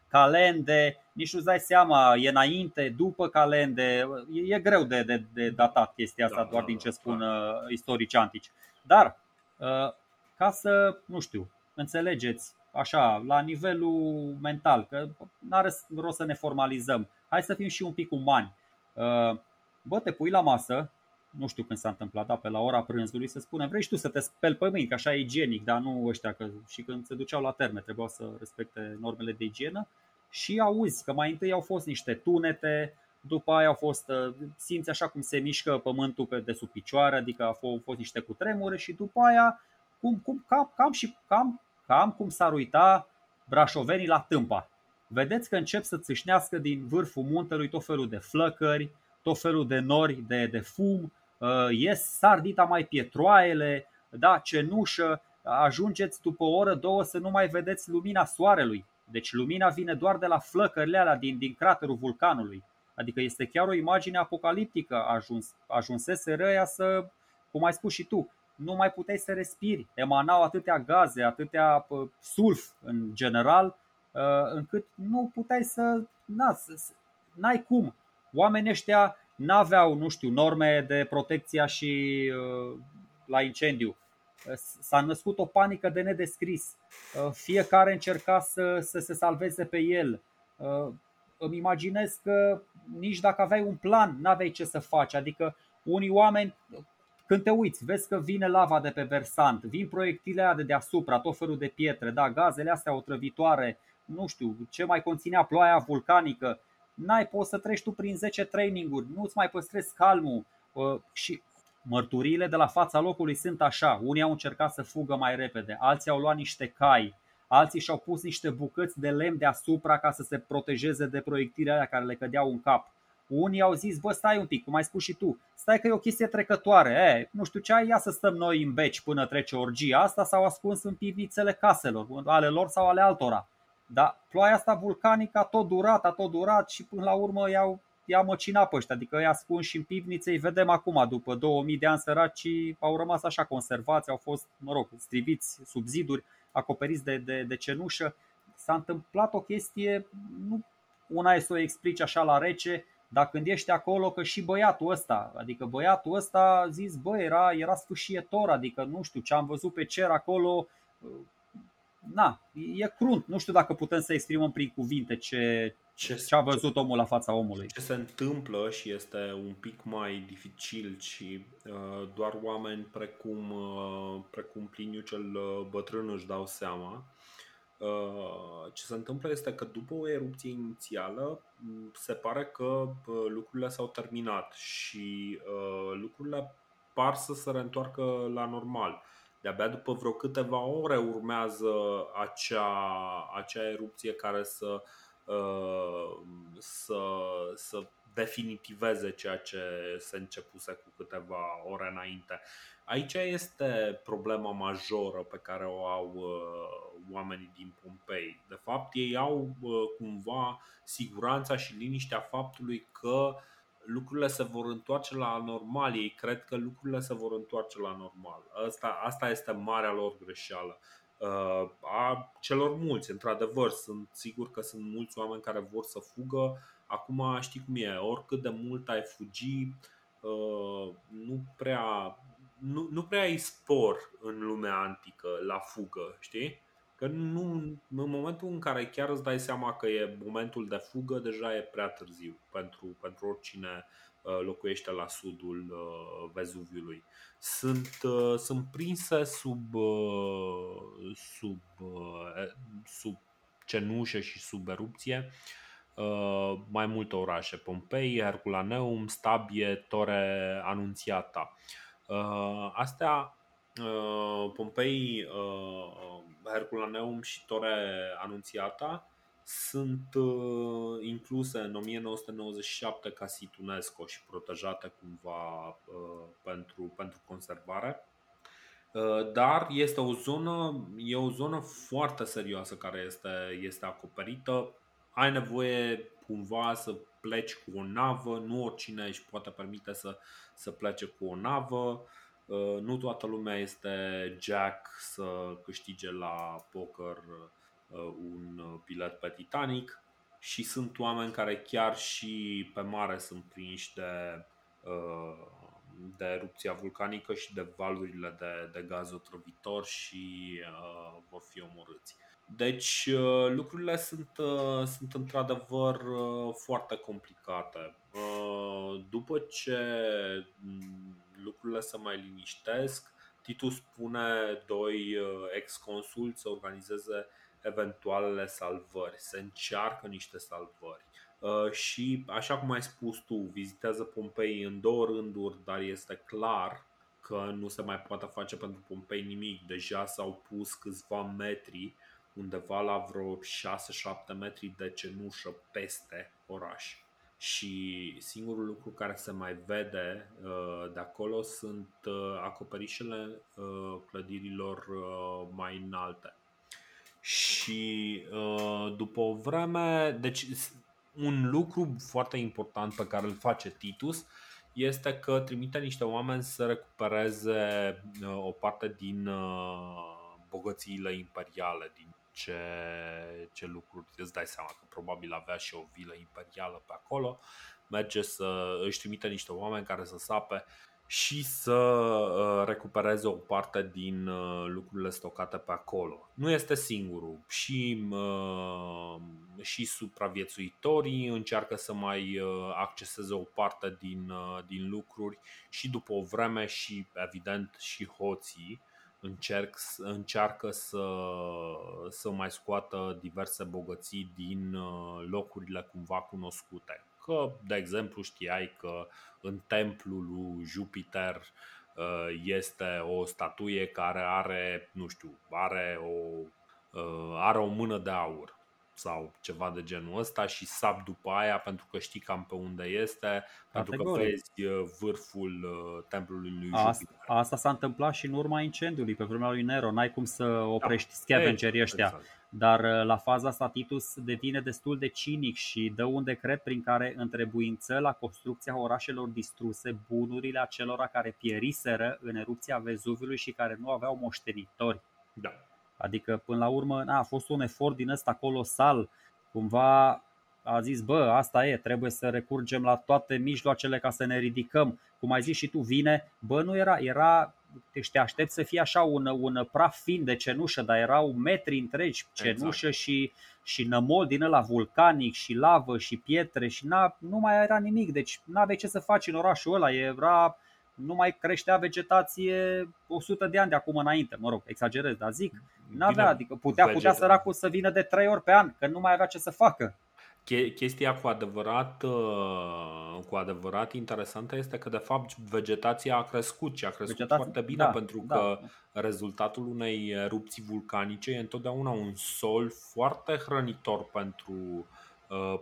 calende, nici nu-ți dai seama, e înainte, după calende, e greu de datat chestia asta doar din ce spun istorici antici. Dar ca să, nu știu, înțelegeți așa, la nivelul mental, că n-are rost să ne formalizăm. Hai să fim și un pic umani. Bă, te pui la masă, nu știu când s-a întâmplat, dar pe la ora prânzului se spune: vrei și tu să te speli pe mâini, că așa e igienic, dar nu ăștia, că și când se duceau la terme trebuia să respecte normele de igienă. Și auzi că mai întâi au fost niște tunete, după aia au fost, simți așa cum se mișcă pământul de sub picioare, adică au fost niște cutremure și după aia cum s-ar uita brașovenii la Tâmpa. Vedeți că încep să țâșnească din vârful muntelui tot felul de flăcări, tot felul de nori de fum, ies sardita mai pietroaiele, da, cenușă, ajungeți după o oră, două să nu mai vedeți lumina soarelui. Deci lumina vine doar de la flăcările alea din craterul vulcanului. Adică este chiar o imagine apocaliptică, ajunsese răia să, cum ai spus și tu, nu mai puteai să respiri, emanau atâtea gaze, atâtea sulf în general, încât nu puteai să, n-ai cum. Oamenii ăștia n-aveau, nu știu, norme de protecție și la incendiu. S-a născut o panică de nedescris. Fiecare încerca să se salveze pe el. Îmi imaginez că nici dacă aveai un plan, n-aveai ce să faci. Adică unii oameni, când te uiți, vezi că vine lava de pe versant, vin proiectile aia de deasupra, tot felul de pietre, da, gazele astea otrăvitoare, nu știu, ce mai conținea ploaia vulcanică. N-ai, poți să treci tu prin 10 traininguri, nu-ți mai păstrezi calmul. Și mărturiile de la fața locului sunt așa: unii au încercat să fugă mai repede, alții au luat niște cai, alții și-au pus niște bucăți de lemn deasupra ca să se protejeze de proiectilele alea care le cădeau în cap. Unii au zis: bă, stai un pic, cum ai spus și tu, stai că e o chestie trecătoare, nu știu ce, ia să stăm noi în beci până trece orgia asta. S-au ascuns în pivnițele caselor, ale lor sau ale altora. Dar ploaia asta vulcanică a tot durat și până la urmă i-a măcinat pe ăștia, adică i-a ascuns și în pivnițe. Îi vedem acum, după 2000 de ani, săracii au rămas așa conservați, au fost, striviți sub ziduri, acoperiți de cenușă. S-a întâmplat o chestie, nu una e să o explici așa la rece, dar când ești acolo, că și băiatul ăsta a zis: bă, era sfâșietor, adică nu știu ce am văzut pe cer acolo, e crunt, nu știu dacă putem să exprimăm prin cuvinte ce a văzut omul la fața omului. Ce se întâmplă și este un pic mai dificil și doar oameni precum Pliniu cel Bătrân își dau seama. Ce se întâmplă este că după o erupție inițială se pare că lucrurile s-au terminat și lucrurile par să se reîntoarcă la normal. De-abia după vreo câteva ore urmează acea erupție care să definitiveze ceea ce se începuse cu câteva ore înainte. Aici este problema majoră pe care o au oamenii din Pompei. De fapt, ei au cumva siguranța și liniștea faptului că lucrurile se vor întoarce la normal. Ei cred că lucrurile se vor întoarce la normal. Asta este marea lor greșeală. A celor mulți, într-adevăr, sunt sigur că sunt mulți oameni care vor să fugă. Acum știi cum e, oricât de mult ai fugi, nu prea ai spor în lumea antică la fugă, știi? Că nu, în momentul în care chiar îți dai seama că e momentul de fugă, deja e prea târziu pentru oricine locuiește la sudul Vezuviului. Sunt prinse sub cenușă și sub erupție mai multe orașe: Pompeii, Herculaneum, Stabie, Torre Annunziata. Astea, Pompeii, Herculaneum și Torre Annunziata, sunt incluse în 1997 ca sit UNESCO și protejate cumva pentru conservare. Dar este o zonă foarte serioasă care este acoperită. Ai nevoie cumva să pleci cu o navă, nu oricine își poate permite să plece cu o navă. Nu toată lumea este Jack să câștige la poker un bilet pe Titanic. Și sunt oameni care chiar și pe mare sunt prinși de erupția vulcanică și de valurile de gaz otrăvitor și vor fi omorâți. Deci lucrurile sunt într-adevăr foarte complicate. După ce lucrurile se mai liniștesc, Titus pune doi ex-consuli să organizeze eventualele salvări, se încearcă niște salvări. Și așa cum ai spus tu, vizitează Pompeii în două rânduri, dar este clar că nu se mai poate face pentru Pompeii nimic. Deja s-au pus câțiva metri, undeva la vreo 6-7 metri de cenușă peste oraș. Și singurul lucru care se mai vede de acolo sunt acoperișele clădirilor mai înalte. Și după o vreme, deci un lucru foarte important pe care îl face Titus este că trimite niște oameni să recupereze o parte din bogățiile imperiale, din ce lucruri. Îți dai seama că probabil avea și o vilă imperială pe acolo. Merge să își trimite niște oameni care să sape și să recupereze o parte din lucrurile stocate pe acolo. Nu este singurul. Și supraviețuitorii încearcă să mai acceseze o parte din lucruri și după o vreme și evident și hoții încearcă să mai scoată diverse bogății din locurile cumva cunoscute. Că, de exemplu, știai că în templul lui Jupiter este o statuie care are, nu știu, are o mână de aur sau ceva de genul ăsta și sap după aia pentru că știi cam pe unde este, pentru că vezi vârful templului lui Jupiter. Asta s-a întâmplat și în urma incendiului, pe vremea lui Nero. N-ai cum să oprești scavengerii ăștia. Exact. Dar la faza asta Titus devine destul de cinic și dă un decret prin care întrebuință la construcția orașelor distruse bunurile acelora care pieriseră în erupția Vezuviului și care nu aveau moștenitori. Da. Adică până la urmă a fost un efort din ăsta colosal. Cumva a zis, asta e, trebuie să recurgem la toate mijloacele ca să ne ridicăm. Cum ai zis și tu, vine, nu era... Deci te aștepți să fie așa un praf fin de cenușă, dar erau metri întregi cenușă, exact. și nămol din ăla vulcanic și lavă și pietre și nu mai era nimic. Deci n-aveai ce să faci în orașul ăla, nu mai creștea vegetație 100 de ani de acum înainte. Mă rog, exagerez, dar zic, n-avea, adică putea săracul să vină de 3 ori pe an, că nu mai avea ce să facă. Chestia cu adevărat interesantă este că de fapt vegetația a crescut și a crescut foarte bine, pentru că rezultatul unei erupții vulcanice e întotdeauna un sol foarte hrănitor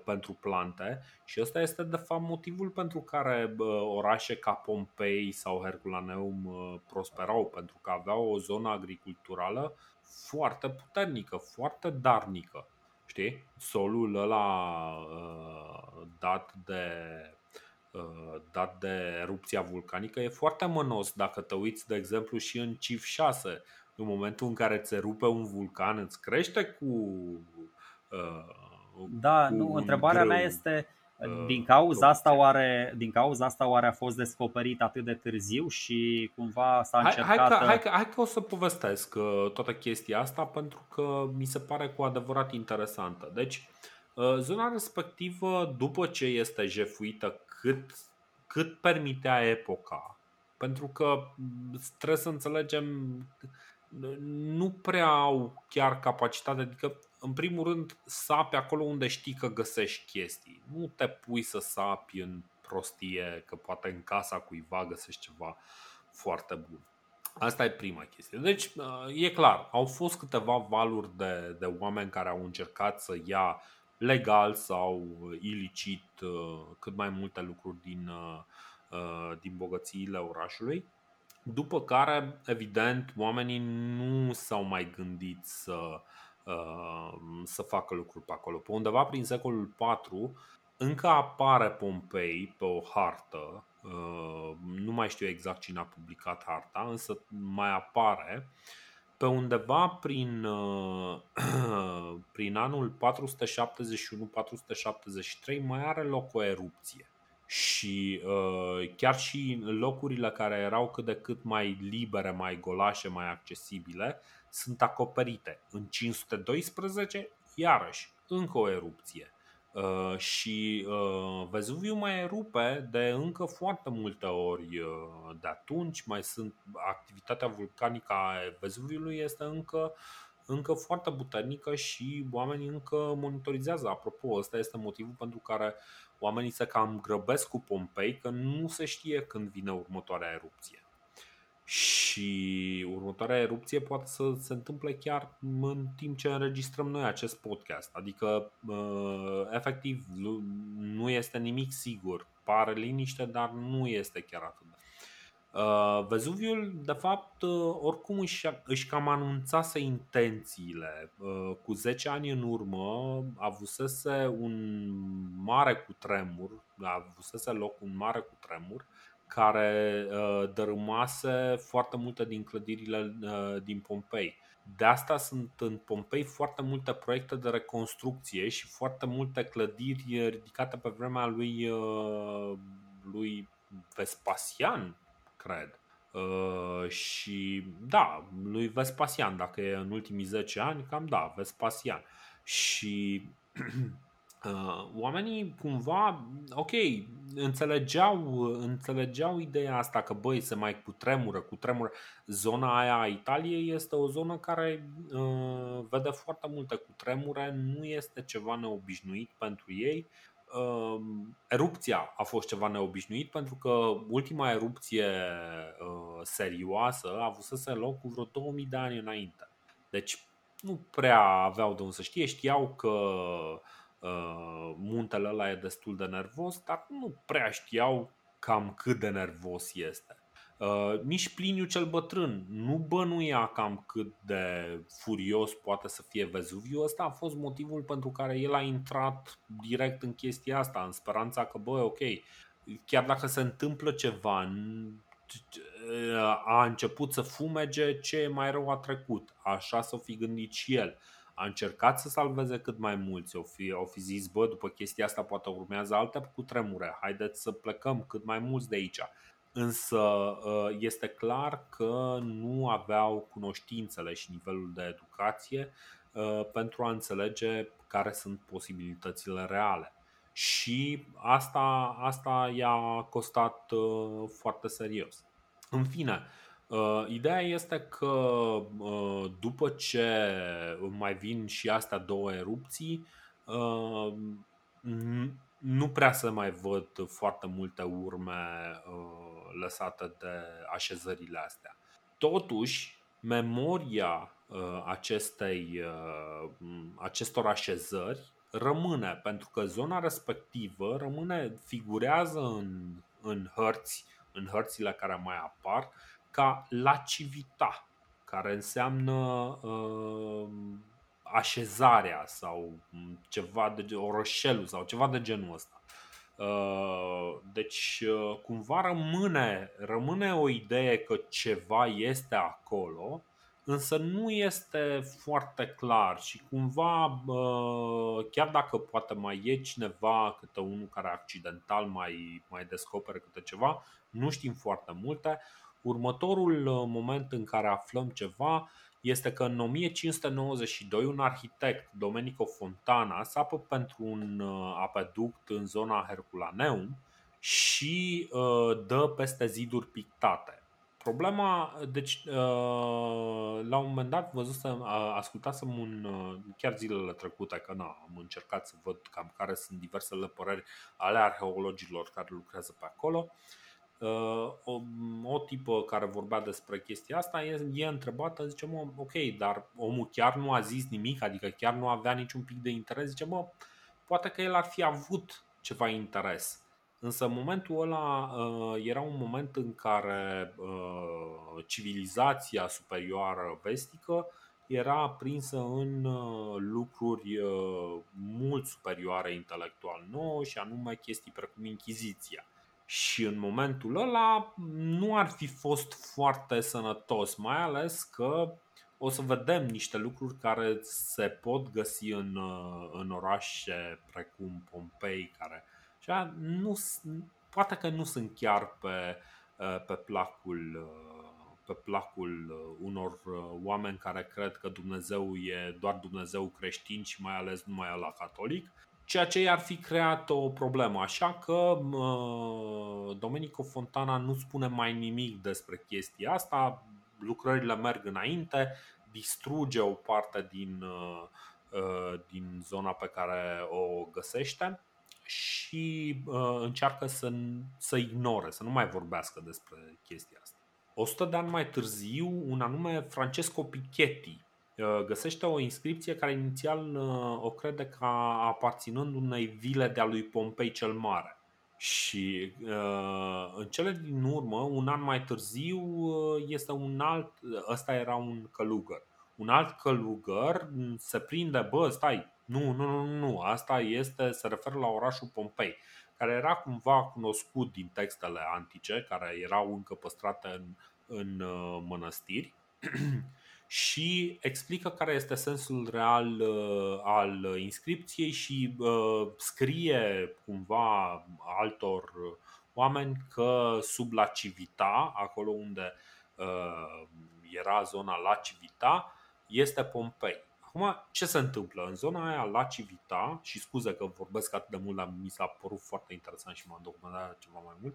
pentru plante și ăsta este de fapt motivul pentru care orașe ca Pompeii sau Herculaneum prosperau, pentru că aveau o zonă agriculturală foarte puternică, foarte darnică. Știi? Solul ăla dat de erupția vulcanică e foarte mănos. Dacă te uiți, de exemplu, și în Civ 6, în momentul în care îți erupe un vulcan, îți crește întrebarea mea este din cauza asta oare a fost descoperit atât de târziu și cumva s-a încercat. Hai că o să povestesc toată chestia asta pentru că mi se pare cu adevărat interesantă. Deci zona respectivă, după ce este jefuită cât permitea epoca, pentru că trebuie să înțelegem, nu prea au chiar capacitate, adică în primul rând, sapi acolo unde știi că găsești chestii. Nu te pui să sapi în prostie, că poate în casa cuiva găsești ceva foarte bun. Asta e prima chestie. Deci, e clar, au fost câteva valuri de oameni care au încercat să ia legal sau ilicit cât mai multe lucruri din bogățiile orașului. După care, evident, oamenii nu s-au mai gândit să facă lucruri pe acolo. Pe undeva prin secolul IV încă apare Pompeii pe o hartă. Nu mai știu exact cine a publicat harta, însă mai apare pe undeva prin anul 471-473. Mai are loc o erupție. Și chiar și locurile care erau cât de cât mai libere, mai golașe, mai accesibile, sunt acoperite. În 512, iarăși, încă o erupție. Și Vezuviu mai erupe de încă foarte multe ori de atunci. Activitatea vulcanică a Vezuviului este încă foarte puternică și oamenii încă monitorizează. Apropo, ăsta este motivul pentru care oamenii se cam grăbesc cu Pompeii, că nu se știe când vine următoarea erupție. Și următoarea erupție poate să se întâmple chiar în timp ce înregistrăm noi acest podcast. Adică, efectiv, nu este nimic sigur. Pare liniște, dar nu este chiar atât. Vezuviul, de fapt, oricum își cam anunțase intențiile. Cu 10 ani în urmă avusese un mare cutremur, care dărâmase foarte multe din clădirile din Pompei. De asta sunt în Pompei foarte multe proiecte de reconstrucție și foarte multe clădiri ridicate pe vremea lui Vespasian, cred. Și da, lui Vespasian, dacă e în ultimii 10 ani, cam da, Vespasian. Și oamenii cumva, ok, înțelegeau ideea asta că băi, se mai cutremură. Zona aia a Italiei este o zonă care vede foarte multe cutremure, nu este ceva neobișnuit pentru ei. Erupția a fost ceva neobișnuit pentru că ultima erupție serioasă a avusese loc cu vreo 2000 de ani înainte. Deci nu prea aveau de unde să știe. Știau că muntele ăla e destul de nervos, dar nu prea știau cam cât de nervos este. Nici Pliniu cel Bătrân nu bănuia cam cât de furios poate să fie Vezuviu. Ăsta a fost motivul pentru care el a intrat direct în chestia asta, în speranța că bă, ok, chiar dacă se întâmplă ceva, a început să fumege, ce e mai rău a trecut. Așa s-o fi gândit și el. A încercat să salveze cât mai mulți. O fi zis, bă, după chestia asta poate urmează alte cutremure, haideți să plecăm cât mai mulți de aici. Însă este clar că nu aveau cunoștințele și nivelul de educație pentru a înțelege care sunt posibilitățile reale. Și asta i-a costat foarte serios. În fine, ideea este că după ce mai vin și astea două erupții, nu prea se mai văd foarte multe urme lăsate de așezările astea. Totuși, memoria acestor așezări rămâne, pentru că zona respectivă figurează în hărți, în hărțile care mai apar, ca lacivita, care înseamnă așezarea sau ceva de orășelul sau ceva de genul ăsta. Deci cumva rămâne o idee că ceva este acolo, însă nu este foarte clar și cumva, chiar dacă poate mai e cineva, câte unul care accidental mai descoperă câte ceva, nu știm foarte multe. Următorul moment în care aflăm ceva este că în 1592 un arhitect, Domenico Fontana, sapă pentru un apeduct în zona Herculaneum și dă peste ziduri pictate. Problema, deci la un moment dat ascultasem chiar zilele trecute, că am încercat să văd cam care sunt diversele păreri ale arheologilor care lucrează pe acolo. O tipă care vorbea despre chestia asta e întrebată, zice, mă, ok, dar omul chiar nu a zis nimic, adică chiar nu avea niciun pic de interes. Zice, mă, poate că el ar fi avut ceva interes. Însă momentul ăla era un moment în care civilizația superioară vestică era prinsă în lucruri mult superioare intelectual nouă, și anume chestii precum Inchiziția. Și în momentul ăla nu ar fi fost foarte sănătos, mai ales că o să vedem niște lucruri care se pot găsi în orașe precum Pompeii, care așa, nu, poate că nu sunt chiar pe placul unor oameni care cred că Dumnezeu e doar Dumnezeu creștin și mai ales numai ăla catolic, ceea ce i-ar fi creat o problemă. Așa că Domenico Fontana nu spune mai nimic despre chestia asta. Lucrările merg înainte, distruge o parte din zona pe care o găsește și încearcă să ignore, să nu mai vorbească despre chestia asta. 100 de ani mai târziu, un anume Francesco Piketty găsește o inscripție care inițial o crede ca aparținând unei vile de-a lui Pompei cel Mare. Și în cele din urmă, un an mai târziu, ăsta era un călugăr. Un alt călugăr se prinde, nu, asta se referă la orașul Pompei, care era cumva cunoscut din textele antice, care erau încă păstrate în mănăstiri, și explică care este sensul real al inscripției și scrie cumva altor oameni că sub la Civita, acolo unde era zona la Civita, este Pompei. Acum, ce se întâmplă? În zona aia la Civita, și scuze că vorbesc atât de mult, dar mi s-a părut foarte interesant și m-am documentat ceva mai mult.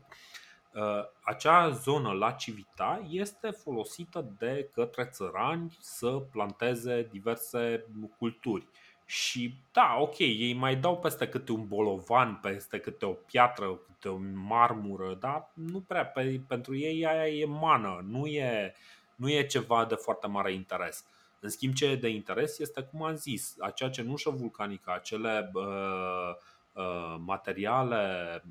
Acea zonă la Civita este folosită de către țărani să planteze diverse culturi. Și da, ok, ei mai dau peste câte un bolovan, peste câte o piatră, câte o marmură, dar nu prea, pentru ei aia e mană, nu e ceva de foarte mare interes. În schimb, ce e de interes este, cum am zis, acea cenușă vulcanică, acele materiale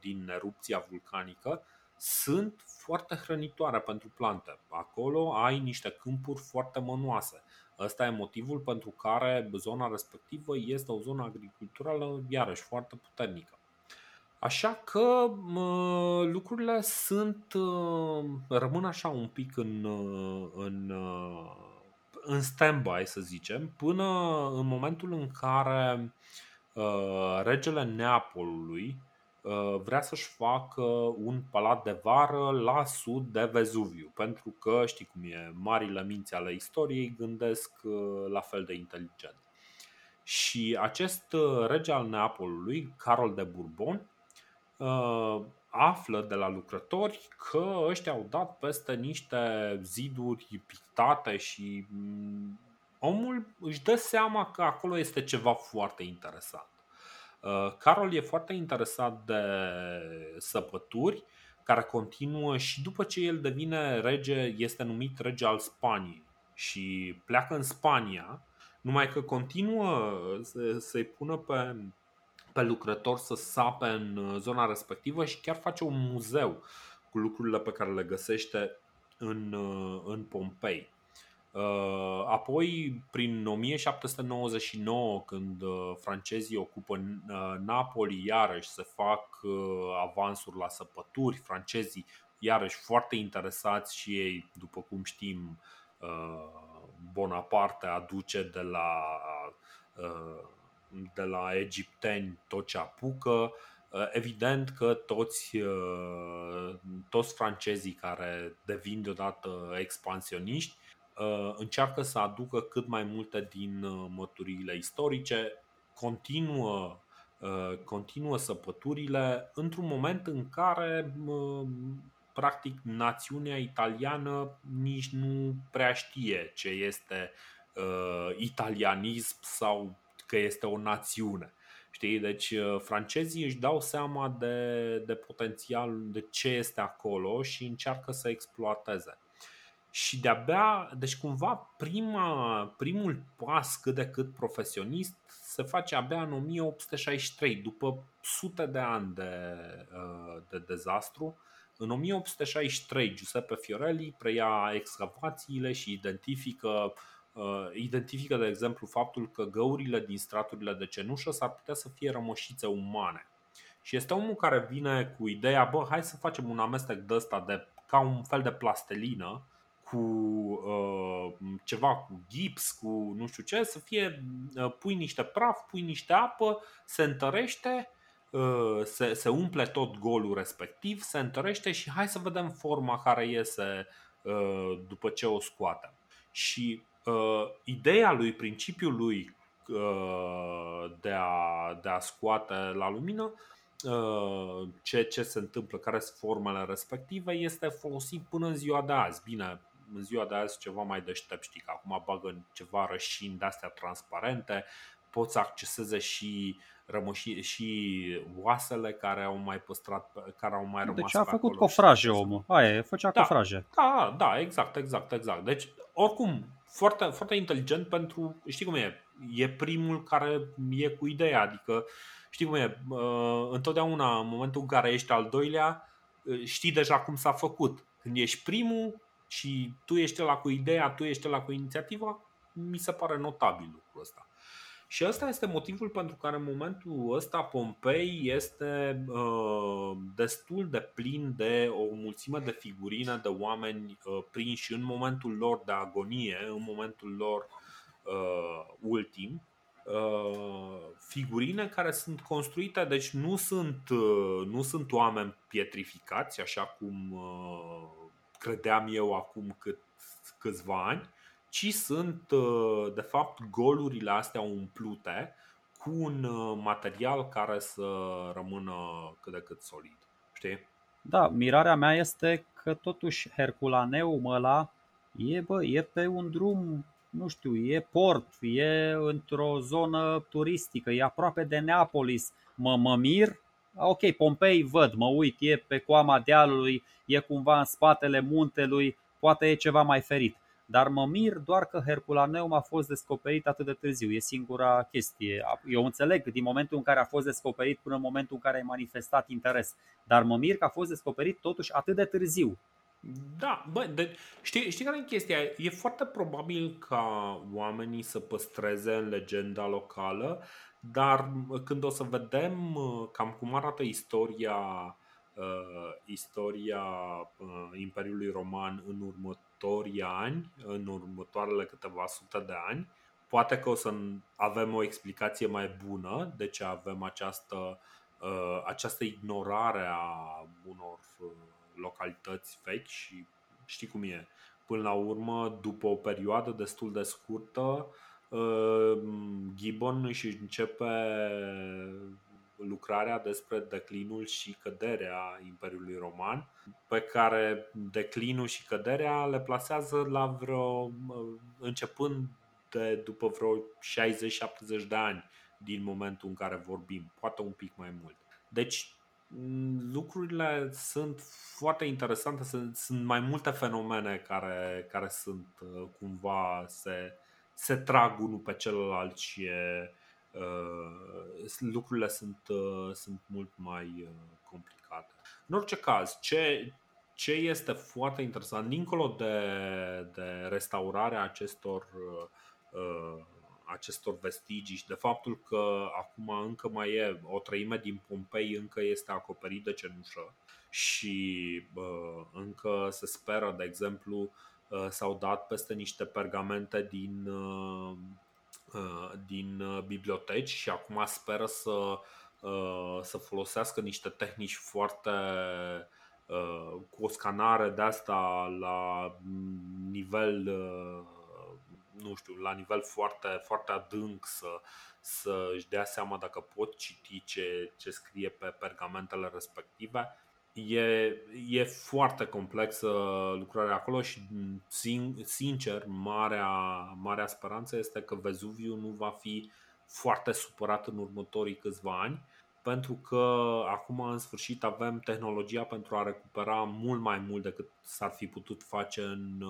din erupția vulcanică sunt foarte hrănitoare pentru plante. Acolo ai niște câmpuri foarte mănoase. Ăsta e motivul pentru care zona respectivă este o zonă agriculturală, iarăși foarte puternică. Așa că lucrurile rămân așa un pic în stand-by, să zicem, până în momentul în care regele Neapolului vrea să-și facă un palat de vară la sud de Vezuviu, pentru că, știi cum e, marile minți ale istoriei gândesc la fel de inteligent. Și acest rege al Neapolului, Carol de Bourbon, află de la lucrători că ăștia au dat peste niște ziduri pictate și omul își dă seama că acolo este ceva foarte interesant. Carol e foarte interesat de săpături, care continuă și după ce el devine rege, este numit rege al Spaniei și pleacă în Spania, numai că continuă să-i pună pe lucrător să sape în zona respectivă și chiar face un muzeu cu lucrurile pe care le găsește în Pompei. Apoi, prin 1799, când francezii ocupă Napoli, iarăși se fac avansuri la săpături. Francezii, iarăși foarte interesați și ei, după cum știm, Bonaparte aduce de la egipteni tot ce apucă. Evident că toți francezii care devin deodată expansioniști încearcă să aducă cât mai multe din mărturiile istorice. Continuă săpăturile într-un moment în care practic națiunea italiană nici nu prea știe ce este italianism sau că este o națiune. Știi? Deci francezii își dau seama de potențial, de ce este acolo și încearcă să exploateze. și de-abia, deci cumva primul pas cât de cât profesionist se face abia în 1863, după sute de ani de dezastru. În 1863 Giuseppe Fiorelli preia excavațiile și identifică, de exemplu, faptul că găurile din straturile de cenușă s-ar putea să fie rămășițe umane. Și este omul care vine cu ideea, hai să facem un amestec de ăsta ca un fel de plastelină cu ceva, cu gips, cu nu știu ce, să fie, pui niște praf, pui niște apă, se întărește, se umple tot golul respectiv, se întărește și hai să vedem forma care iese după ce o scoatem. Și ideea lui, principiul lui de a scoate la lumină ce se întâmplă, care sunt formele respective, este folosit până în ziua de azi. Bine, în ziua de azi ceva mai deștept, știi, că acum bagă ceva rășini de-astea transparente, pot să acceseze și oasele care au mai păstrat, care au mai rămas. Deci a făcut cofraje omul. Aia, făcea cofraje. Da, exact. Deci, oricum, foarte, foarte inteligent pentru, știi cum e, e primul care e cu ideea, adică știi cum e, întotdeauna în momentul în care ești al doilea, știi deja cum s-a făcut. Când ești primul și tu ești ăla cu ideea, tu ești ăla cu inițiativa, mi se pare notabil lucrul ăsta. Și ăsta este motivul pentru care în momentul ăsta Pompei este destul de plin de o mulțime de figurine de oameni prinși în momentul lor de agonie, în momentul lor ultim. Figurine care sunt construite, deci nu sunt oameni pietrificați, așa cum credeam eu acum câțiva ani, ci sunt, de fapt, golurile astea umplute cu un material care să rămână cât de cât solid. Știi? Da, mirarea mea este că totuși Herculaneum ăla e pe un drum, nu știu, e port, e într-o zonă turistică, e aproape de Neapolis. Mă mir, ok, Pompei văd, mă uit, e pe coama dealului, e cumva în spatele muntelui, poate e ceva mai ferit. Dar mă mir doar că Herculaneum a fost descoperit atât de târziu. E singura chestie. Eu înțeleg din momentul în care a fost descoperit până în momentul în care ai manifestat interes. Dar mă mir că a fost descoperit totuși atât de târziu. Da, știi care e chestia? E foarte probabil ca oamenii să păstreze în legenda locală, dar când o să vedem cam cum arată istoria Imperiului Roman în în următoarele câteva sute de ani, poate că o să avem o explicație mai bună de ce avem această ignorare a unor localități vechi. Și știi cum e, până la urmă, după o perioadă destul de scurtă, Gibbon își începe lucrarea despre declinul și căderea Imperiului Roman, pe care declinul și căderea le plasează la începând de după vreo 60-70 de ani din momentul în care vorbim, poate un pic mai mult. Deci lucrurile sunt foarte interesante, sunt mai multe fenomene care sunt cumva se trag unul pe celălalt și lucrurile sunt mult mai complicate. În orice caz, ce este foarte interesant, dincolo de restaurarea acestor vestigii și de faptul că acum încă mai e o treime din Pompei, încă este acoperit de cenușă și încă se speră, de exemplu, s-au dat peste niște pergamente din biblioteci și acum speră să folosească niște tehnici foarte cu o scanare de asta la nivel, nu știu, la nivel foarte, foarte adânc, să își dea seama dacă pot citi ce scrie pe pergamentele respective. E foarte complexă lucrarea acolo și, sincer, marea speranță este că Vezuviu nu va fi foarte supărat în următorii câțiva ani pentru că acum în sfârșit avem tehnologia pentru a recupera mult mai mult decât s-ar fi putut face în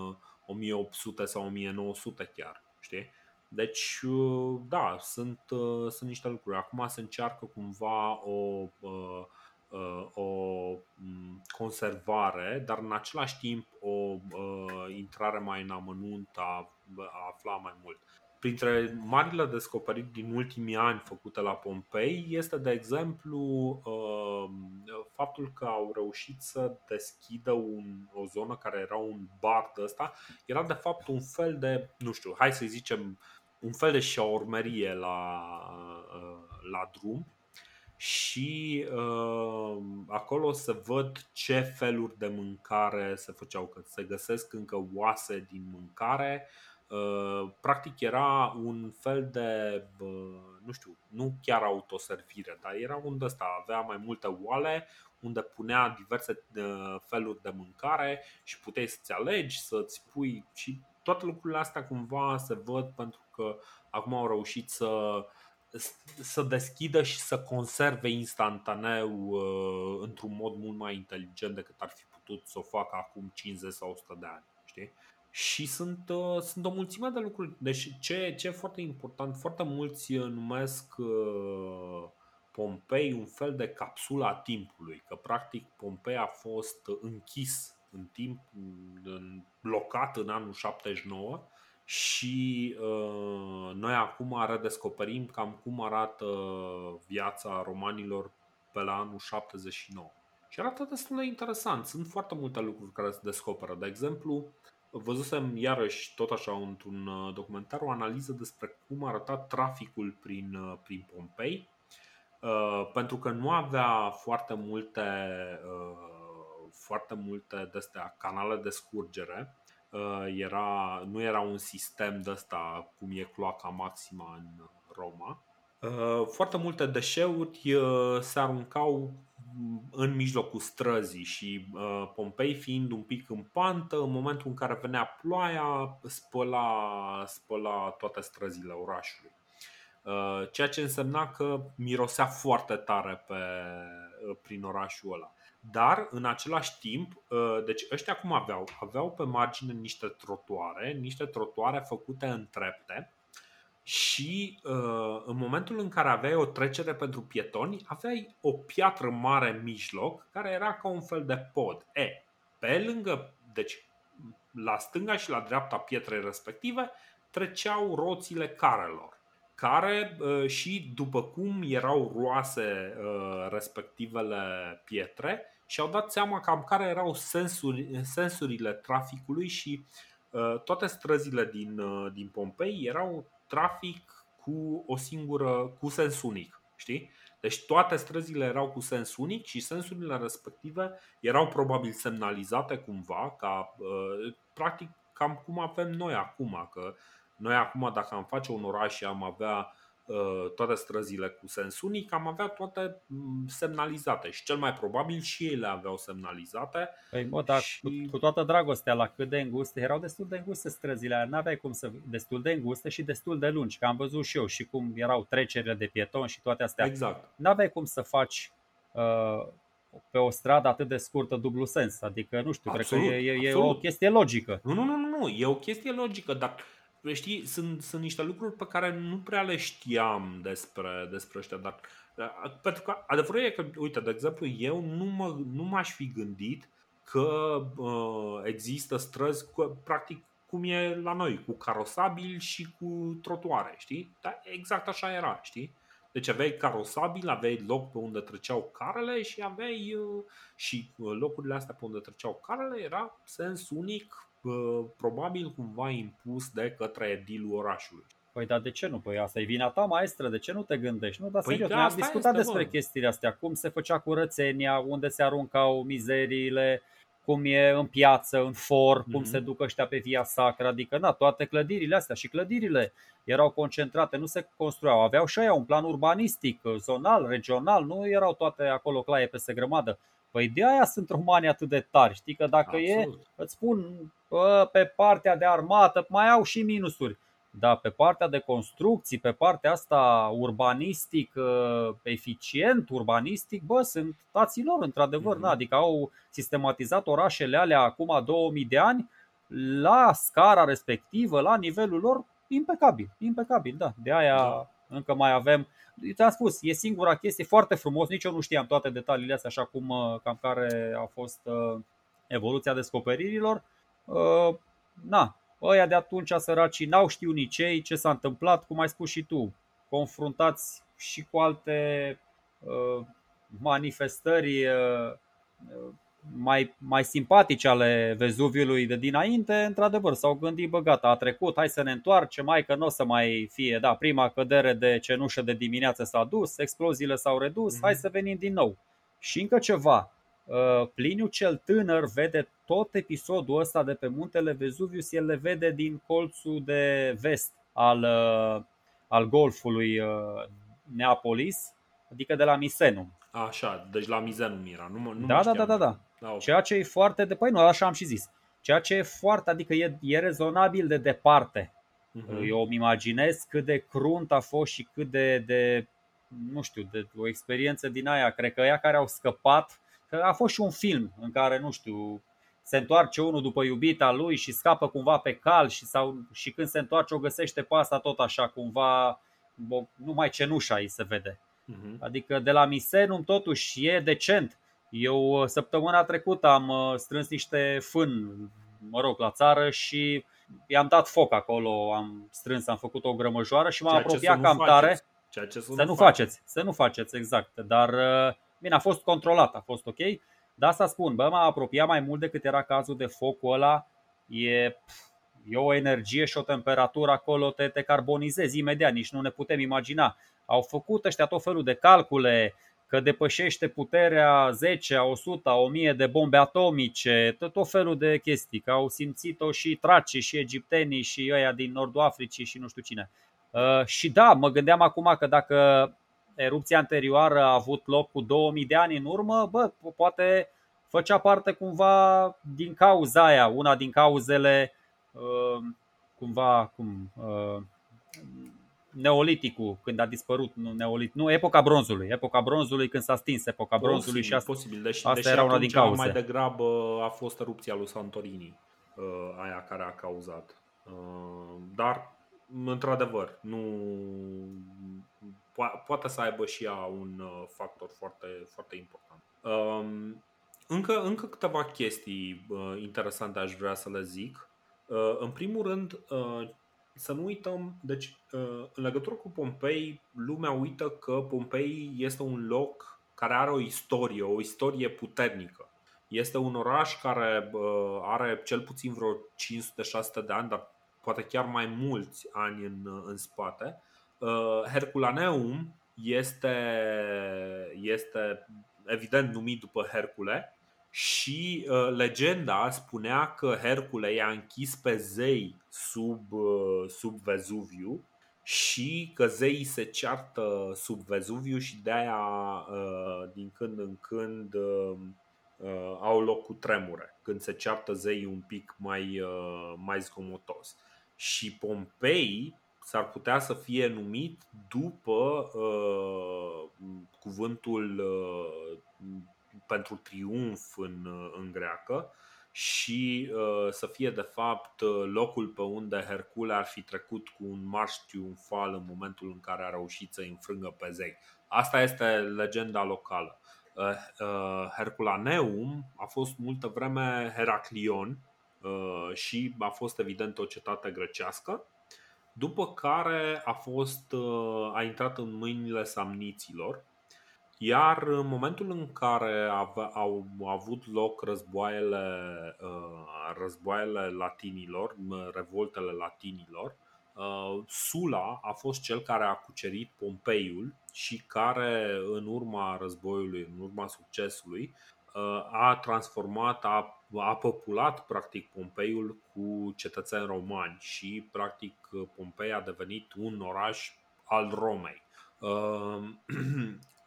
1800 sau 1900 chiar, știi? Deci, da, sunt niște lucruri. Acum se încearcă cumva o conservare, dar în același timp o intrare mai în amănunt, a afla mai mult. Printre marile descoperiri din ultimii ani făcute la Pompei este, de exemplu, faptul că au reușit să deschidă o zonă care era un bar de ăsta. Era de fapt un fel de, nu știu, hai să zicem, un fel de șaormerie la drum. Și acolo se văd ce feluri de mâncare se făceau, că se găsesc încă oase din mâncare. Practic era un fel de, nu știu, nu chiar autoservire, dar era un de ăsta, avea mai multe oale unde punea diverse feluri de mâncare și puteai să-ți alegi, să-ți pui. Și toate lucrurile astea cumva se văd pentru că acum au reușit să deschidă și să conserve instantaneu într-un mod mult mai inteligent decât ar fi putut să o facă acum 50 sau 100 de ani, știi? Și sunt o mulțime de lucruri. Deci ce e foarte important, foarte mulți numesc Pompei un fel de capsula timpului, că practic Pompei a fost închis în timp, blocat în anul 79. Și noi acum redescoperim cam cum arată viața romanilor pe la anul 79. Și arată destul de interesant. Sunt foarte multe lucruri care se descoperă. De exemplu, văzusem iarăși tot așa într-un documentar o analiză despre cum arăta traficul prin Pompei, pentru că nu avea foarte multe de-astea canale de scurgere. Nu era un sistem de ăsta cum e cloaca maxima în Roma. Foarte multe deșeuri se aruncau în mijlocul străzii și Pompei, fiind un pic în pantă, în momentul în care venea ploaia, spăla toate străzile orașului. Ceea ce însemna că mirosea foarte tare prin orașul ăla. Dar, în același timp, deci ăștia cum aveau pe margine niște trotuare făcute în trepte și în momentul în care aveai o trecere pentru pietoni, aveai o piatră mare în mijloc, care era ca un fel de pod. Deci la stânga și la dreapta pietrei respective treceau roțile carelor, care și după cum erau roase respectivele pietre și au dat seama cam care erau sensurile traficului și toate străzile din Pompei erau trafic cu sens unic, știi? Deci toate străzile erau cu sens unic și sensurile respective erau probabil semnalizate cumva, ca practic cam cum avem noi acum, că noi acum dacă am face un oraș și am avea toate străzile cu sens unic, am avea toate semnalizate și cel mai probabil și ei le aveau semnalizate. Păi, dar și cu toată dragostea, la cât de înguste, erau destul de înguste străzile aia, n-aveai cum să, destul de înguste și destul de lungi, că am văzut și eu și cum erau trecerile de pieton și toate astea. Exact. N-aveai cum să faci pe o stradă atât de scurtă dublu sens, adică nu știu, absolut, cred că e o chestie logică. Nu, e o chestie logică, dar știi, sunt niște lucruri pe care nu prea le știam despre ăștia, dar pentru că adevărul e că, uite, de exemplu, eu nu m-aș fi gândit că există străzi practic cum e la noi, cu carosabil și cu trotuare, știi? Dar exact așa era, știi? Deci aveai carosabil, aveai loc pe unde treceau carele și aveai și locurile astea pe unde treceau carele era sens unic, probabil cumva impus de către edilul orașului. Păi dar de ce nu? Păi asta e vina ta, maestră, de ce nu te gândești? Nu, dar păi serios, ne-am discutat despre chestiile astea, cum se făcea curățenia, unde se aruncau mizeriile, cum e în piață, în for, cum se duc ăștia pe via sacră, adică na, toate clădirile astea și clădirile erau concentrate, nu se construiau, aveau și aia un plan urbanistic, zonal, regional, nu erau toate acolo claie peste grămadă. Păi de aia sunt romanii atât de tari, știi că dacă Absolut. Îți spun pe partea de armată, mai au și minusuri. Da, pe partea de construcții, pe partea asta urbanistic, eficient, urbanistic, bă, sunt tații lor, într-adevăr. Da, adică au sistematizat orașele alea acum 2000 de ani la scara respectivă, la nivelul lor, impecabil. Impecabil, da. De aia încă mai avem. Ți-am spus, e singura chestie, foarte frumos, nici eu nu știam toate detaliile astea, așa cum cam care a fost evoluția descoperirilor. Na. Ăia de atunci, săracii, n-au știut nici ei ce s-a întâmplat, cum ai spus și tu, confruntați și cu alte manifestări mai simpatice ale Vezuviului de dinainte. Într-adevăr, s-au gândit, bă, gata, a trecut, hai să ne întoarcem, mai că nu o să mai fie, da, prima cădere de cenușă de dimineață s-a dus, exploziile s-au redus, hai să venim din nou. Și încă ceva. Pliniu cel Tânăr vede tot episodul ăsta de pe muntele Vezuvius, el le vede din colțul de vest al golfului Neapolis, adică de la Misenum. Așa, deci la Misenum era, nu da, știam. Da. Okay. Ceea ce e foarte de, păi nu, așa am și zis. Ceea ce e foarte, adică e rezonabil de departe. Eu îmi imaginez cât de crunt a fost și cât de nu știu, de o experiență din aia, cred că ăia care au scăpat. A fost și un film în care, nu știu, se întoarce unul după iubita lui și scapă cumva pe cal și când se întoarce o găsește pe asta tot așa cumva, numai cenușa îi se vede. Adică de la Misenum totuși e decent. Eu săptămâna trecută am strâns niște fân, mă rog, la țară și i-am dat foc acolo, am făcut o grămăjoară și m-am apropiat cam tare. Să nu faceți, exact, dar... Bine, a fost controlat, a fost ok. Dar asta spun, bă, m-a apropiat mai mult decât era cazul de focul ăla. E o energie și o temperatură acolo, te carbonizezi imediat, nici nu ne putem imagina. Au făcut ăștia tot felul de calcule, că depășește puterea 10, 100, 1000 de bombe atomice, tot felul de chestii. Că au simțit-o și tracii și egiptenii și ăia din Nordul Africii și nu știu cine. Și da, mă gândeam acum că dacă... erupția anterioară a avut loc cu 2000 de ani în urmă, bă, poate făcea parte cumva din cauza aia, una din cauzele neoliticul, când a dispărut epoca bronzului, când s-a stins epoca bronzului și asta era una din cauze. Mai degrabă a fost erupția lui Santorini, aia care a cauzat. Dar într-adevăr, poate să aibă și ea un factor foarte, foarte important. Încă câteva chestii interesante aș vrea să le zic. În primul rând, să nu uităm, deci în legătură cu Pompeii, lumea uită că Pompeii este un loc care are o istorie puternică. Este un oraș care are cel puțin vreo 500-600 de ani, dar poate chiar mai mulți ani în spate. Herculaneum este evident numit după Hercule și legenda spunea că Hercule i-a închis pe zei sub Vezuviu și că zeii se ceartă sub Vezuviu și de-aia din când în când au loc cu tremure, când se ceartă zeii un pic mai zgomotos. Și Pompeii s-ar putea să fie numit după cuvântul pentru triumf în greacă și să fie de fapt locul pe unde Hercule ar fi trecut cu un marș triumfal în momentul în care a reușit să înfrângă pe zei. Asta este legenda locală. Herculaneum a fost multă vreme Heraclion și a fost evident o cetate grecească. După care a intrat în mâinile samniților, iar în momentul în care au avut loc războaiele latinilor, revoltele latinilor, Sulla a fost cel care a cucerit Pompeiul și care în urma războiului, în urma succesului, a transformat, a populat practic Pompeiul cu cetățeni romani și practic Pompeii a devenit un oraș al Romei.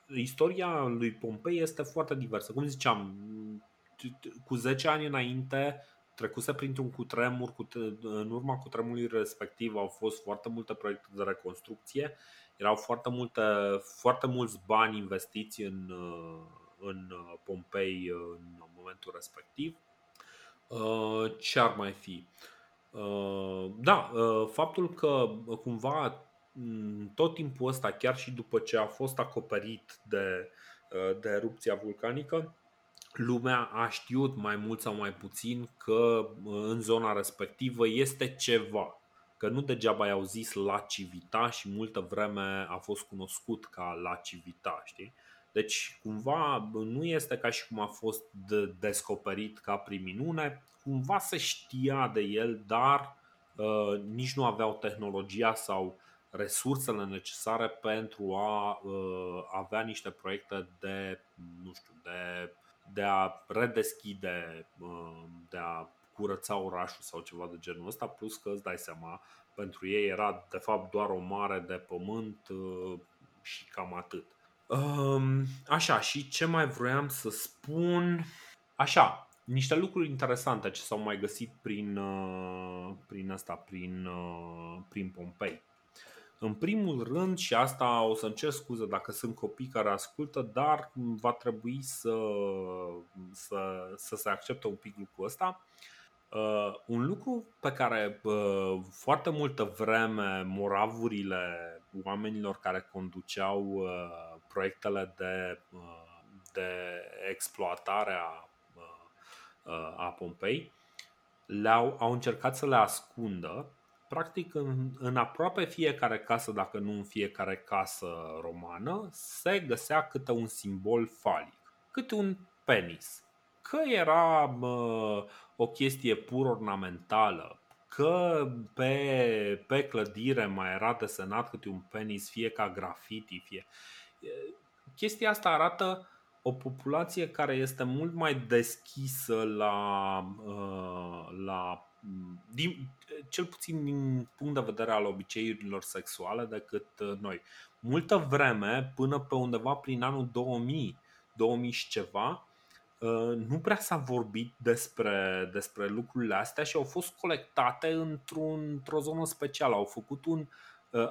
Istoria lui Pompei este foarte diversă. Cum ziceam, cu 10 ani înainte trecuse printr-un cutremur, în urma cutremurului respectiv au fost foarte multe proiecte de reconstrucție. Erau foarte mulți bani investiți în Pompei în momentul respectiv. Ce ar mai fi? Da, faptul că cumva tot timpul ăsta, chiar și după ce a fost acoperit de erupția vulcanică, lumea a știut mai mult sau mai puțin că în zona respectivă este ceva. Că nu degeaba i-au zis La Civita și multă vreme a fost cunoscut ca La Civita, știi? Deci cumva nu este ca și cum a fost descoperit ca prin minune. Cumva se știa de el, dar nici nu aveau tehnologia sau resursele necesare pentru a avea niște proiecte de, nu știu, de a redeschide, de a curăța orașul sau ceva de genul ăsta. Plus că îți dai seama, pentru ei era de fapt doar o mare de pământ și cam atât. Așa, și ce mai vroiam să spun? Așa, niște lucruri interesante ce s-au mai găsit prin Pompei. În primul rând, și asta o să îmi cer scuze dacă sunt copii care ascultă, dar va trebui să se accepte un pic lucrul ăsta. Un lucru pe care foarte multă vreme moravurile oamenilor care conduceau proiectele de exploatare a Pompei au încercat să le ascundă. Practic în aproape fiecare casă, dacă nu în fiecare casă romană, se găsea câte un simbol falic, câte un penis. Că era o chestie pur ornamentală, că pe clădire mai era desenat câte un penis, fie ca grafiti, fie... Chestia asta arată o populație care este mult mai deschisă cel puțin din punct de vedere al obiceiurilor sexuale, decât noi. Multă vreme, până pe undeva prin anul 2000, 2000 și ceva, nu prea s-a vorbit despre lucrurile astea și au fost colectate într-o zonă specială. Au făcut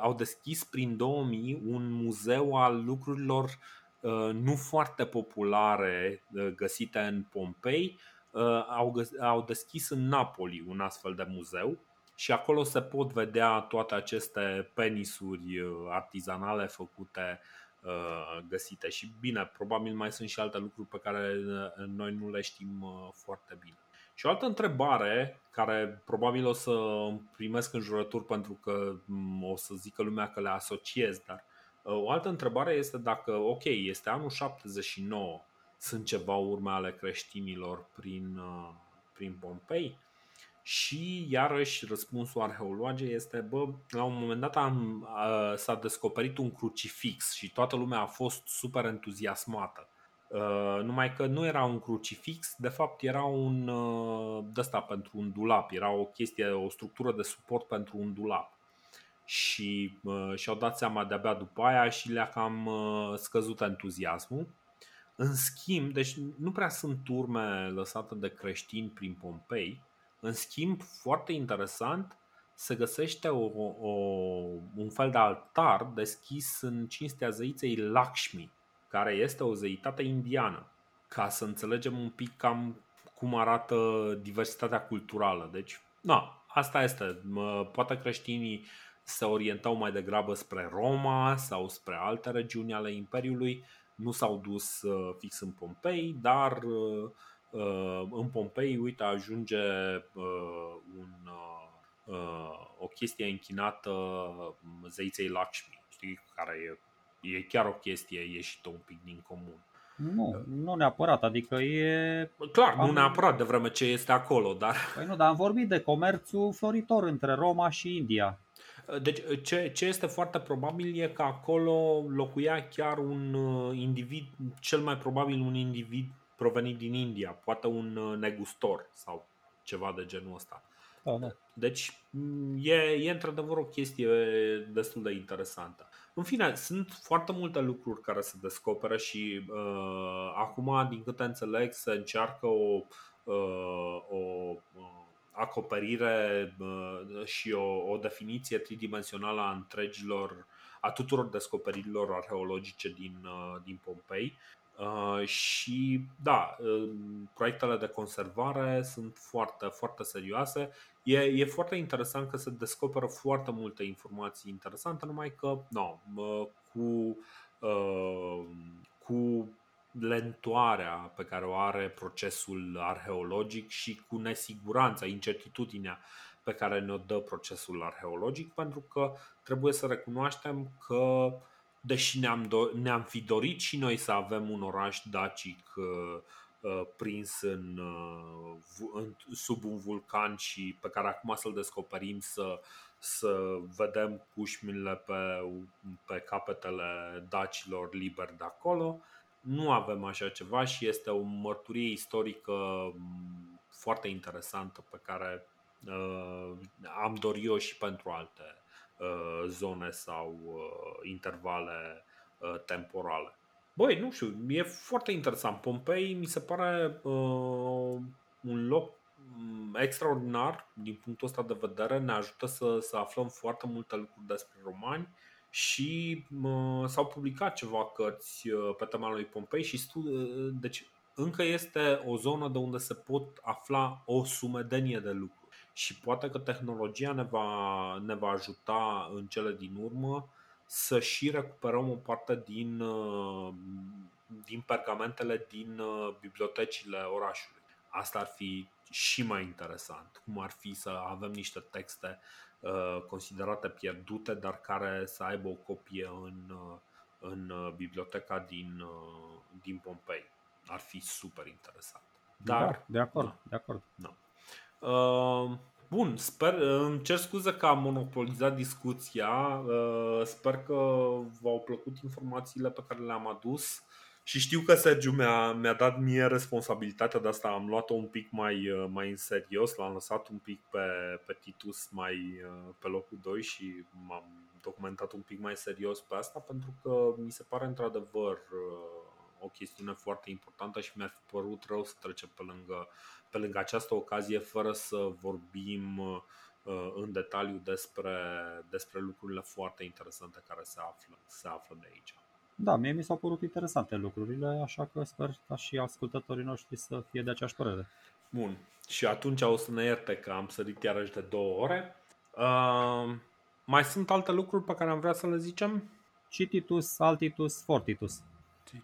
au deschis prin 2000 un muzeu al lucrurilor nu foarte populare găsite în Pompei. Au deschis în Napoli un astfel de muzeu și acolo se pot vedea toate aceste penisuri artizanale făcute, găsite. Și bine, probabil mai sunt și alte lucruri pe care noi nu le știm foarte bine. Și o altă întrebare care probabil o să primesc în jurături pentru că o să zică lumea că le asociez, dar o altă întrebare este dacă, ok, este anul 79, sunt ceva urme ale creștinilor prin Pompei? Și iarăși răspunsul arheologiei este, la un moment dat s-a descoperit un crucifix și toată lumea a fost super entuziasmată. Numai că nu era un crucifix, de fapt era un de-asta pentru un dulap, era o chestie, o structură de suport pentru un dulap. Și și-au dat seama de-abia după aia și le-a cam scăzut entuziasmul. În schimb, deci nu prea sunt urme lăsate de creștini prin Pompei. În schimb, foarte interesant, se găsește un fel de altar deschis în cinstea zeiței Lakshmi, care este o zeitate indiană, ca să înțelegem un pic cam cum arată diversitatea culturală. Deci, asta este. Poate creștinii se orientau mai degrabă spre Roma sau spre alte regiuni ale Imperiului, nu s-au dus fix în Pompei, dar în Pompei, uite, ajunge o chestie închinată zeiței Lakshmi, știi, care e chiar o chestie ieșită un pic din comun. Nu neapărat, adică e... Clar, nu neapărat de vreme ce este acolo, dar... Păi nu, dar am vorbit de comerțul floritor între Roma și India. Deci ce este foarte probabil e că acolo locuia chiar un individ, cel mai probabil un individ provenit din India, poate un negustor sau ceva de genul ăsta. Da. Deci e într-adevăr o chestie destul de interesantă. În fine, sunt foarte multe lucruri care se descoperă și acum, din câte înțeleg, se încearcă o acoperire și o definiție tridimensională a întregilor, a tuturor descoperirilor arheologice din Pompei. Și da, proiectele de conservare sunt foarte, foarte serioase. E foarte interesant că se descoperă foarte multe informații interesante, numai că cu lentoarea pe care o are procesul arheologic și cu nesiguranța, incertitudinea pe care ne-o dă procesul arheologic, pentru că trebuie să recunoaștem că, deși ne-am fi dorit și noi să avem un oraș dacic prins sub un vulcan și pe care acum să-l descoperim, să vedem cușmile pe capetele dacilor liberi de acolo, nu avem așa ceva și este o mărturie istorică foarte interesantă pe care am dorit-o și pentru alte zone sau intervale temporale. Băi, nu știu, e foarte interesant. Pompei mi se pare un loc extraordinar din punctul ăsta de vedere. Ne ajută să aflăm foarte multe lucruri despre romani și s-au publicat ceva cărți pe tema lui Pompei și deci încă este o zonă de unde se pot afla o sumedenie de lucruri. Și poate că tehnologia ne va ajuta în cele din urmă să și recuperăm o parte din pergamentele din bibliotecile orașului. Asta ar fi și mai interesant, cum ar fi să avem niște texte considerate pierdute, dar care să aibă o copie în biblioteca din Pompei. Ar fi super interesant. Dar de acord. Da. Bun, sper, îmi cer scuze că am monopolizat discuția. Sper că v-au plăcut informațiile pe care le-am adus. Și știu că Sergiu mi-a dat mie responsabilitatea de asta. Am luat-o un pic mai în serios. L-am lăsat un pic pe Titus mai pe locul 2 și m-am documentat un pic mai serios pe asta, pentru că mi se pare într-adevăr o chestiune foarte importantă și mi-ar fi părut rău să trecem pe lângă această ocazie fără să vorbim în detaliu despre lucrurile foarte interesante care se află de aici. Da, mie mi s-au părut interesante lucrurile, așa că sper ca și ascultătorii noștri să fie de aceeași părere. Bun, și atunci o să ne ierte că am sărit iarăși de 2 ore. Mai sunt alte lucruri pe care am vrea să le zicem? Citius, Altitus, Fortitus.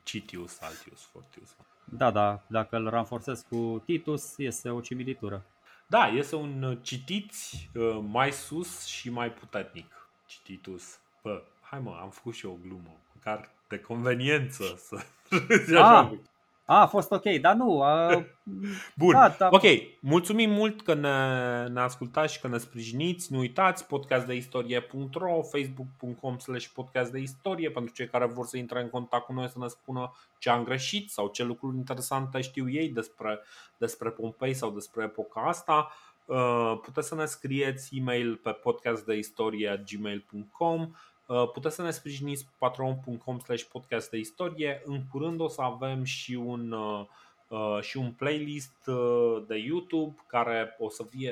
Citius, Altius, Fortius. Da, dacă îl ranforțez cu Titus, este o similitură. Da, este un citiți mai sus și mai puternic. Cititus. Bă, hai mă, am făcut și eu o glumă, măcar de conveniență să râzi așa. A fost ok, dar nu. Bun, da. Ok, mulțumim mult că ne ascultați și că ne sprijiniți. Nu uitați, podcastdeistorie.ro, facebook.com/podcastdeistorie. Pentru cei care vor să intre în contact cu noi, să ne spună ce am greșit sau ce lucruri interesante știu ei despre Pompei sau despre epoca asta. Puteți să ne scrieți e-mail pe podcastdeistorie@gmail.com. Puteți să ne sprijiniți pe patreon.com/podcastdeistorie. În curând o să avem și un playlist de YouTube care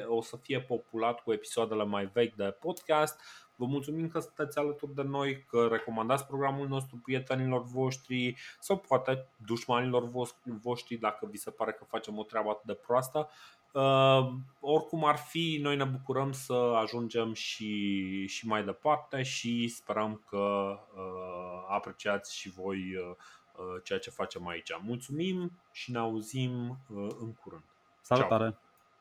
o să fie populat cu episoadele mai vechi de podcast. Vă mulțumim că sunteți alături de noi, că recomandați programul nostru prietenilor voștri sau poate dușmanilor voștri dacă vi se pare că facem o treabă atât de proastă. Oricum ar fi, noi ne bucurăm să ajungem și mai departe și sperăm că apreciați și voi ceea ce facem aici. Mulțumim și ne auzim în curând. Salutare! Ciao.